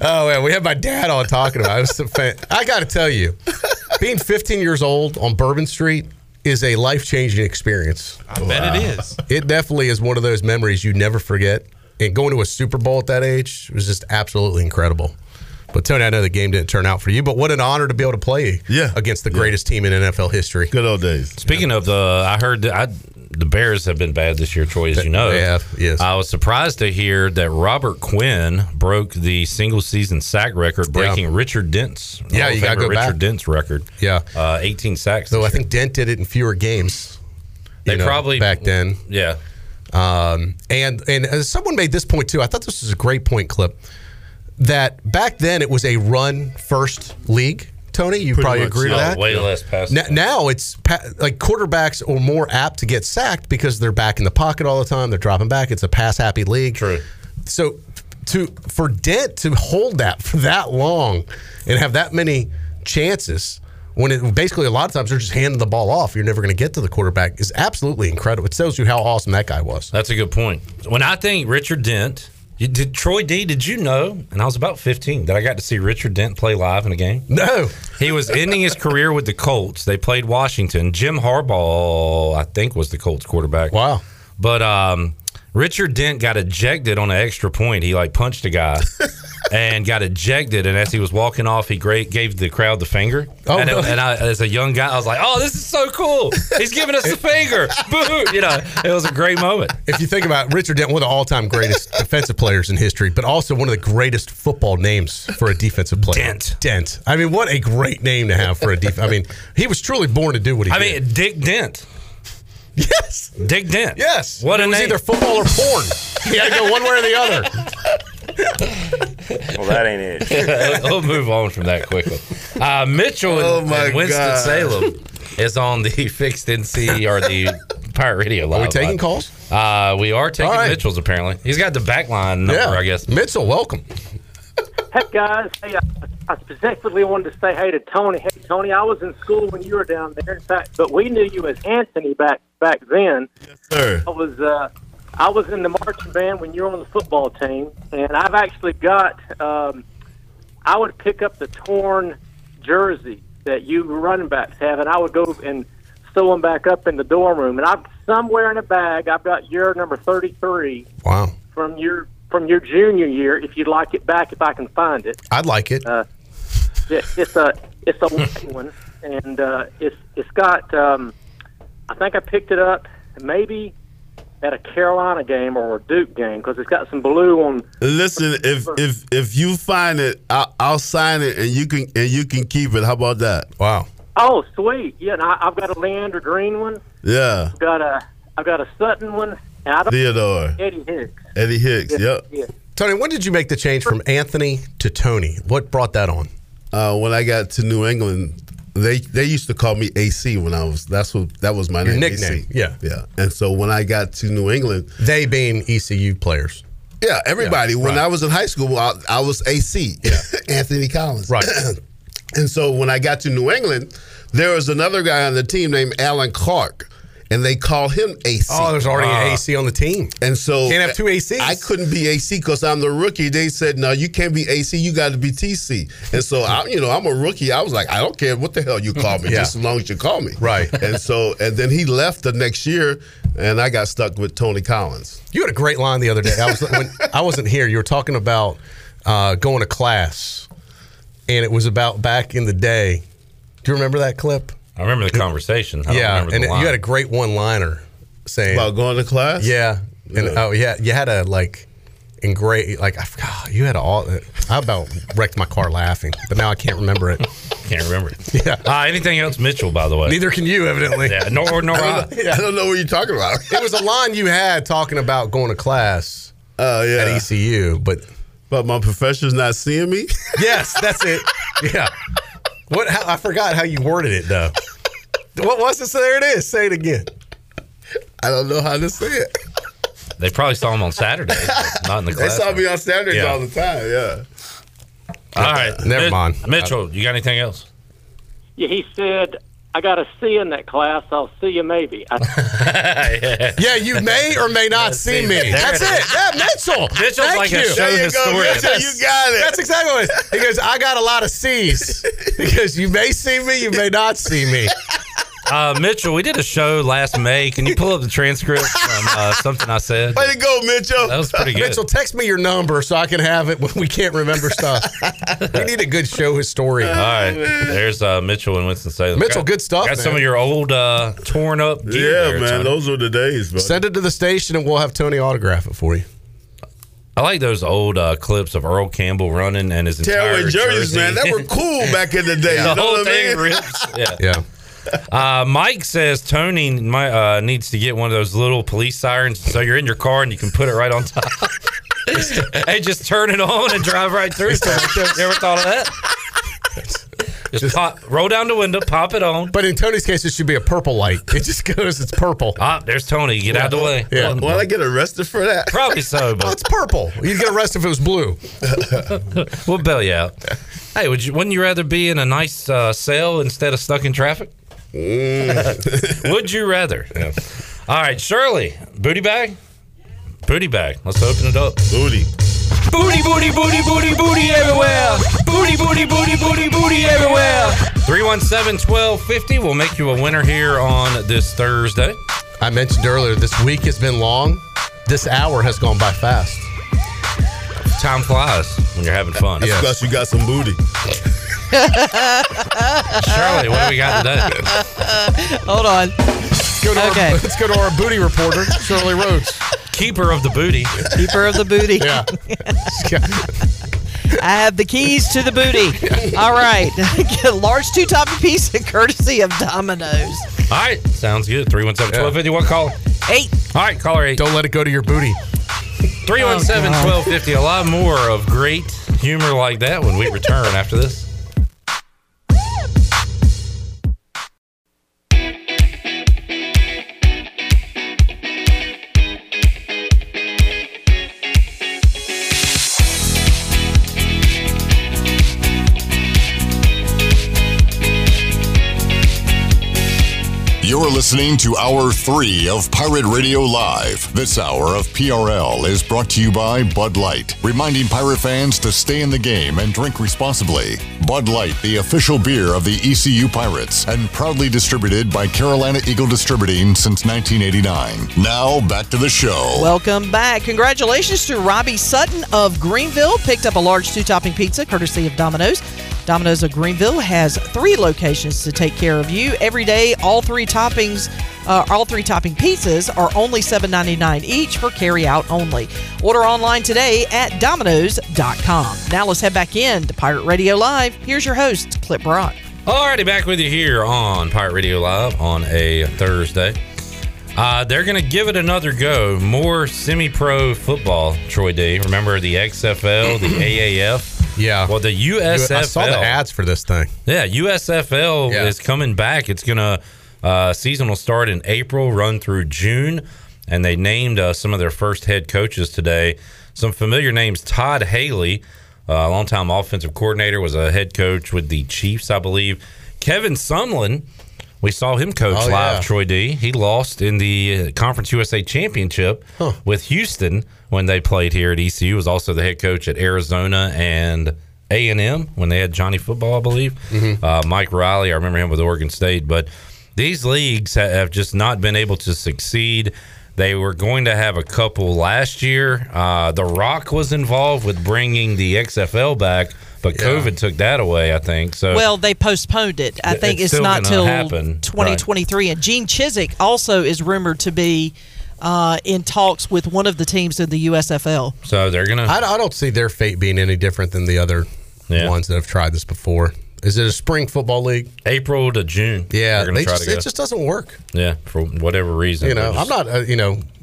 Oh, yeah. We had my dad on talking about it. I got to tell you, being 15 years old on Bourbon Street is a life-changing experience. I bet it is. It definitely is one of those memories you never forget. And going to a Super Bowl at that age was just absolutely incredible. But, Tony, I know the game didn't turn out for you, but what an honor to be able to play against the greatest team in NFL history. Good old days. Speaking of I heard the Bears have been bad this year, Troy, as you know. They have, yes. I was surprised to hear that Robert Quinn broke the single-season sack record, breaking Richard Dent's. Yeah, you got to go back. Richard Dent's record. Yeah. 18 sacks. So I think Dent did it in fewer games. They probably back then. Yeah. And someone made this point, too. I thought this was a great point, Clip, that back then it was a run-first league. Tony, you probably agree with that. Way less pass. Now it's like quarterbacks are more apt to get sacked because they're back in the pocket all the time. They're dropping back. It's a pass-happy league. True. So for Dent to hold that for that long and have that many chances when it basically a lot of times they're just handing the ball off, you're never going to get to the quarterback, is absolutely incredible. It tells you how awesome that guy was. That's a good point. When I think Richard Dent... Troy D, did you know, and I was about 15, that I got to see Richard Dent play live in a game? No. He was ending his career with the Colts. They played Washington. Jim Harbaugh, I think, was the Colts quarterback. Wow. But Richard Dent got ejected on an extra point. He, punched a guy and got ejected. And as he was walking off, he gave the crowd the finger. Oh, and I, as a young guy, I was like, oh, this is so cool. He's giving us the finger. Boo. It was a great moment. If you think about Richard Dent, one of the all-time greatest defensive players in history, but also one of the greatest football names for a defensive player. Dent. I mean, what a great name to have for a defense. I mean, he was truly born to do what he did. I mean, Dick Dent. Yes. Dick Dent. Yes. What a name. It was either football or porn. You had to go one way or the other. Well, that ain't it. We'll move on from that quickly. Mitchell and Winston-Salem is on the fixed NC or the Pirate Radio line. Are we taking calls? We are taking Mitchell's, apparently. He's got the back line number, I guess. Mitchell, welcome. Hey, guys. Hey, I specifically wanted to say hey to Tony. Hey, Tony, I was in school when you were down there, in fact, but we knew you as Anthony back then. Yes, sir. I was in the marching band when you were on the football team, and I've actually got I would pick up the torn jersey that you running backs have, and I would go and sew them back up in the dorm room. And I've somewhere in a bag, I've got your number 33. Wow. From your junior year, if you'd like it back, if I can find it. I'd like it. It's a white one, and it's got I think I picked it up maybe at a Carolina game or a Duke game because it's got some blue on. Listen, if you find it, I'll sign it, and you can keep it. How about that? Wow. Oh, sweet. Yeah, and I've got a Leander Green one. Yeah. I've got a Sutton one. And Theodore. Eddie Hicks. Yep. Yeah. Tony, when did you make the change from Anthony to Tony? What brought that on? When I got to New England, they used to call me AC when I was. That was my name. Nickname. AC. Yeah. And so when I got to New England, they being ECU players. Yeah, everybody. Yeah, when I was in high school, I was AC. Yeah. Anthony Collins. Right. And so when I got to New England, there was another guy on the team named Alan Clark, and they call him AC. Oh, there's already an AC on the team. And so can't have two ACs. I couldn't be AC because I'm the rookie. They said, no, you can't be AC. You got to be TC. And so, I'm a rookie. I was like, I don't care what the hell you call me, just as long as you call me. Right. And so, and then he left the next year, and I got stuck with Tony Collins. You had a great line the other day. When I wasn't here, you were talking about going to class, and it was about back in the day. Do you remember that clip? I remember the conversation. I don't remember the line. You had a great one-liner saying about going to class. Yeah, and you had a you had all. I about wrecked my car laughing, but now I can't remember it. Can't remember it. Yeah. Anything else, Mitchell? By the way, neither can you, evidently. Yeah. Nor I don't know what you're talking about. It was a line you had talking about going to class. At ECU, but my professor's not seeing me. Yes, that's it. Yeah. I forgot how you worded it, though. What was it? So there it is. Say it again. I don't know how to say it. They probably saw him on Saturdays, not in the class. They saw me on Saturdays all the time, all right. Never mind. Mitchell, you got anything else? Yeah, he said, I got a C in that class. I'll see you maybe. Yeah, you may or may not see me. That's it. Yeah, Mitchell. Mitchell's a show historian. Mitchell, you got it. That's exactly what it is. He goes, I got a lot of C's. Because you may see me, you may not see me. Mitchell, we did a show last May. Can you pull up the transcript from something I said? Way to go, Mitchell. That was pretty good. Mitchell, text me your number so I can have it when we can't remember stuff. We need a good show historian. All right. There's Mitchell in Winston-Salem. Mitchell, good stuff. Got some of your old torn up gear. Yeah, there, man. Tony. Those were the days, buddy. Send it to the station and we'll have Tony autograph it for you. I like those old clips of Earl Campbell running and his entire jerseys, man. That were cool back in the day. The whole thing ripped. Yeah. Mike says Tony needs to get one of those little police sirens, so you're in your car and you can put it right on top. Hey, just turn it on and drive right through. You ever thought of that? Just pop, roll down the window, pop it on. But in Tony's case, it should be a purple light. It just goes, it's purple. Ah, there's Tony. Get out of the way. Yeah. Well, I get arrested for that? Probably so. But it's purple. You'd get arrested if it was blue. We'll bail you out. Hey, wouldn't you rather be in a nice cell instead of stuck in traffic? Would you rather? Yeah. All right, Shirley, booty bag? Booty bag. Let's open it up. Booty. Booty, booty, booty, booty, booty everywhere. Booty, booty, booty, booty, booty everywhere. 317-1250 will make you a winner here on this Thursday. I mentioned earlier, this week has been long. This hour has gone by fast. Time flies when you're having fun. Yes. Plus you got some booty. Shirley, what do we got today? Hold on. Let's go to our booty reporter, Shirley Rhodes. Keeper of the booty. Keeper of the booty. Yeah. I have the keys to the booty. All right. Get a large two-topping pizza courtesy of Domino's. All right. Sounds good. 317-1250. What caller? 8. All right, caller 8. Don't let it go to your booty. 317-1250. A lot more of great humor like that when we return after this. You're listening to Hour 3 of Pirate Radio Live. This hour of PRL is brought to you by Bud Light, reminding Pirate fans to stay in the game and drink responsibly. Bud Light, the official beer of the ECU Pirates, and proudly distributed by Carolina Eagle Distributing since 1989. Now, back to the show. Welcome back. Congratulations to Robbie Sutton of Greenville. Picked up a large two-topping pizza, courtesy of Domino's. Domino's of Greenville has 3 locations to take care of you. Every day, all 3 topping pizzas are only $7.99 each for carry-out only. Order online today at Domino's.com. Now let's head back in to Pirate Radio Live. Here's your host, Clip Brock. Alrighty, back with you here on Pirate Radio Live on a Thursday. They're going to give it another go. More semi-pro football, Troy D. Remember the XFL, the AAF. Yeah. Well, the USFL. I saw the ads for this thing. Yeah, USFL is coming back. It's going to season will start in April, run through June, and they named some of their first head coaches today. Some familiar names: Todd Haley, a longtime offensive coordinator, was a head coach with the Chiefs, I believe. Kevin Sumlin We saw him coach live, Troy D. He lost in the Conference USA Championship with Houston when they played here at ECU. He was also the head coach at Arizona and A&M when they had Johnny Football, I believe. Mm-hmm. Mike Riley, I remember him with Oregon State. But these leagues have just not been able to succeed. They were going to have a couple last year. The Rock was involved with bringing the XFL back, but COVID took that away, I think. So they postponed it. I think it's not till 2023. Right. And Gene Chizik also is rumored to be in talks with one of the teams in the USFL. So they're gonna. I don't see their fate being any different than the other ones that have tried this before. Is it a spring football league? April to June. Yeah, it just doesn't work. Yeah, for whatever reason. You know, I'm not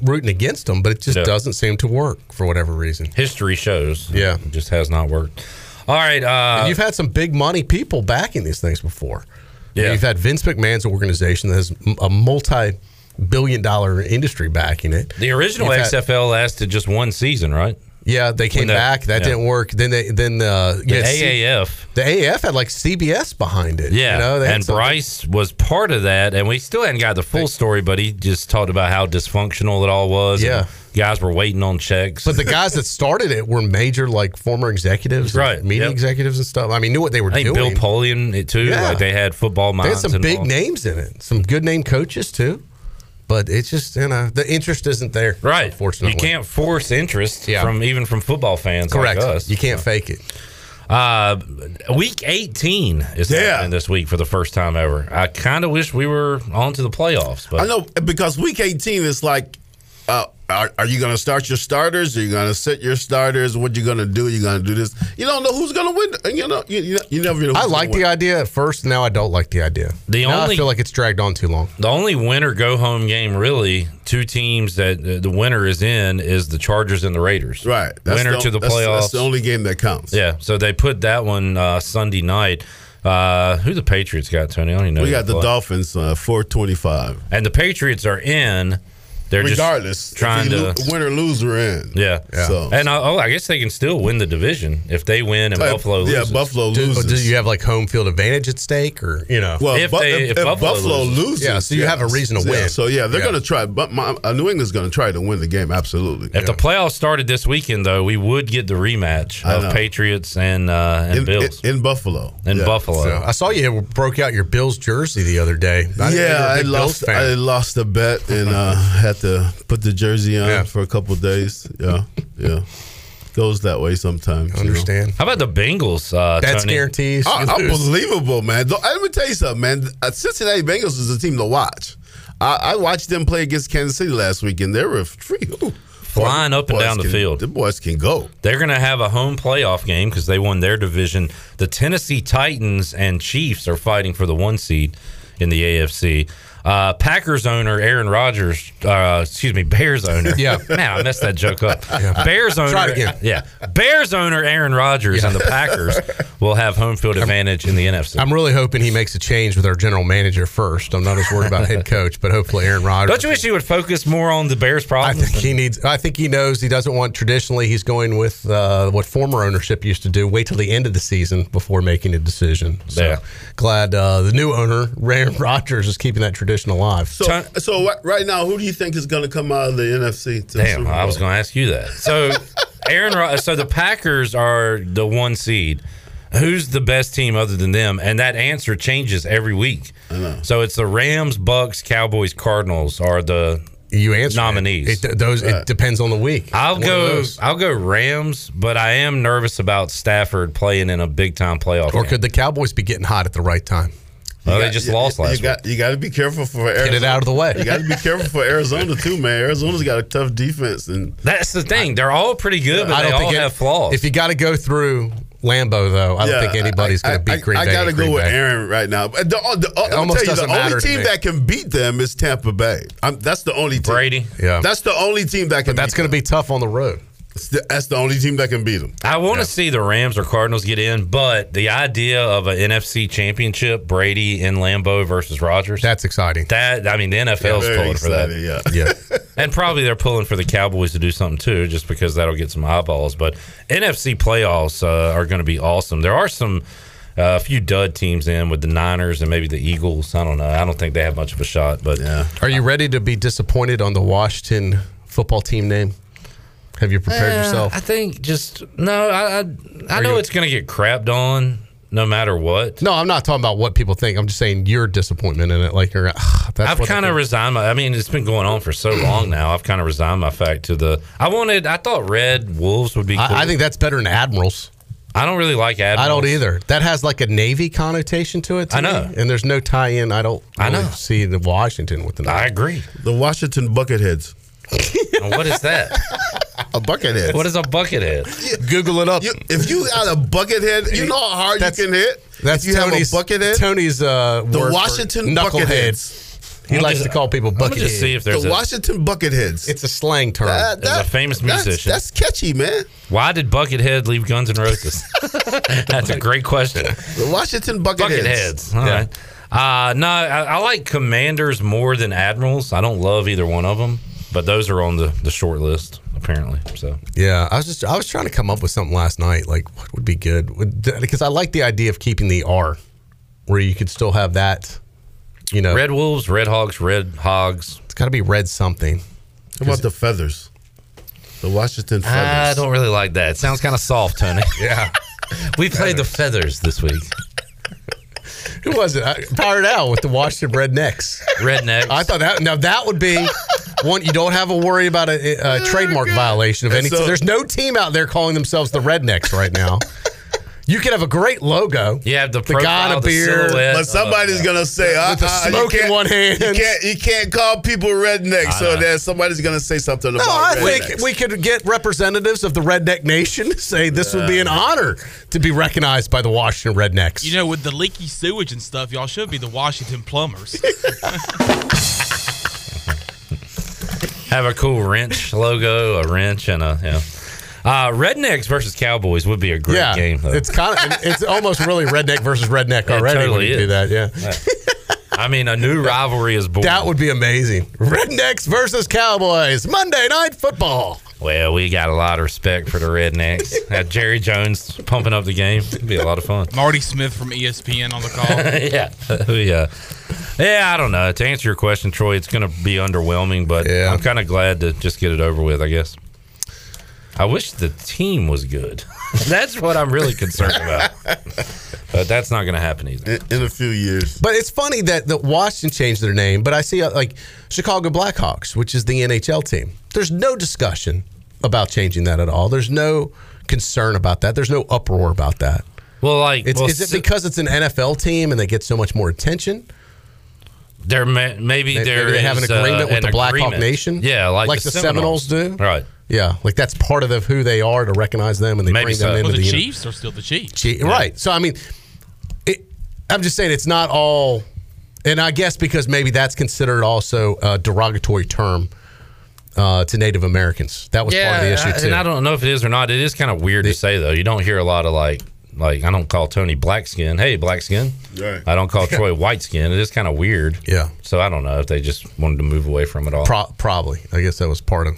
rooting against them, but it just doesn't seem to work for whatever reason. History shows. Yeah, it just has not worked. All right, and you've had some big money people backing these things before. Yeah, you've had Vince McMahon's organization that has a multi-billion-dollar industry backing it. The original XFL lasted just one season, right? Yeah, they came back. That didn't work. Then the AAF. The AAF had like CBS behind it. Yeah, and Bryce was part of that, and we still hadn't got the full story, but he just talked about how dysfunctional it all was. Yeah, guys were waiting on checks. But the guys that started it were major, like former executives, right? Media executives and stuff. I mean, knew what they were doing. Bill Polian too. Yeah. Like they had football minds. They had some big names in it. Some good name coaches too. But it's just, the interest isn't there. Right. Unfortunately. You can't force interest from football fans like us. You can't fake it. Week 18 is happening this week for the first time ever. I kind of wish we were on to the playoffs. But I know, because week 18 is like, are you going to start your starters? Are you going to sit your starters? What you going to do? You going to do this? You don't know who's going to win. You never know. I like the idea at first. Now I don't like the idea. I feel like it's dragged on too long. The only winner go home game, really, two teams that the winner is in is the Chargers and the Raiders. Right, playoffs. That's the only game that counts. Yeah, so they put that one Sunday night. Who the Patriots got, Tony? I don't even know. We got the Dolphins 425, and the Patriots are in. They're regardless, just trying to win or lose, we're in. Yeah. So. And I guess they can still win the division if they win and Buffalo loses. Yeah, Buffalo loses. Do you have like home field advantage at stake, or Well, if Buffalo loses, so you have a reason to win. So they're going to try. But New England's going to try to win the game. Absolutely. If the playoffs started this weekend, though, we would get the rematch of Patriots and Bills in Buffalo. So I saw you broke out your Bills jersey the other day. I lost a bet and had to put the jersey on for a couple of days. Yeah. Goes that way sometimes. Understand. How about the Bengals, that's Tony? Guarantees. Unbelievable, man. Let me tell you something, man. Cincinnati Bengals is a team to watch. I watched them play against Kansas City last weekend. They were flying up and down the field. The boys can go. They're going to have a home playoff game because they won their division. The Tennessee Titans and Chiefs are fighting for the 1 seed in the AFC. Packers owner Aaron Rodgers, Bears owner. Yeah. Man, I messed that joke up. Yeah. Bears owner. Try it again. Yeah. Bears owner Aaron Rodgers and the Packers will have home field advantage in the NFC. I'm really hoping he makes a change with our general manager first. I'm not as worried about head coach, but hopefully Aaron Rodgers. Don't you wish he would focus more on the Bears' problems? I think he knows he doesn't want traditionally. He's going with what former ownership used to do, wait till the end of the season before making a decision. So glad the new owner, Aaron Rodgers, is keeping that tradition alive. So right now, who do you think is going to come out of the NFC? Damn, I was going to ask you that. So, so the Packers are the 1 seed. Who's the best team other than them? And that answer changes every week. I know. So it's the Rams, Bucks, Cowboys, Cardinals are the nominees. It depends on the week. I'll go Rams, but I am nervous about Stafford playing in a big time playoff. Could the Cowboys be getting hot at the right time? Well, they just lost last week. You got to be careful for Arizona. Get it out of the way. You got to be careful for Arizona, too, man. Arizona's got a tough defense. And that's the thing. They're all pretty good, but they all have flaws. If you got to go through Lambeau, though, I don't think anybody's going to beat Green Bay. I got to go with Aaron right now. The only team that can beat them is Tampa Bay. That's the only team. Brady. Yeah. That's the only team that can beat them. But that's going to be tough on the road. That's the only team that can beat them. I want to see the Rams or Cardinals get in, but the idea of an NFC championship, Brady and Lambeau versus Rodgers. That's exciting. The NFL's pulling for that. Yeah. And probably they're pulling for the Cowboys to do something too, just because that'll get some eyeballs. But NFC playoffs are going to be awesome. There are some A few dud teams in with the Niners and maybe the Eagles. I don't know. I don't think they have much of a shot. But yeah. Are you ready to be disappointed on the Washington football team name? Have you prepared yourself? I think just – no, I know it's going to get crapped on no matter what. No, I'm not talking about what people think. I'm just saying your disappointment in it. Like you're, I've kind of resigned my – I mean, it's been going on for so long now. I've kind of resigned my fact to the – I thought Red Wolves would be cool. I think that's better than Admirals. I don't really like Admirals. I don't either. That has like a Navy connotation to it. I know. And there's no tie-in. I don't see the Washington with the Navy. I agree. The Washington Bucketheads. What is that? A buckethead. What is a buckethead? Google it up. If you got a buckethead, you know how hard you can hit. That's if you have a buckethead. Tony's the Washington Bucketheads. He likes to call people bucketheads. Just see if there's the Washington Bucketheads. It's a slang term. There's a famous musician. That's catchy, man. Why did Buckethead leave Guns N' Roses? That's a great question. The Washington Bucketheads. All right. No, I like Commanders more than Admirals. I don't love either one of them. But those are on the short list, apparently. So yeah, I was trying to come up with something last night, like what would be good, because I like the idea of keeping the R, where you could still have that, you know, Red Wolves, Red Hogs, Red Hogs. It's got to be red something. How about the Feathers? The Washington Feathers. I don't really like that. It sounds kind of soft, Tony. Yeah, we played the Feathers this week. Who was it? Pirate Owl with the Washington Rednecks. Rednecks. I thought that. Now that would be. One, you don't have a worry about a trademark violation of any. So, there's no team out there calling themselves the Rednecks right now. You could have a great logo. Yeah, the profile, the beard, but somebody's gonna say, "With a smoke in one hand." You can't call people rednecks. So then somebody's gonna say something about. No, I think we could get representatives of the Redneck Nation to say this would be an honor to be recognized by the Washington Rednecks. You know, with the leaky sewage and stuff, y'all should be the Washington Plumbers. Have a cool wrench logo, a wrench, and Rednecks versus Cowboys would be a great game, though. It's kind of, it's almost really redneck versus redneck already. Totally when you do that, yeah. I mean, a new rivalry is born. That would be amazing. Rednecks versus Cowboys, Monday Night Football. Well, we got a lot of respect for the Rednecks. Jerry Jones pumping up the game. It'd be a lot of fun. Marty Smith from ESPN on the call. Yeah, I don't know. To answer your question, Troy, it's going to be underwhelming, but I'm kind of glad to just get it over with, I guess. I wish the team was good. That's what I'm really concerned about. But that's not going to happen either. In a few years. But it's funny that the Washington changed their name, but I see like Chicago Blackhawks, which is the NHL team. There's no discussion about changing that at all. There's no concern about that. There's no uproar about that. Well, like, is it because it's an NFL team and they get so much more attention? Maybe they have an agreement with the Blackhawk Nation. Yeah, like the Seminoles do. Right. Yeah, like that's part of who they are to recognize them, and they maybe bring them into the Chiefs are still the Chiefs, right? So I mean, I'm just saying it's not all, and I guess because maybe that's considered also a derogatory term to Native Americans. That was part of the issue too. And I don't know if it is or not. It is kind of weird to say though. You don't hear a lot of like I don't call Tony Blackskin. Hey, Blackskin. Right. I don't call Troy Whiteskin. It is kind of weird. Yeah. So I don't know if they just wanted to move away from it all. Probably. I guess that was part of.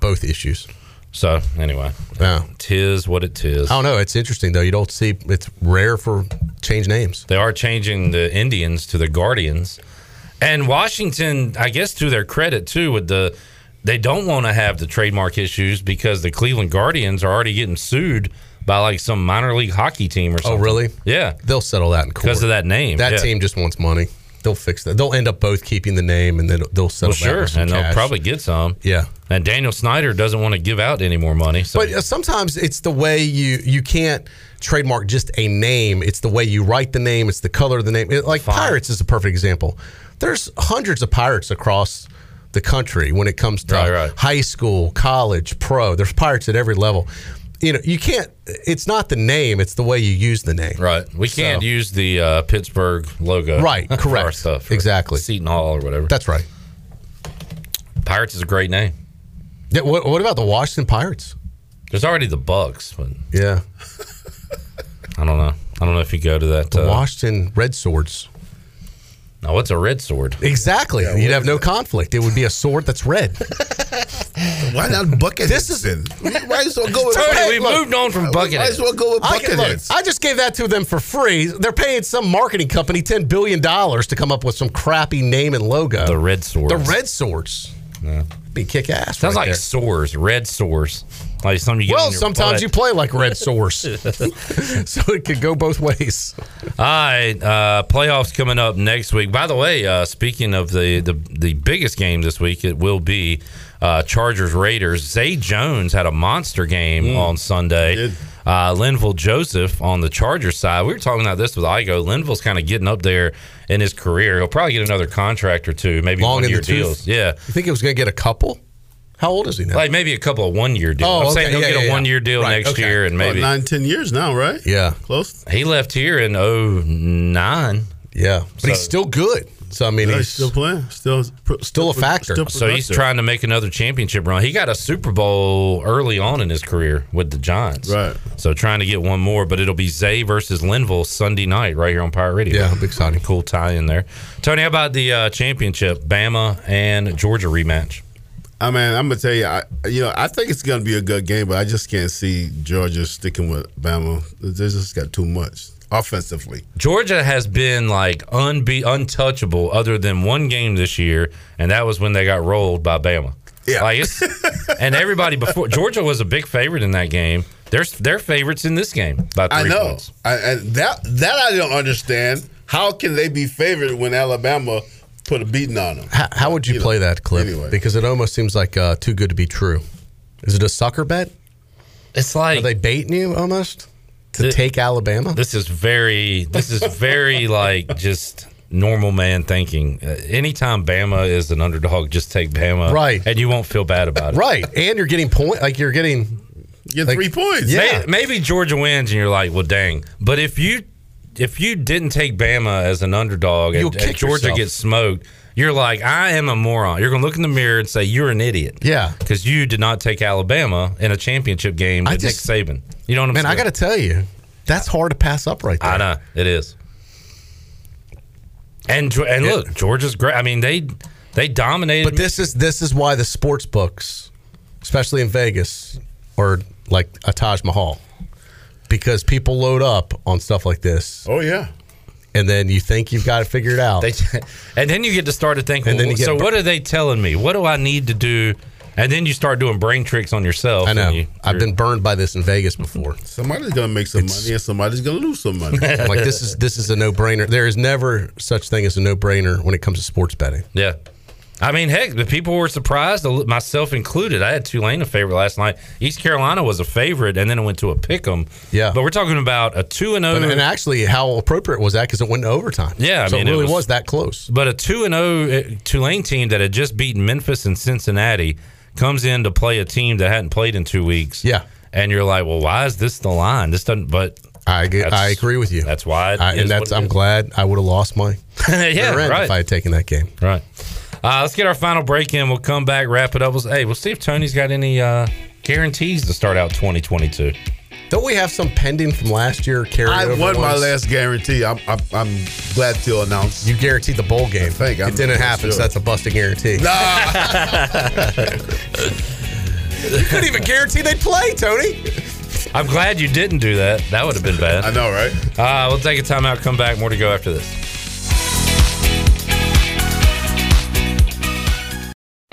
Both issues. So, anyway. Yeah. Tis what it tis. I don't know. It's interesting, though. You don't see... It's rare for change names. They are changing the Indians to the Guardians. And Washington, I guess to their credit, too, with the... They don't want to have the trademark issues because the Cleveland Guardians are already getting sued by, like, some minor league hockey team or something. Oh, really? Yeah. They'll settle that in court. Because of that name. That team just wants money. They'll fix that. They'll end up both keeping the name, and then they'll settle that with some cash. They'll probably get some. Yeah. And Daniel Snyder doesn't want to give out any more money. So. But sometimes it's the way you can't trademark just a name. It's the way you write the name. It's the color of the name. Pirates is a perfect example. There's hundreds of Pirates across the country when it comes to high school, college, pro. There's Pirates at every level. You know, you can't – it's not the name. It's the way you use the name. Right. We can't use the Pittsburgh logo. Right, correct. For our stuff. Exactly. Seton Hall or whatever. That's right. Pirates is a great name. Yeah, what about the Washington Pirates? There's already the Bucks, but yeah, I don't know. I don't know if you go to that. The Washington Red Swords. Now, what's a red sword? Exactly. Yeah, you'd have no conflict. It would be a sword that's red. Why not bucketheads? Why just don't go with Tony, we moved on from bucketheads. Why just want to go with bucketheads? I just gave that to them for free. They're paying some marketing company $10 billion to come up with some crappy name and logo. The Red Swords. The Red Swords. Yeah. Be kick ass. Sounds right like there. Sores, red sores. Like something you get in your sometimes butt. You play like red sores. So it could go both ways. All right. Playoffs coming up next week. By the way, speaking of the biggest game this week, it will be Chargers Raiders. Zay Jones had a monster game on Sunday. Linval Joseph on the Chargers side. We were talking about this with Igo. Linval's kind of getting up there in his career. He'll probably get another contract or two, maybe one-year deals. Yeah. You think he was going to get a couple? How old is he now? Like maybe a couple of one-year deals. Oh, I'm saying he'll get a one-year deal next year. And maybe 9-10 years now, right? Yeah. Close. He left here in 09. Yeah. But he's still good. So, I mean, he's still playing. Still a factor. So, he's trying to make another championship run. He got a Super Bowl early on in his career with the Giants. Right. So, trying to get one more. But it'll be Zay versus Linval Sunday night right here on Pirate Radio. Yeah, it'll be exciting. Cool tie-in there. Tony, how about the championship, Bama and Georgia rematch? I mean, I'm going to tell you, I think it's going to be a good game, but I just can't see Georgia sticking with Bama. They just got too much. Offensively, Georgia has been like untouchable, other than one game this year, and that was when they got rolled by Bama. Yeah, like and everybody before Georgia was a big favorite in that game. They're favorites in this game by 3 points. That I don't understand. How can they be favored when Alabama put a beating on them? How would you play that clip? Anyway. Because it almost seems like too good to be true. Is it a sucker bet? It's like, are they baiting you almost? To take Alabama? This is very like just normal man thinking. Anytime Bama is an underdog, just take Bama, right? And you won't feel bad about it, right? And you're getting point, like you're like, 3 points. Yeah, maybe Georgia wins, and you're like, well, dang. But if you didn't take Bama as an underdog, and Georgia gets smoked, you're like, I am a moron. You're going to look in the mirror and say, you're an idiot. Yeah. Because you did not take Alabama in a championship game with Nick Saban. You know what I'm saying? Man, I got to tell you, that's hard to pass up right there. I know. It is. And look, Georgia's great. I mean, they dominated. But this is why the sports books, especially in Vegas, are like a Taj Mahal. Because people load up on stuff like this. Oh, yeah. And then you think you've got it figured out. And then you get to start to think, what are they telling me? What do I need to do? And then you start doing brain tricks on yourself. I know. I've been burned by this in Vegas before. Somebody's going to make some money and somebody's going to lose some money. Like this is a no-brainer. There is never such thing as a no-brainer when it comes to sports betting. Yeah. I mean, heck, the people were surprised, myself included. I had Tulane a favorite last night. East Carolina was a favorite, and then it went to a pick'em. Yeah. But we're talking about a 2-0. And actually, how appropriate was that? Because it went to overtime. Yeah. I mean, it really was that close. But a 2-0 Tulane team that had just beaten Memphis and Cincinnati comes in to play a team that hadn't played in 2 weeks. Yeah. And you're like, well, why is this the line? This doesn't. But I agree with you. That's why. I'm glad I would have lost my rent if I had taken that game. Right. Let's get our final break in. We'll come back, wrap it up. We'll see if Tony's got any guarantees to start out 2022. Don't we have some pending from last year? I won my last guarantee. I'm glad to announce. You guaranteed the bowl game. It didn't happen, so that's a busted guarantee. You couldn't even guarantee they'd play, Tony. I'm glad you didn't do that. That would have been bad. I know, right? We'll take a timeout, come back. More to go after this.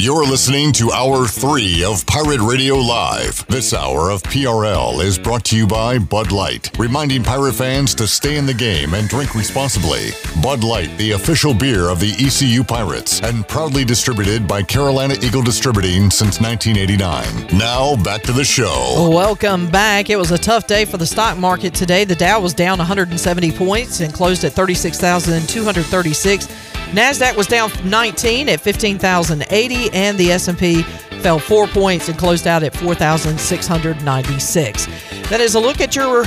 You're listening to Hour 3 of Pirate Radio Live. This hour of PRL is brought to you by Bud Light, reminding Pirate fans to stay in the game and drink responsibly. Bud Light, the official beer of the ECU Pirates, and proudly distributed by Carolina Eagle Distributing since 1989. Now, back to the show. Welcome back. It was a tough day for the stock market today. The Dow was down 170 points and closed at 36,236. NASDAQ was down 19 at 15,080, and the S&P fell 4 points and closed out at 4,696. That is a look at your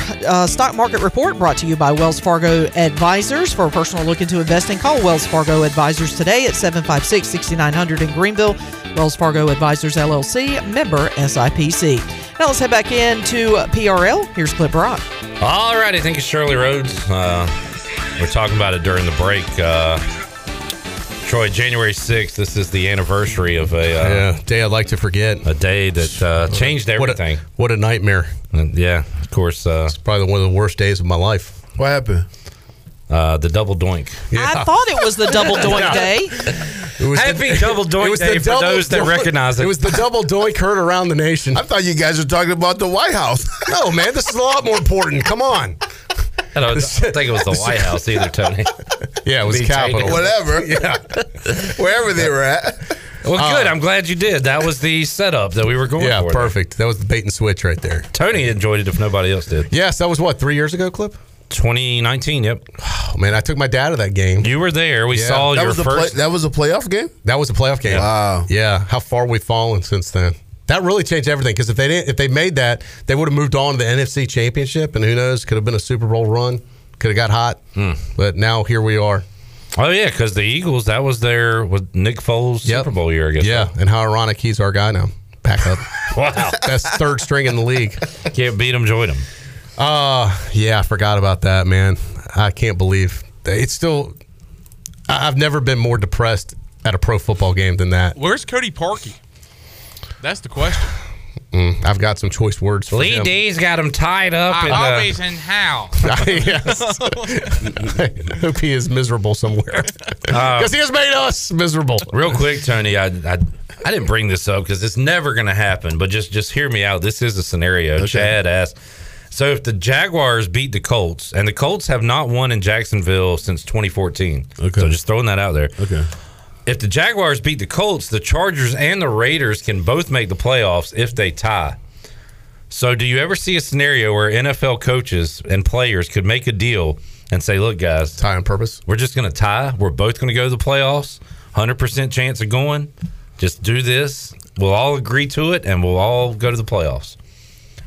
stock market report brought to you by Wells Fargo Advisors. For a personal look into investing, call Wells Fargo Advisors today at 756-6900 in Greenville. Wells Fargo Advisors, LLC, member SIPC. Now let's head back into PRL. Here's Clip Brock. All right, I think it's Shirley Rhodes. We're talking about it during the break. Troy, January 6th, this is the anniversary of a day I'd like to forget. A day that changed everything. What a nightmare. And yeah, of course. It's probably one of the worst days of my life. What happened? The double doink. Yeah. I thought it was the double doink day. It was Happy double doink day for those that recognize it. It was the double doink heard around the nation. I thought you guys were talking about the White House. No, man, this is a lot more important. Come on. I don't think it was the White House either, Tony. Yeah, it was Capitol. Whatever. Yeah. Wherever they were at. Well, good. I'm glad you did. That was the setup that we were going for. Yeah, perfect. That was the bait and switch right there. Tony enjoyed it if nobody else did. Yes, that was what, 3 years ago, Clip? 2019, yep. Oh, man, I took my dad to that game. You were there. We saw your first. That was a playoff game? That was a playoff game. Yeah. Wow. Yeah, how far we've fallen since then. That really changed everything, because if they made that, they would have moved on to the NFC Championship, and who knows, could have been a Super Bowl run, could have got hot, but now here we are. Oh, yeah, because the Eagles, that was their Nick Foles Super Bowl year, I guess. Yeah, and how ironic, he's our guy now. Pack up. Wow. That's third string in the league. Can't beat him, join him. Yeah, I forgot about that, man. I can't believe. It's still, I've never been more depressed at a pro football game than that. Where's Cody Parkey? That's the question. I've got some choice words for him. Lee D's got him tied up. Always in how. Yes. I hope he is miserable somewhere. Because he has made us miserable. Real quick, Tony, I didn't bring this up because it's never going to happen, but just hear me out. This is a scenario. Okay. Chad asked, so if the Jaguars beat the Colts, and the Colts have not won in Jacksonville since 2014. Okay. So just throwing that out there. Okay. If the Jaguars beat the Colts, the Chargers and the Raiders can both make the playoffs if they tie. So do you ever see a scenario where NFL coaches and players could make a deal and say, look, guys. Tie on purpose? We're just going to tie. We're both going to go to the playoffs. 100% chance of going. Just do this. We'll all agree to it, and we'll all go to the playoffs.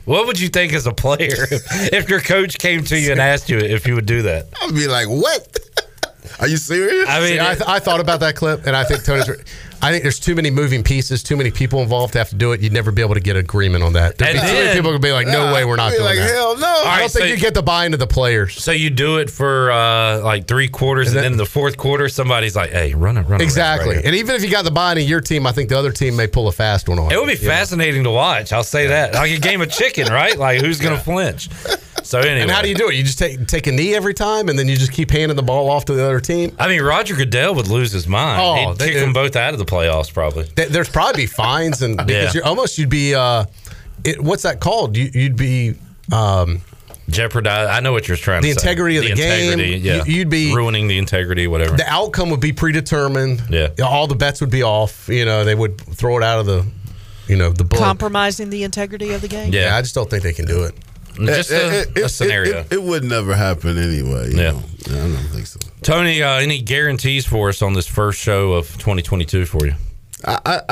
What would you think as a player if your coach came to you and asked you if you would do that? I'd be like, what? Are you serious? I mean, I thought about that, Clip, and I think Tony's right. I think there's too many moving pieces, too many people involved to have to do it. You'd never be able to get agreement on that. There'd be too many people who would be like, no way, we're not doing that. Hell no. I don't think you get the buy-in of the players. So you do it for like 3 quarters, and then in the fourth quarter, somebody's like, hey, run it. Exactly. Right, and even if you got the buy-in of your team, I think the other team may pull a fast one on it. It would be fascinating to watch. I'll say that. Like a game of chicken, right? Like, who's going to flinch? So anyway. And how do you do it? You just take a knee every time, and then you just keep handing the ball off to the other team? I mean, Roger Goodell would lose his mind. Oh, he'd kick them both out of the playoffs, probably. There's probably fines, and because you'd be what's that called? You'd be jeopardized. I know what you're trying to say. The integrity of the game. Yeah. You'd be ruining the integrity, whatever. The outcome would be predetermined. Yeah, all the bets would be off. You know, they would throw it out of the, the book. Compromising the integrity of the game. Yeah, I just don't think they can do it. Just a scenario. It would never happen anyway. I don't think so. Tony, any guarantees for us on this first show of 2022 for you?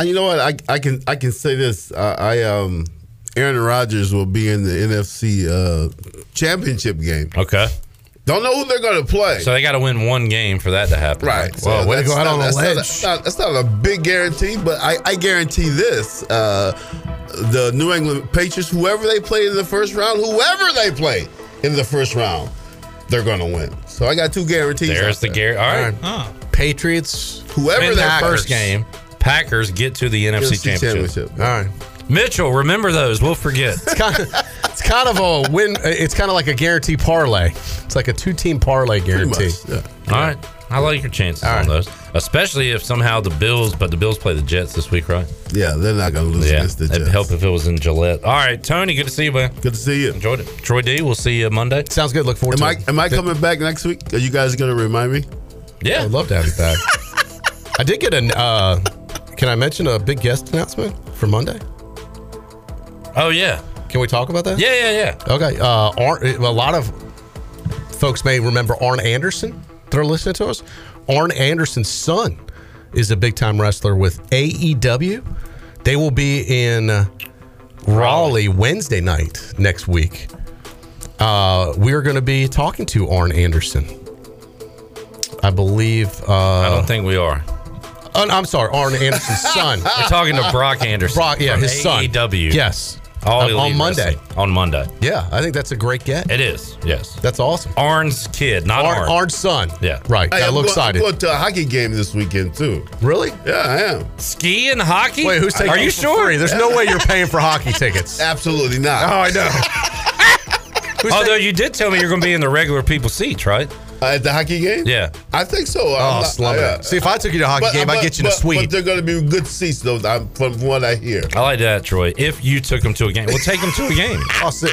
You know what? I can say this. Aaron Rodgers will be in the NFC championship game. Okay. Don't know who they're going to play. So they got to win one game for that to happen. Right. Well, way to go out on the ledge. That's not a big guarantee, but I guarantee this. The New England Patriots, whoever they play in the first round, they're going to win. So I got two guarantees. There's the guarantee. All right. Patriots, whoever their first game, Packers get to the NFC championship. All right. Mitchell, remember those. We'll forget. It's kind of a win. It's kind of like a guarantee parlay. It's like a two-team parlay guarantee. Yeah. All right. I like your chances on those, especially if somehow the Bills play the Jets this week, right? Yeah, they're not going to lose against the Jets. It'd help if it was in Gillette. All right, Tony, good to see you, man. Good to see you. Enjoyed it. Troy D, we'll see you Monday. Sounds good. Look forward to it. Am I coming back next week? Are you guys going to remind me? Yeah. I would love to have you back. I did get can I mention a big guest announcement for Monday? Oh, yeah. Can we talk about that? Yeah. Okay. A lot of folks may remember Arn Anderson that are listening to us. Arn Anderson's son is a big-time wrestler with AEW. They will be in Raleigh Wednesday night next week. We are going to be talking to Arn Anderson. I believe... I don't think we are. I'm sorry, Arn Anderson's son. We're talking to Brock Anderson. Brock, his son. AEW. Yes. on Monday. On Monday. Yeah, I think that's a great get. It is, yes. That's awesome. Arn's kid, not Arn. Arn's son. Yeah. Right. Hey, I'm excited. I'm going to a hockey game this weekend, too. Really? Yeah, I am. Ski and hockey? Wait, who's taking Are you sure? Free? There's no way you're paying for hockey tickets. Absolutely not. Oh, I know. Although you did tell me you're going to be in the regular people's seats, right? At the hockey game? Yeah. I think so. Oh, slumber. Yeah. See, if I took you to a hockey game, I'd get you in a suite. But they're going to be good seats, though, from what I hear. I like that, Troy. If you took them to a game. Well, take them to a game. I'll sit.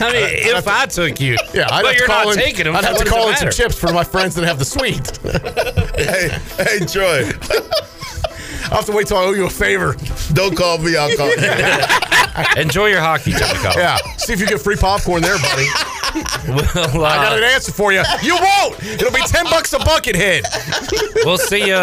I mean, if I took you. Yeah, but you're not taking them. I'd have to call in some chips for my friends that have the suite. Hey, Troy. I'll have to wait till I owe you a favor. Don't call me. I'll call you. Enjoy your hockey, Tony Collins. Yeah. See if you get free popcorn there, buddy. Well, I got an answer for you. You won't. It'll be $10 a Buckethead. We'll see you,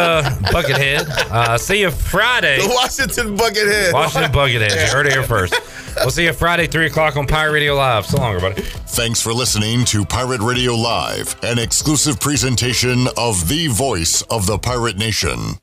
Buckethead. See you Friday. The Washington Buckethead. Washington Buckethead. You heard it here first. We'll see you Friday, 3 o'clock on Pirate Radio Live. So long, everybody. Thanks for listening to Pirate Radio Live, an exclusive presentation of the voice of the Pirate Nation.